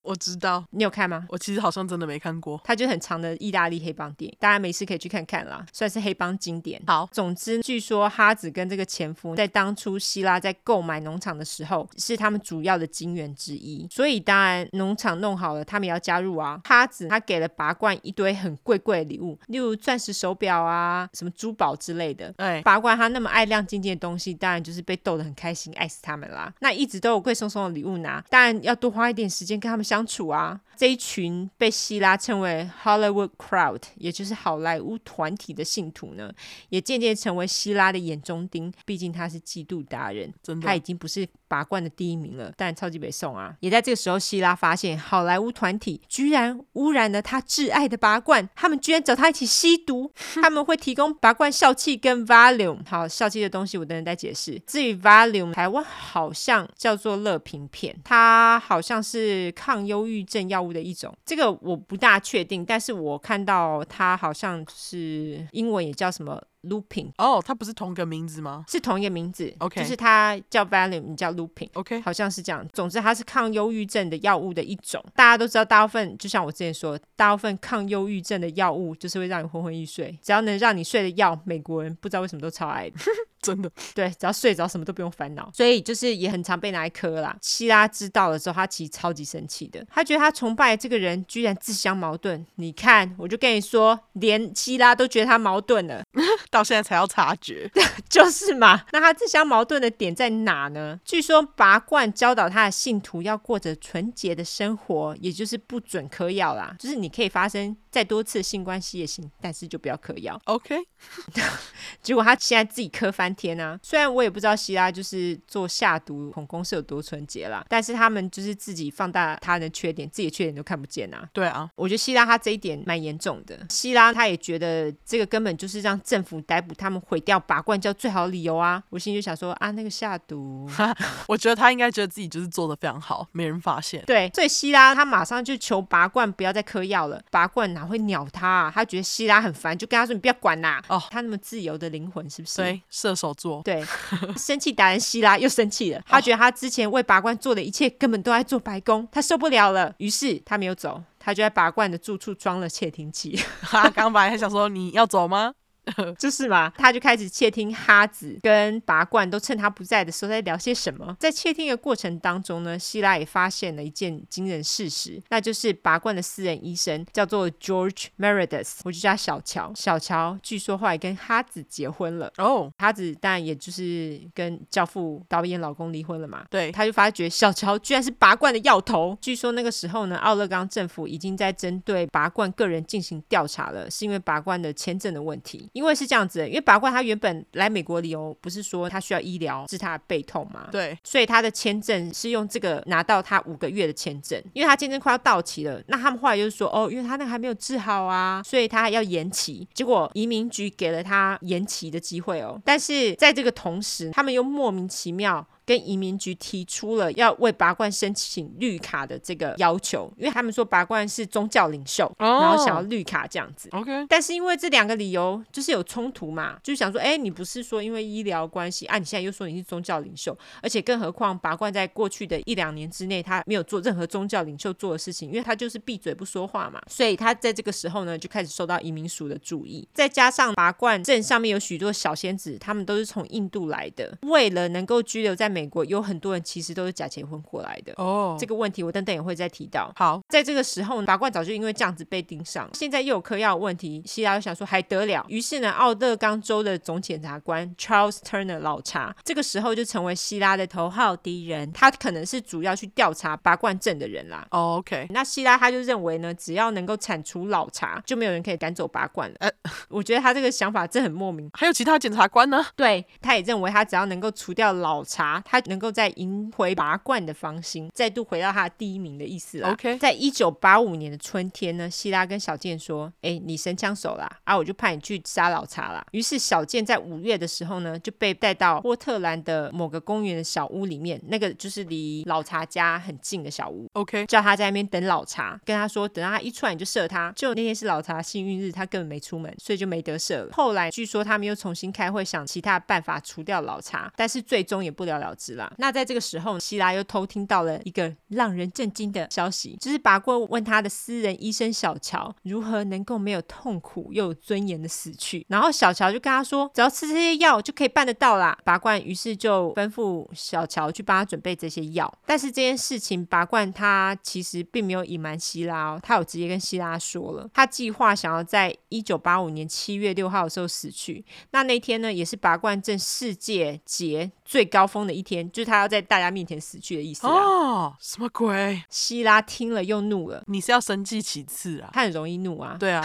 我知道。你有看吗？我其实好像真的没看过。它就是很长的意大利黑帮电影，大家没事可以去看看啦，算是黑帮经典。好，总之据说哈子跟这个前夫在当初希拉在购买农场的时候是他们主要的金源之一，所以当然农场弄好了他们也要加入啊。哈子他给了拔罐一堆很贵贵的礼物，例如钻石手表啊什么珠宝之类的、哎、拔罐他那么爱亮晶晶的东西，当然就是被逗得很开心，爱死他们啦。那一直都有贵松松的礼物拿，当然要多花一点时间跟他们相处啊。这一群被希拉称为 Hollywood Crowd， 也就是好莱坞团体的信徒呢，也渐渐成为希拉的眼中钉。毕竟他是嫉妒达人，真的他已经不是拔罐的第一名了，但超级北宋啊。也在这个时候，希拉发现好莱坞团体居然污染了他挚爱的拔罐，他们居然找他一起吸毒。他们会提供拔罐笑气跟 Valium， 好，笑气的东西我等等再解释。至于 Valium， 台湾好像叫做乐平片，它好像是抗忧郁症药物的一种，这个我不大确定，但是我看到它好像是英文也叫什么Looping。 哦，它不是同个名字吗？是同一个名字， okay， 就是它叫 Valium， 你叫 Looping， okay， 好像是这样。总之它是抗忧郁症的药物的一种。大家都知道，大部分就像我之前说，大部分抗忧郁症的药物就是会让你昏昏欲睡，只要能让你睡的药，美国人不知道为什么都超爱的真的，对，只要睡着什么都不用烦恼，所以就是也很常被拿来磕啦。希拉知道了之后，他其实超级生气的，他觉得他崇拜这个人居然自相矛盾。你看，我就跟你说，连希拉都觉得他矛盾了到现在才要察觉就是嘛。那他自相矛盾的点在哪呢？据说拔罐教导他的信徒要过着纯洁的生活，也就是不准嗑药啦，就是你可以发生再多次性关系也行，但是就不要嗑药， OK 结果他现在自己嗑翻天啊。虽然我也不知道希拉就是做下毒恐攻是有多纯洁啦，但是他们就是自己放大他的缺点，自己的缺点都看不见啊。对啊，我觉得希拉他这一点蛮严重的。希拉他也觉得这个根本就是让政府逮捕他们毁掉拔罐教最好的理由啊。我心里就想说啊，那个下毒我觉得他应该觉得自己就是做得非常好，没人发现。对，所以希拉他马上就求拔罐不要再嗑药了，拔罐哪会鸟他啊？他觉得希拉很烦，就跟他说你不要管啦、啊 oh， 他那么自由的灵魂是不是？对，射手座。对生气达人希拉又生气了，他觉得他之前为拔罐做的一切根本都在做白工，他受不了了。于是他没有走，他就在拔罐的住处装了窃听器他刚本来还想说你要走吗就是嘛，他就开始窃听哈子跟拔罐都趁他不在的时候在聊些什么。在窃听的过程当中呢，希拉也发现了一件惊人事实，那就是拔罐的私人医生叫做 George Meredith， 我就叫小乔。小乔据说后来跟哈子结婚了哦， oh。 哈子当然也就是跟教父导演老公离婚了嘛。对，他就发觉小乔居然是拔罐的药头。据说那个时候呢，奥勒冈政府已经在针对拔罐个人进行调查了，是因为拔罐的签证的问题。因为是这样子，因为拔罐他原本来美国理由不是说他需要医疗治他的背痛吗？对，所以他的签证是用这个拿到他五个月的签证，因为他签证快要到期了。那他们后来就是说哦，因为他那个还没有治好啊，所以他要延期。结果移民局给了他延期的机会哦，但是在这个同时，他们又莫名其妙跟移民局提出了要为拔罐申请绿卡的这个要求，因为他们说拔罐是宗教领袖、oh， 然后想要绿卡这样子、okay。 但是因为这两个理由就是有冲突嘛，就想说哎，你不是说因为医疗关系啊，你现在又说你是宗教领袖，而且更何况拔罐在过去的一两年之内他没有做任何宗教领袖做的事情，因为他就是闭嘴不说话嘛。所以他在这个时候呢就开始受到移民署的注意，再加上拔罐镇上面有许多小仙子，他们都是从印度来的，为了能够居留在美国，有很多人其实都是假结婚过来的哦。Oh。 这个问题我等等也会再提到。好，在这个时候拔罐早就因为这样子被盯上，现在又有嗑药问题，希拉就想说还得了。于是呢，奥勒冈州的总检察官 Charles Turner 老查这个时候就成为希拉的头号敌人，他可能是主要去调查拔罐症的人啦。哦、oh ，OK。那希拉他就认为呢，只要能够铲除老查，就没有人可以赶走拔罐了。呃、我觉得他这个想法真很莫名。还有其他检察官呢？对，他也认为他只要能够除掉老查，他能够再赢回拔罐的芳心，再度回到他第一名的意思啦。Okay。 在一九八五年的春天呢，希拉跟小健说哎，你神枪手啦啊，我就派你去杀老查啦。于是小健在五月的时候呢就被带到波特兰的某个公园的小屋里面，那个就是离老查家很近的小屋， OK， 叫他在那边等老查，跟他说等到他一出来你就射他。就那天是老查幸运日，他根本没出门，所以就没得射了。后来据说他们又重新开会想其他的办法除掉老查，但是最终也不了了啦。那在这个时候，希拉又偷听到了一个让人震惊的消息，就是拔罐问他的私人医生小乔如何能够没有痛苦又有尊严的死去，然后小乔就跟他说只要吃这些药就可以办得到啦。拔罐于是就吩咐小乔去帮他准备这些药，但是这件事情拔罐他其实并没有隐瞒希拉哦，他有直接跟希拉说了他计划想要在一九八五年七月六号的时候死去。那那天呢也是拔罐正世界节最高峰的一一天，就是他要在大家面前死去的意思啊。哦，什么鬼？希拉听了又怒了。你是要生计其次啊？他很容易怒啊。对啊。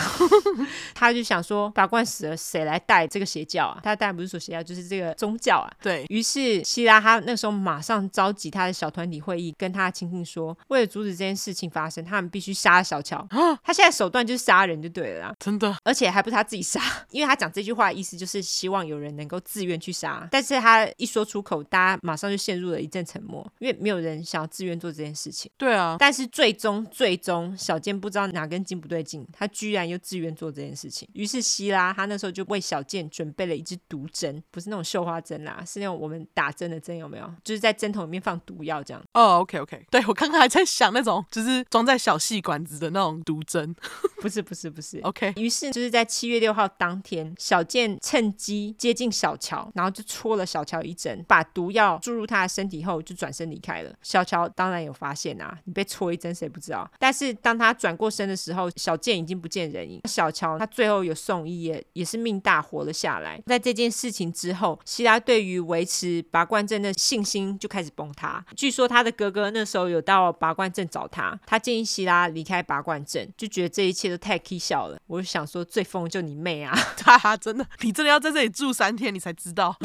他就想说法官死了，谁来带这个邪教啊？他当然不是说邪教，就是这个宗教啊。对，于是希拉他那时候马上召集他的小团体会议，跟他亲亲说，为了阻止这件事情发生，他们必须杀小乔。他现在手段就是杀人就对了啦，真的，而且还不是他自己杀，因为他讲这句话的意思就是希望有人能够自愿去杀，但是他一说出口，大家马上就陷入了一阵沉默，因为没有人想要自愿做这件事情。对啊，但是最终最终小健不知道哪根筋不对劲，他居然又自愿做这件事情。于是希拉他那时候就为小健准备了一支毒针，不是那种绣花针啦，是那种我们打针的针，有没有，就是在针筒里面放毒药这样。哦 OK OK， 对，我刚刚还在想那种就是装在小细管子的那种毒针。不是不是不是 OK。 于是就是在七月六号当天，小健趁机接近小乔，然后就戳了小乔一针，把毒药注入他的身体后就转身离开了。小乔当然有发现啊，你被戳一针谁不知道，但是当他转过身的时候，小健已经不见人影。小乔他最后有送医， 也, 也是命大活了下来。在这件事情之后，希拉对于维持拔罐阵的信心就开始崩塌。据说他的哥哥那时候有到拔罐阵找他，他建议希拉离开拔罐阵，就觉得这一切都太起笑了。我就想说最疯就你妹啊，哈哈，真的，你真的要在这里住三天你才知道。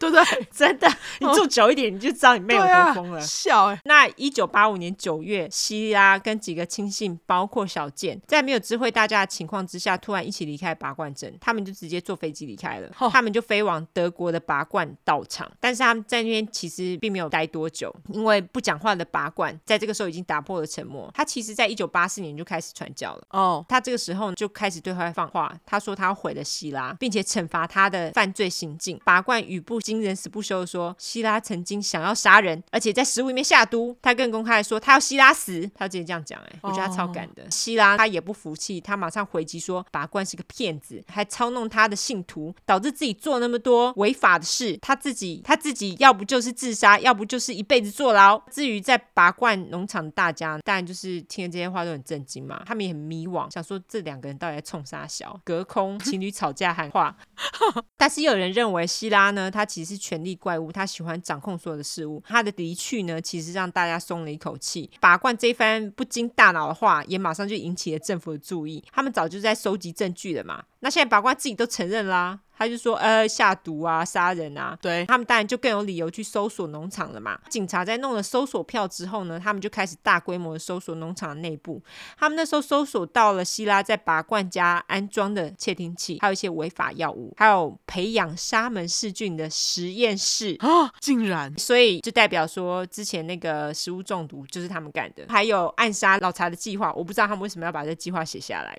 对不对？真的，你住久一点、哦、你就知道你妹有多疯了、啊、笑耶、欸、那一九八五年九月，希拉跟几个亲信包括小健，在没有知会大家的情况之下，突然一起离开拔罐阵。他们就直接坐飞机离开了、哦、他们就飞往德国的拔罐道场。但是他们在那边其实并没有待多久，因为不讲话的拔罐在这个时候已经打破了沉默。他其实在一九八四年就开始传教了、哦、他这个时候就开始对外放话，他说他要毁了希拉，并且惩罚他的犯罪行径。拔罐语不惊人死不休，说希拉曾经想要杀人，而且在食物里面下毒。他更公开说他要希拉死，他直接这样讲、欸、我觉得他超敢的、oh. 希拉他也不服气，他马上回击说拔罐是个骗子，还操弄他的信徒，导致自己做那么多违法的事，他自己他自己要不就是自杀，要不就是一辈子坐牢。至于在拔罐农场的大家，当然就是听了这些话都很震惊嘛，他们也很迷惘，想说这两个人到底在冲啥小，隔空情侣吵架喊话。但是又有人认为希拉呢，他其实是权力怪物，他喜欢掌控所有的事物。他的离去呢，其实让大家松了一口气。拔罐这一番不经大脑的话，也马上就引起了政府的注意。他们早就在收集证据了嘛，那现在拔罐自己都承认啦，他就说呃下毒啊杀人啊，对，他们当然就更有理由去搜索农场了嘛。警察在弄了搜索票之后呢，他们就开始大规模的搜索农场的内部。他们那时候搜索到了希拉在拔罐家安装的窃听器，还有一些违法药物，还有培养沙门氏菌的实验室啊，竟然，所以就代表说之前那个食物中毒就是他们干的，还有暗杀老查的计划。我不知道他们为什么要把这计划写下来。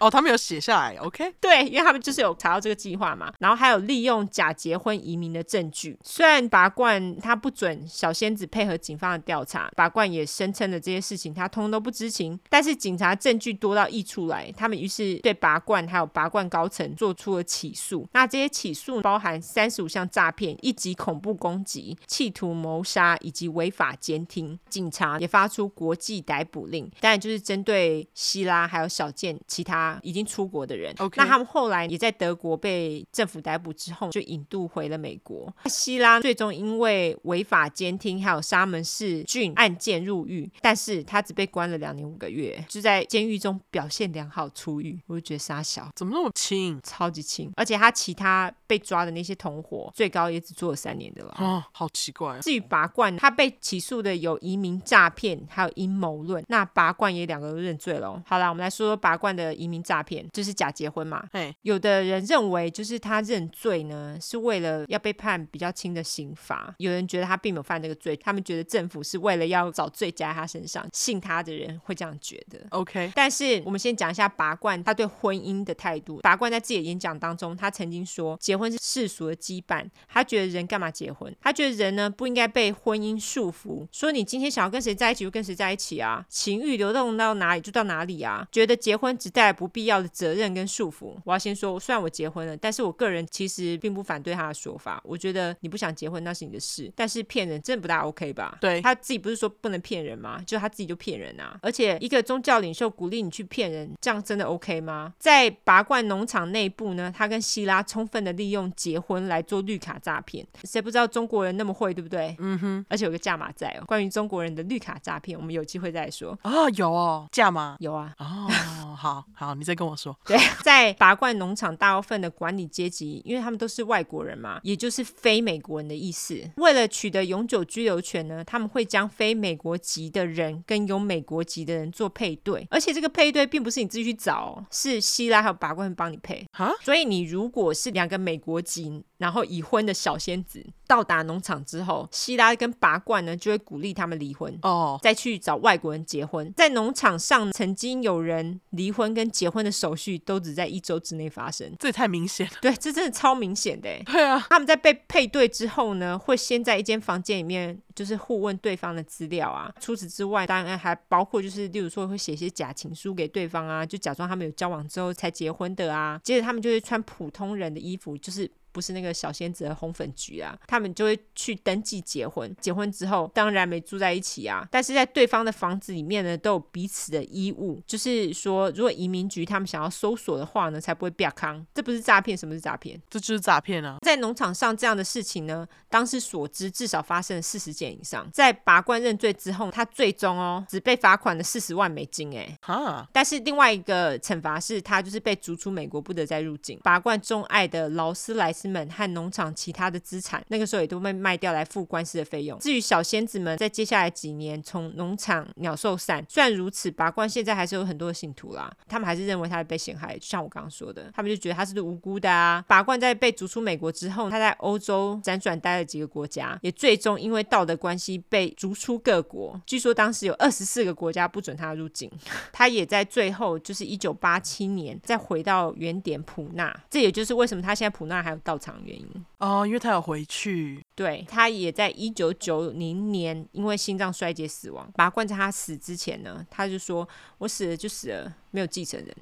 哦，他们有写下来 OK， 对，因为他们就是有查到这个计划嘛。然后还有利用假结婚移民的证据，虽然拔罐他不准小仙子配合警方的调查，拔罐也声称了这些事情他通都不知情，但是警察证据多到溢出来，他们于是对拔罐还有拔罐高层做出了起诉。那这些起诉包含三十五项诈骗、一级恐怖攻击、企图谋杀以及违法监听。警察也发出国际逮捕令，当然就是针对希拉还有小健其他已经出国的人、okay. 那他们后来也在德国被政府逮捕之后就引渡回了美国。希拉最终因为违法监听还有沙门氏菌案件入狱，但是他只被关了两年五个月，就在监狱中表现良好出狱。我就觉得杀小怎么那么轻，超级轻，而且他其他被抓的那些同伙最高也只做了三年的了、哦、好奇怪、啊、至于拔罐他被起诉的有移民诈骗还有阴谋论，那拔罐也两个都认罪了。好啦，我们来说说拔罐的移民诈骗，就是假结婚嘛。有的人认为就是他认罪呢是为了要被判比较轻的刑罚，有人觉得他并没有犯这个罪，他们觉得政府是为了要找罪加在他身上，信他的人会这样觉得 OK。 但是我们先讲一下拔罐他对婚姻的态度。拔罐在自己的演讲当中他曾经说，结婚是世俗的羁绊，他觉得人干嘛结婚，他觉得人呢不应该被婚姻束缚，说你今天想要跟谁在一起就跟谁在一起啊，情欲流动到哪里就到哪里啊，觉得结婚只带来不必要的责任跟束缚。我要先说，虽然我结婚了，呃，但是我个人其实并不反对他的说法，我觉得你不想结婚那是你的事，但是骗人真的不大 OK 吧。对，他自己不是说不能骗人吗？就他自己就骗人啊。而且一个宗教领袖鼓励你去骗人，这样真的 OK 吗？在拔罐农场内部呢，他跟希拉充分的利用结婚来做绿卡诈骗，谁不知道中国人那么会，对不对？嗯哼。而且有个价码在哦，关于中国人的绿卡诈骗我们有机会再说啊。哦，有哦，价码有啊。哦好好，你再跟我说。对，在拔罐农场大部分的管理阶级，因为他们都是外国人嘛，也就是非美国人的意思，为了取得永久居留权呢，他们会将非美国籍的人跟有美国籍的人做配对，而且这个配对并不是你自己去找哦，是希拉还有拔罐帮你配。所以你如果是两个美国籍然后已婚的小仙子到达农场之后，希拉跟拔罐呢就会鼓励他们离婚哦，再去找外国人结婚。在农场上曾经有人离婚跟结婚的手续都只在一周之内发生，这也太明显了。对，这真的超明显的。对啊，他们在被配对之后呢，会先在一间房间里面就是互问对方的资料啊，除此之外当然还包括就是例如说会写一些假情书给对方啊，就假装他们有交往之后才结婚的啊。接着他们就会穿普通人的衣服，就是不是那个小仙子的红粉局啊，他们就会去登记结婚。结婚之后当然没住在一起啊，但是在对方的房子里面呢都有彼此的衣物，就是说如果移民局他们想要搜索的话呢才不会被坑。这不是诈骗，什么是诈骗？这就是诈骗啊。在农场上这样的事情呢，当时所知至少发生了四十件以上。在拔罐认罪之后，他最终哦只被罚款了四十万美金耶。哈，但是另外一个惩罚是他就是被逐出美国不得再入境。拔罐钟爱的劳斯莱斯和农场其他的资产那个时候也都被卖掉来付官司的费用。至于小仙子们在接下来几年从农场鸟兽散，虽然如此拔罐现在还是有很多的信徒啦，他们还是认为他被陷害，就像我刚刚说的，他们就觉得他是无辜的啊。拔罐在被逐出美国之后，他在欧洲辗转待了几个国家，也最终因为道德关系被逐出各国，据说当时有二十四个国家不准他入境。他也在最后就是一九八七年再回到原点普纳，这也就是为什么他现在普纳还有道场原因哦，因为他有回去。对，他也在一九九零年因为心脏衰竭死亡。拔罐在他死之前呢，他就说我死了就死了，没有继承人。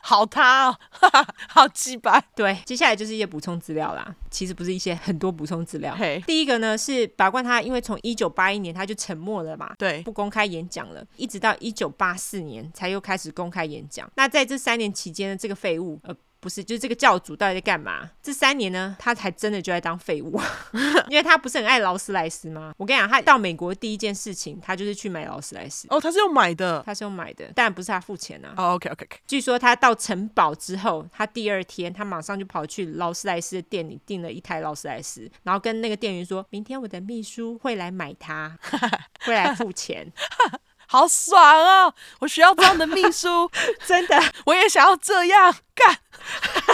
好他哦，好鸡掰。对，接下来就是一些补充资料啦，其实不是一些，很多补充资料。hey. 第一个呢是拔罐他因为从一九八一年他就沉默了嘛，对，不公开演讲了，一直到一九八四年才又开始公开演讲。那在这三年期间呢，这个废物呃不是就是这个教主到底在干嘛？这三年呢他还真的就在当废物。因为他不是很爱劳斯莱斯吗？我跟你讲，他到美国第一件事情他就是去买劳斯莱斯。哦，他是用买的？他是用买的，当然不是他付钱啊。哦 OK OK。据说他到城堡之后，他第二天他马上就跑去劳斯莱斯的店里订了一台劳斯莱斯，然后跟那个店员说明天我的秘书会来买它，会来付钱。好爽哦，我需要这样的秘书。真的，我也想要这样干。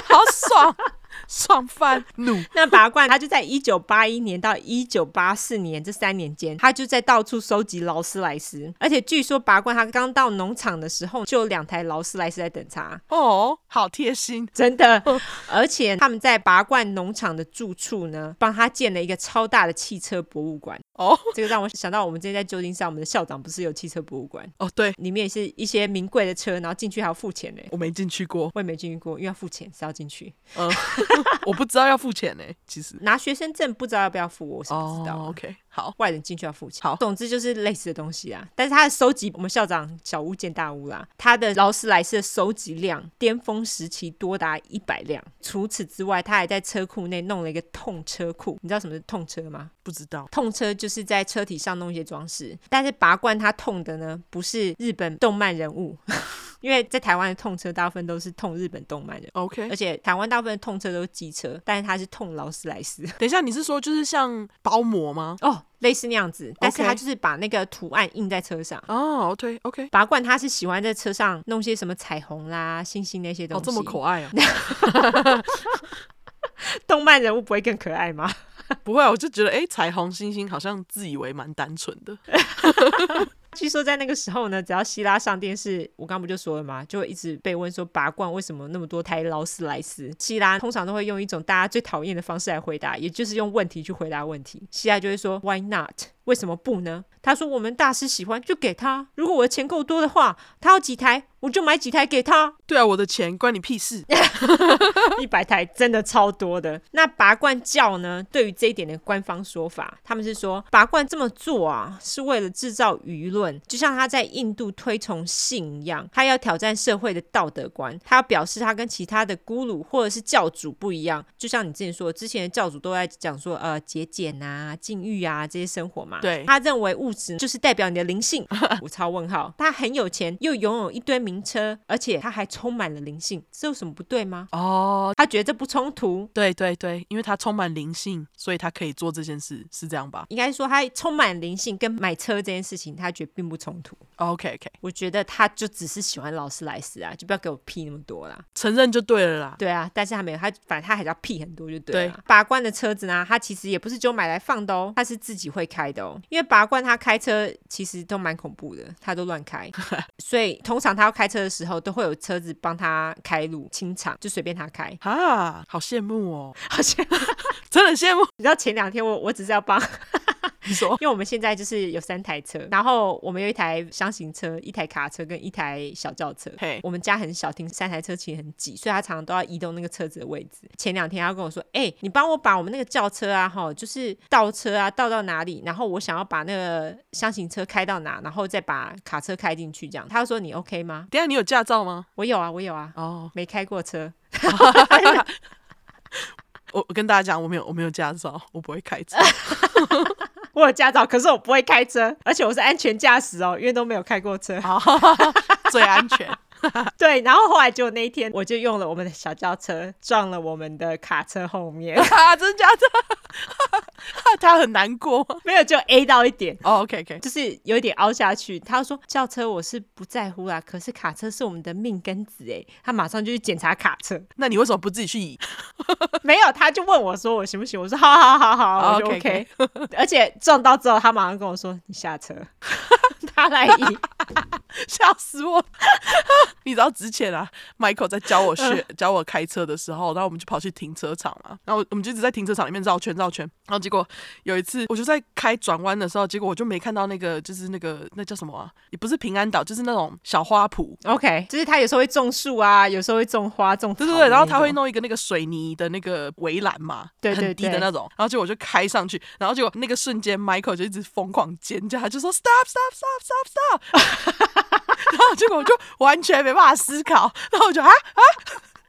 好爽。爽翻怒。那拔罐他就在一九八一年到一九八四年这三年间，他就在到处收集劳斯莱斯，而且据说拔罐他刚到农场的时候就有两台劳斯莱斯在等他。哦，好贴心，真的。而且他们在拔罐农场的住处呢，帮他建了一个超大的汽车博物馆。哦，这个让我想到我们之前在旧金山，我们的校长不是有汽车博物馆？哦，对，里面也是一些名贵的车，然后进去还要付钱呢。我没进去过，我也没进去过，因为要付钱，是要进去。嗯。我不知道要付钱呢，其实拿学生证不知道要不要付，我是不知道。Oh, OK， 好，外人进去要付钱。好，总之就是类似的东西啊。但是他的收集，我们校长小巫见大巫啦，他的劳斯莱斯的收集量巅峰时期多达一百辆。除此之外，他还在车库内弄了一个痛车库。你知道什么是痛车吗？不知道。痛车就是在车体上弄一些装饰，但是拔罐他痛的呢，不是日本动漫人物。因为在台湾的痛车大部分都是痛日本动漫的 OK， 而且台湾大部分的痛车都是机车，但是它是痛劳斯莱斯。等一下，你是说就是像包膜吗？哦，类似那样子，但是他就是把那个图案印在车上。哦，对 ，OK。拔罐他是喜欢在车上弄些什么彩虹啦、星星那些东西。哦，这么可爱啊！动漫人物不会更可爱吗？不会，我就觉得哎、欸，彩虹、星星好像自以为蛮单纯的。据说在那个时候呢，只要希拉上电视，我刚不就说了吗，就会一直被问说拔罐为什么那么多台劳斯莱斯。希拉通常都会用一种大家最讨厌的方式来回答，也就是用问题去回答问题。希拉就会说 Why not？为什么不呢？他说我们大师喜欢就给他，如果我的钱够多的话，他要几台我就买几台给他。对啊，我的钱关你屁事。一百台真的超多的。那拔罐教呢，对于这一点的官方说法，他们是说拔罐这么做啊，是为了制造舆论，就像他在印度推崇性一样，他要挑战社会的道德观，他要表示他跟其他的咕噜或者是教主不一样。就像你之前说，之前的教主都在讲说呃节俭啊、禁欲啊这些生活嘛。对，他认为物质就是代表你的灵性。我超问号，他很有钱又拥有一堆名车，而且他还充满了灵性，这有什么不对吗？哦，他觉得这不冲突。对对对，因为他充满灵性，所以他可以做这件事，是这样吧？应该说他充满灵性跟买车这件事情他觉得并不冲突。 OK OK， 我觉得他就只是喜欢劳斯莱斯啊，就不要给我屁那么多啦，承认就对了啦。对啊，但是他没有，他反正他还是要屁很多就对了。对，拔罐的车子呢，他其实也不是就买来放的哦，他是自己会开的哦。因为拔罐他开车其实都蛮恐怖的，他都乱开。所以通常他要开车的时候都会有车子帮他开路清场，就随便他开啊。好羡慕哦，好羡慕。真的羡慕。你知道前两天我我只是要帮你说，因为我们现在就是有三台车，然后我们有一台箱型车、一台卡车跟一台小轿车。 hey， 我们家很小，停三台车其实很挤，所以他常常都要移动那个车子的位置。前两天他跟我说哎、欸，你帮我把我们那个轿车啊就是倒车啊倒到哪里，然后我想要把那个箱型车开到哪，然后再把卡车开进去这样。他说你 OK 吗？等一下，你有驾照吗？我有啊我有啊。哦、oh. 没开过车。我, 我跟大家讲，我没有我没有驾照，我不会开车。我有驾照，可是我不会开车，而且我是安全驾驶哦，因为都没有开过车。最安全。对，然后后来就那一天我就用了我们的小轿车撞了我们的卡车后面。啊，真假的？他很难过。没有，就 A 到一点。哦、oh, OK OK， 就是有点凹下去。他说轿车我是不在乎啦，可是卡车是我们的命根子耶。他马上就去检查卡车。那你为什么不自己去移？没有，他就问我说我行不行，我说好好好好， oh, 我就 OK, okay. 而且撞到之后他马上跟我说你下车。他来移。笑死我。你知道之前啊 Michael 在教我学教我开车的时候，然后我们就跑去停车场嘛，然后我们就一直在停车场里面绕圈绕圈，然后结果有一次我就在开转弯的时候，结果我就没看到那个就是那个那叫什么啊，也不是平安岛，就是那种小花圃。 OK， 就是他有时候会种树啊，有时候会种花种草。对对对，然后他会弄一个那个水泥的那个围栏嘛，对对对，很低的那种。然后结果我就开上去，然后结果那个瞬间 Michael 就一直疯狂尖叫，他就说 Stop Stop Stop Stop Stop。 然后结果我就完全没办法思考，然后我就啊啊，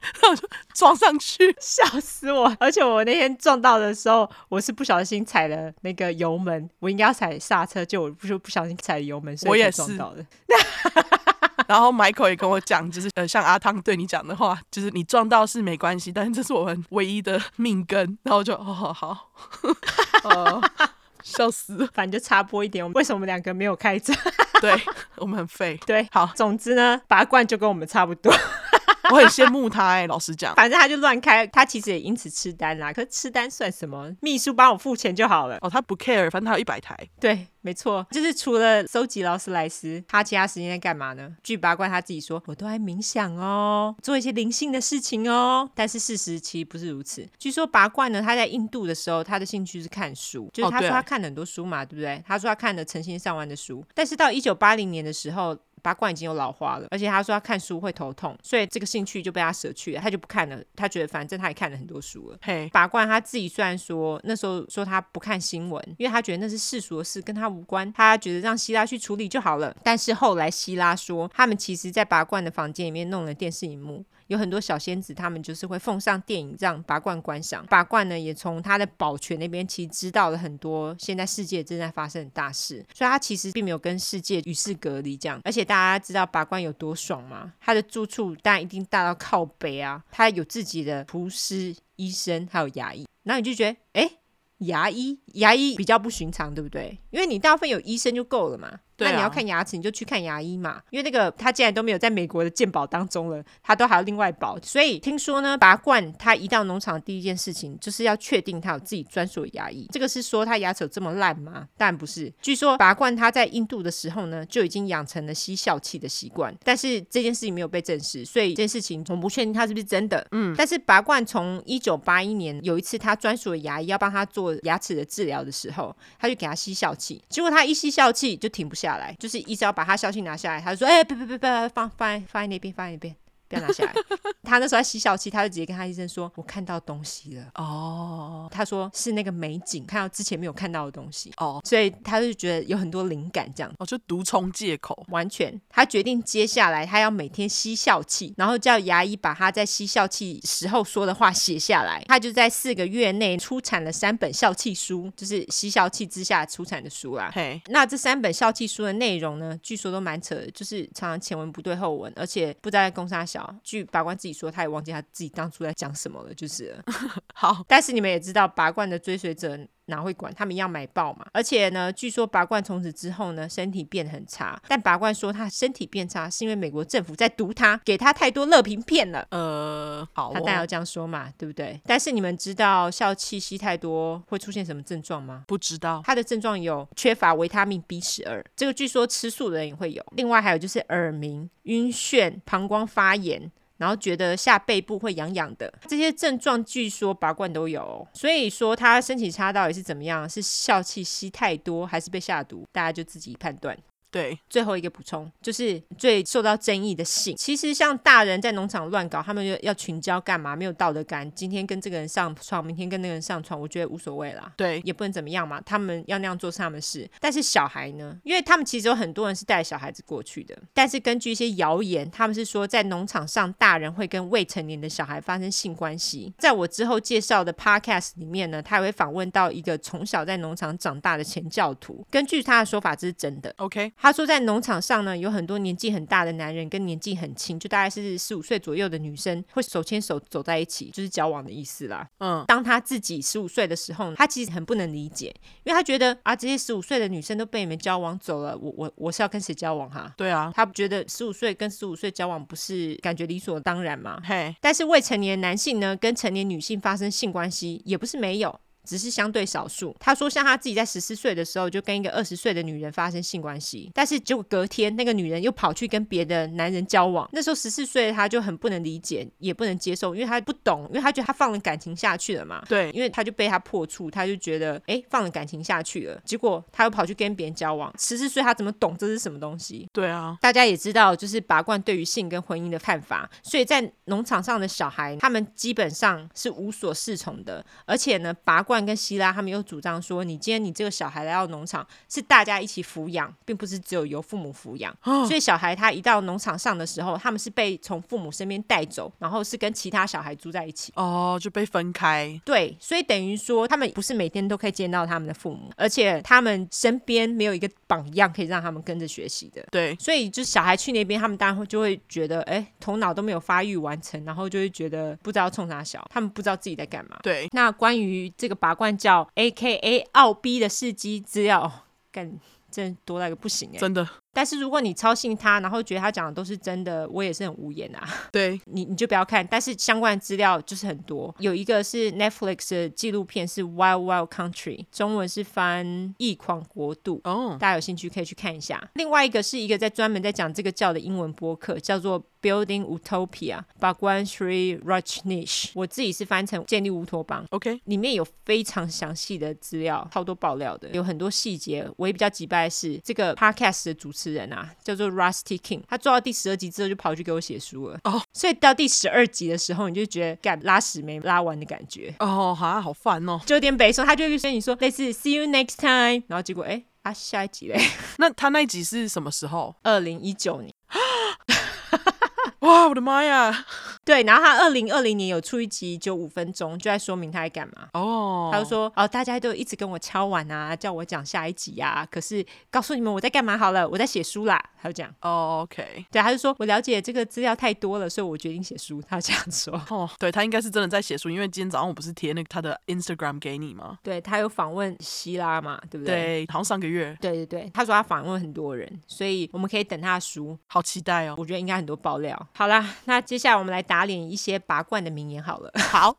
然后我就撞上去，笑死我！而且我那天撞到的时候，我是不小心踩了那个油门，我应该要踩刹车，就我就不小心踩了油门，所以才撞到的。然后 Michael 也跟我讲，就是呃，像阿汤对你讲的话，就是你撞到是没关系，但是这是我们唯一的命根。然后我就哦好好，哦笑死了。反正就插播一点，为什么我们两个没有开车？对，我们很废。对，好，总之呢，拔罐就跟我们差不多。我很羡慕他哎、欸，老实讲，反正他就乱开，他其实也因此吃单啦。可是吃单算什么？秘书帮我付钱就好了。哦，他不 care， 反正他有一百台。对，没错，就是除了收集劳斯莱斯，他其他时间在干嘛呢？据拔罐他自己说，我都在冥想哦，做一些灵性的事情哦。但是事实其实不是如此。据说拔罐呢，他在印度的时候，他的兴趣是看书，就是他说他看了很多书嘛，对不对？他说他看了成千上万的书，但是到一九八零年的时候。拔罐已经有老花了，而且他说他看书会头痛，所以这个兴趣就被他舍去了，他就不看了。他觉得反正他也看了很多书了。hey. 拔罐他自己虽然说那时候说他不看新闻，因为他觉得那是世俗的事，跟他无关，他觉得让希拉去处理就好了。但是后来希拉说他们其实在拔罐的房间里面弄了电视萤幕，有很多小仙子，他们就是会奉上电影让拔罐观赏。拔罐呢也从他的保全那边其实知道了很多现在世界正在发生的大事，所以他其实并没有跟世界与世隔离这样。而且大家知道拔罐有多爽吗？他的住处当然一定大到靠北啊，他有自己的厨师、医生还有牙医。然后你就觉得哎，牙医牙医比较不寻常对不对？因为你大部分有医生就够了嘛，那你要看牙齿你就去看牙医嘛，因为那个他既然都没有在美国的健保当中了，他都还要另外保。所以听说呢，拔罐他一到农场的第一件事情就是要确定他有自己专属的牙医。这个是说他牙齿有这么烂吗？当然不是。据说拔罐他在印度的时候呢就已经养成了吸笑气的习惯，但是这件事情没有被证实，所以这件事情我们不确定他是不是真的。嗯，但是拔罐从一九八一年有一次他专属的牙医要帮他做牙齿的治疗的时候，他就给他吸笑气，结果他一吸笑气就停不下来，就是一直要把他笑气拿下来，他就说哎、欸，别别别别，放放放在那边，放在那边不要拿下来。他那时候在吸笑气，他就直接跟他医生说我看到东西了。哦、oh. 他说是那个美景，看到之前没有看到的东西。哦、oh. 所以他就觉得有很多灵感这样。哦、oh, 就毒冲借口。完全。他决定接下来他要每天吸笑气，然后叫牙医把他在吸笑气时候说的话写下来。他就在四个月内出产了三本笑气书，就是吸笑气之下出产的书啦。Hey. 那这三本笑气书的内容呢据说都蛮扯的，就是常常前文不对后文，而且不知道在攻杀小。据拔罐自己说他也忘记他自己当初在讲什么了，就是了。好，但是你们也知道拔罐的追随者哪会管，他们一样买爆嘛。而且呢据说拔罐从此之后呢身体变很差，但拔罐说他身体变差是因为美国政府在毒他，给他太多乐平片了。呃好、哦、他当然要这样说嘛，对不对？但是你们知道笑气吸太多会出现什么症状吗？不知道。他的症状有缺乏维他命 B 十二， 这个据说吃素的人也会有，另外还有就是耳鸣、晕眩、膀胱发炎，然后觉得下背部会痒痒的，这些症状据说拔罐都有、哦、所以说他身体差到底是怎么样，是笑气吸太多还是被下毒，大家就自己判断。对，最后一个补充就是最受到争议的性。其实像大人在农场乱搞，他们要群交干嘛，没有道德感，今天跟这个人上床明天跟那个人上床，我觉得无所谓啦。对，也不能怎么样嘛，他们要那样做是他们事。但是小孩呢，因为他们其实有很多人是带小孩子过去的，但是根据一些谣言，他们是说在农场上大人会跟未成年的小孩发生性关系。在我之后介绍的 podcast 里面呢，他也会访问到一个从小在农场长大的前教徒，根据他的说法这是真的。 OK，他说在农场上呢有很多年纪很大的男人跟年纪很轻，就大概是十五岁左右的女生会手牵手走在一起，就是交往的意思啦。嗯，当他自己十五岁的时候，他其实很不能理解，因为他觉得啊这些十五岁的女生都被你们交往走了，我我我是要跟谁交往哈？对啊，他觉得十五岁跟十五岁交往不是感觉理所当然吗？嘿，但是未成年男性呢跟成年女性发生性关系也不是没有，只是相对少数。他说像他自己在十四岁的时候就跟一个二十岁的女人发生性关系，但是结果隔天那个女人又跑去跟别的男人交往。那时候十四岁的他就很不能理解也不能接受，因为他不懂，因为他觉得他放了感情下去了嘛。对，因为他就被他破处，他就觉得哎，放了感情下去了，结果他又跑去跟别人交往。十四岁他怎么懂这是什么东西？对啊，大家也知道就是拔罐对于性跟婚姻的看法，所以在农场上的小孩他们基本上是无所适从的。而且呢拔罐跟希拉他们又主张说，你今天你这个小孩来到农场是大家一起抚养，并不是只有由父母抚养、哦、所以小孩他一到农场上的时候，他们是被从父母身边带走，然后是跟其他小孩住在一起。哦，就被分开。对，所以等于说他们不是每天都可以见到他们的父母，而且他们身边没有一个榜样可以让他们跟着学习的。对，所以就小孩去那边，他们当然就会觉得哎，头脑都没有发育完成，然后就会觉得不知道冲啥小，他们不知道自己在干嘛。对，那关于这个拔罐叫 A K A 奥 B 的事迹资料，干真的多到一个不行、欸、真的。但是如果你操信他，然后觉得他讲的都是真的，我也是很无言啊。对，你你就不要看。但是相关的资料就是很多，有一个是 Netflix 的纪录片是 Wild Wild Country， 中文是翻异狂国度、oh. 大家有兴趣可以去看一下。另外一个是一个在专门在讲这个教的英文播客，叫做 Building Utopia Bhagwan Shri Rajneesh， 我自己是翻成建立乌托邦。 OK， 里面有非常详细的资料，超多爆料的，有很多细节。唯一比较击败的是这个 podcast 的主持人人啊，叫做 Rusty King， 他做到第十二集之后就跑去给我写书了、oh. 所以到第十二集的时候你就觉得干拉屎没拉完的感觉。哦哈，好烦哦，就有点北宋，他就会跟你说类似 see you next time， 然后结果哎、欸、啊下一集嘞。那他那一集是什么时候？二零一九年哇，我的妈呀！对，然后他二零二零年有出一集就五分钟，就在说明他在干嘛。哦，他就说哦，大家都一直跟我敲碗啊，叫我讲下一集啊，可是告诉你们我在干嘛好了，我在写书啦。他就讲哦 ，OK， 对，他就说我了解这个资料太多了，所以我决定写书。他这样说。哦，对，他应该是真的在写书，因为今天早上我不是贴那个他的 Instagram 给你吗？对，他有访问希拉嘛，对不对？对，好像上个月。对对对，他说他访问很多人，所以我们可以等他的书，好期待哦。我觉得应该很多爆料。好啦，那接下来我们来打脸一些拔罐的名言好了。好，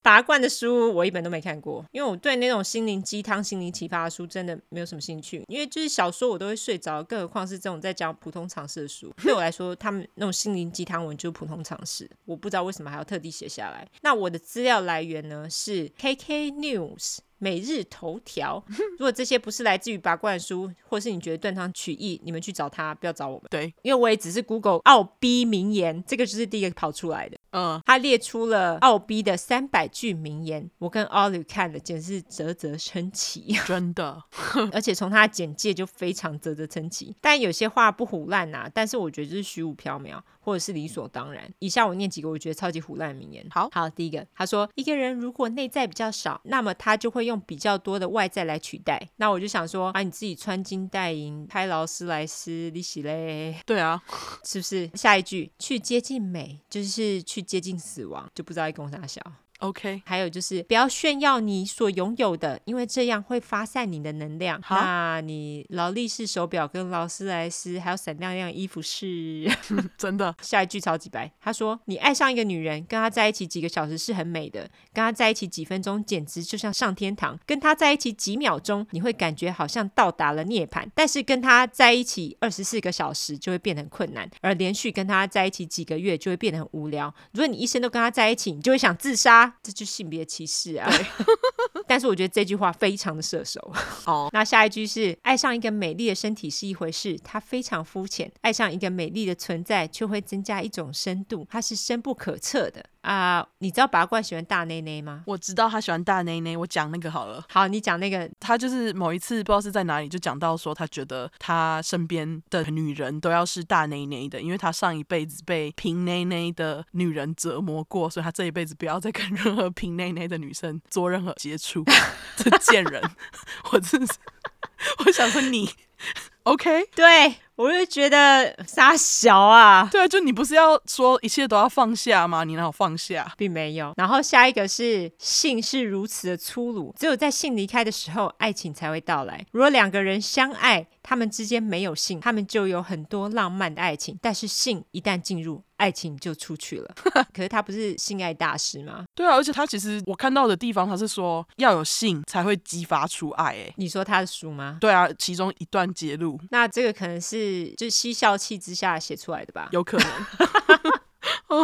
拔罐的书我一本都没看过，因为我对那种心灵鸡汤、心灵启发的书真的没有什么兴趣，因为就是小说我都会睡着，更何况是这种在讲普通常识的书。对我来说，他们那种心灵鸡汤文就是普通常识，我不知道为什么还要特地写下来。那我的资料来源呢是 K K News。每日头条，如果这些不是来自于拔罐的书，或是你觉得断章取义，你们去找他，不要找我们。对，因为我也只是 Google 奥 B 名言，这个就是第一个跑出来的。嗯，他列出了奥 B 的三百句名言，我跟 Olive 看了，简直是啧啧称奇，真的。而且从他的简介就非常啧啧称奇，但有些话不唬烂啊，但是我觉得就是虚无缥缈，或者是理所当然。以下我念几个我觉得超级唬烂的名言。好好，第一个，他说一个人如果内在比较少，那么他就会用比较多的外在来取代。那我就想说啊，你自己穿金戴银拍劳斯莱斯你是咧？对啊，是不是？下一句，去接近美就是去接近死亡，就不知道在跟我啥小。OK， 还有就是不要炫耀你所拥有的，因为这样会发散你的能量。那你劳力士手表跟劳斯莱斯还有闪亮亮衣服是真的。下一句超级白，他说你爱上一个女人，跟她在一起几个小时是很美的，跟她在一起几分钟简直就像上天堂，跟她在一起几秒钟你会感觉好像到达了涅槃，但是跟她在一起二十四个小时就会变得很困难，而连续跟她在一起几个月就会变得很无聊，如果你一生都跟她在一起，你就会想自杀。这就是性别歧视啊！但是我觉得这句话非常的射手哦。oh. 那下一句是爱上一个美丽的身体是一回事，它非常肤浅，爱上一个美丽的存在却会增加一种深度，它是深不可测的啊、uh, 你知道拔罐喜欢大内内吗？我知道他喜欢大内内，我讲那个好了。好，你讲那个。他就是某一次不知道是在哪里就讲到说他觉得他身边的女人都要是大内内的，因为他上一辈子被平内内的女人折磨过，所以他这一辈子不要再跟任何平内内的女生做任何接触。这贱人。我真是我想说你OK， 对，我就觉得傻小啊。对，就你不是要说一切都要放下吗？你哪有放下？并没有。然后下一个是性是如此的粗鲁，只有在性离开的时候，爱情才会到来。如果两个人相爱，他们之间没有性，他们就有很多浪漫的爱情，但是性一旦进入，爱情就出去了。可是他不是性爱大师吗？对啊，而且他其实我看到的地方他是说要有性才会激发出爱、欸、你说他的书吗？对啊，其中一段揭露。那这个可能是就是嬉笑气之下写出来的吧，有可能。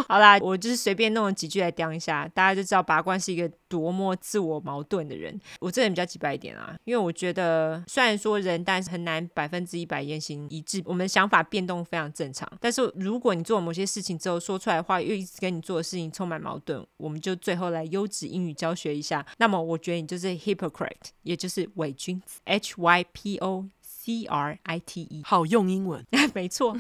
好啦，我就是随便弄了几句来讲一下，大家就知道拔罐是一个多么自我矛盾的人。我这人比较几百一点啊，因为我觉得虽然说人但是很难百分之一百言行一致，我们想法变动非常正常，但是如果你做某些事情之后说出来的话又一直跟你做的事情充满矛盾，我们就最后来优质英语教学一下，那么我觉得你就是 hypocrite， 也就是伪君子 H Y P O C R I T E， 好用英文。没错。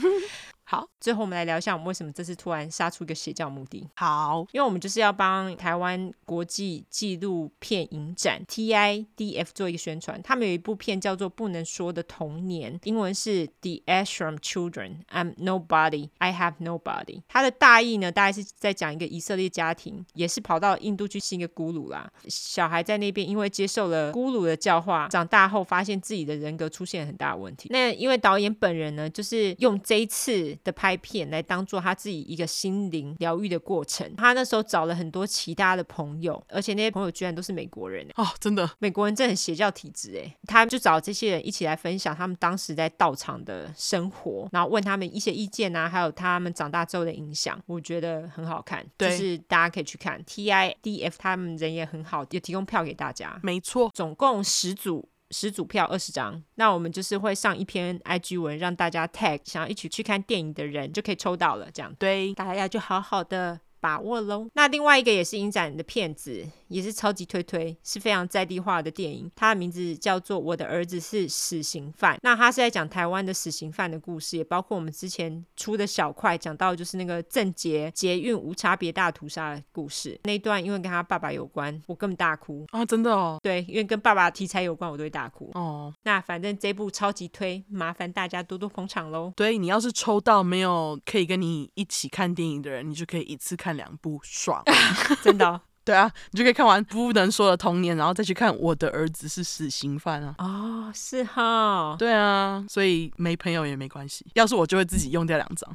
好，最后我们来聊一下我们为什么这次突然杀出一个邪教目的。好，因为我们就是要帮台湾国际纪录片影展 T I D F 做一个宣传，他们有一部片叫做不能说的童年，英文是 The Ashram Children I'm Nobody I Have Nobody， 它的大意呢大概是在讲一个以色列家庭也是跑到印度去信一个咕噜啦，小孩在那边因为接受了咕噜的教化，长大后发现自己的人格出现很大的问题。那因为导演本人呢就是用这一次的拍片来当做他自己一个心灵疗愈的过程，他那时候找了很多其他的朋友，而且那些朋友居然都是美国人哦，真的，美国人真的很邪教体质耶，他就找这些人一起来分享他们当时在道场的生活，然后问他们一些意见啊，还有他们长大之后的影响，我觉得很好看，就是大家可以去看 T I D F， 他们人也很好，也提供票给大家。没错，总共十组十组票二十张，那我们就是会上一篇 I G 文让大家 tag 想要一起去看电影的人就可以抽到了，这样对大家就好好的把握咯。那另外一个也是影展的片子，也是超级推推，是非常在地化的电影，它的名字叫做《我的儿子是死刑犯》。那它是在讲台湾的死刑犯的故事，也包括我们之前出的小块讲到就是那个郑捷捷运无差别大屠杀的故事，那一段因为跟他爸爸有关，我根本大哭啊！真的哦？对，因为跟爸爸题材有关我都会大哭哦。那反正这部超级推，麻烦大家多多捧场咯。对，你要是抽到没有可以跟你一起看电影的人，你就可以一次看两部，爽真的哦对啊，你就可以看完不能说的童年，然后再去看我的儿子是死刑犯啊。哦，是哈。对啊，所以没朋友也没关系，要是我就会自己用掉两张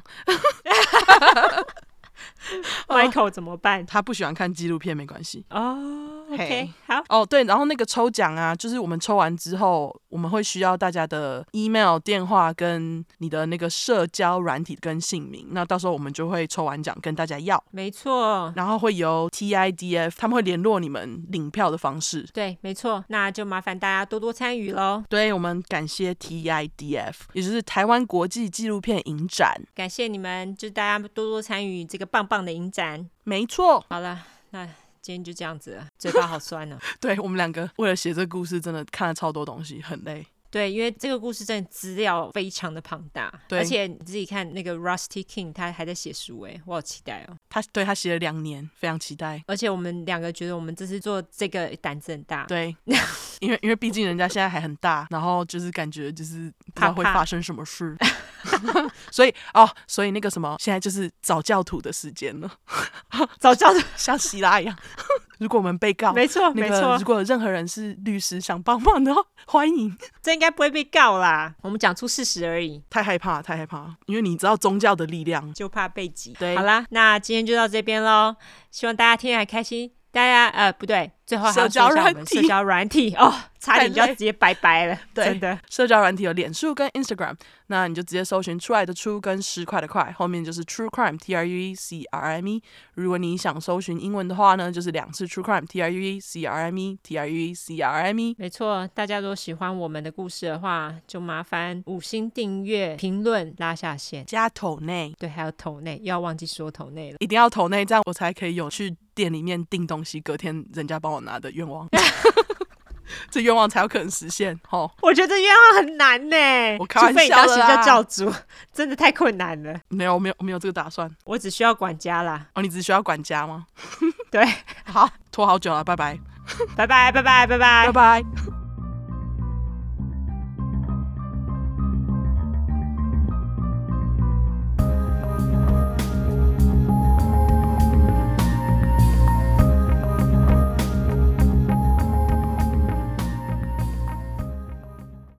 Michael 怎么办？他不喜欢看纪录片没关系哦、oh, OK、hey. 好哦、oh, 对，然后那个抽奖啊，就是我们抽完之后我们会需要大家的 email 电话跟你的那个社交软体跟姓名，那到时候我们就会抽完奖跟大家要，没错，然后会由 T I D F 他们会联络你们领票的方式。对，没错，那就麻烦大家多多参与咯。对，我们感谢 T I D F 也就是台湾国际纪录片影展，感谢你们，就大家多多参与这个棒棒的影展，没错。好了，那今天就这样子了，嘴巴好酸啊对，我们两个为了写这个故事真的看了超多东西，很累。对，因为这个故事真的资料非常的庞大，而且你自己看那个 Rusty King 他还在写书耶，我好期待哦。他对他写了两年，非常期待。而且我们两个觉得我们这次做这个胆子很大。对因为因为毕竟人家现在还很大，然后就是感觉就是不知道会发生什么事所以哦，所以那个什么，现在就是早教徒的时间了早教徒像希拉一样如果我们被告，没错、那个、没错，如果任何人是律师想帮忙的话，欢迎。这应该不会被告啦，我们讲出事实而已。太害怕太害怕，因为你知道宗教的力量，就怕被挤。对，好啦，那今天就到这边咯，希望大家听得还开心。大家呃不对，最后还要说一下我们社交软体哦，差点就要直接拜拜了。对，真的，社交软体有脸书跟 Instagram， 那你就直接搜寻出来的出跟十块的块，后面就是 True Crime T R U E C R M E。如果你想搜寻英文的话呢，就是两次 True Crime T R U E C R M E T R U E C R M E。没错，大家如果喜欢我们的故事的话，就麻烦五星订阅、评论、拉下线、加抖内。对，还有抖内，要忘记说抖内了，一定要抖内，这样我才可以有去店里面订东西，隔天人家帮我拿的愿望这愿望才有可能实现、哦、我觉得这愿望很难耶，我开玩笑啦，除非你当邪教教主真的太困难了。没有，我没有，我没有这个打算，我只需要管家啦。哦，你只需要管家吗对，好，拖好久了，拜拜拜拜拜拜拜拜拜拜。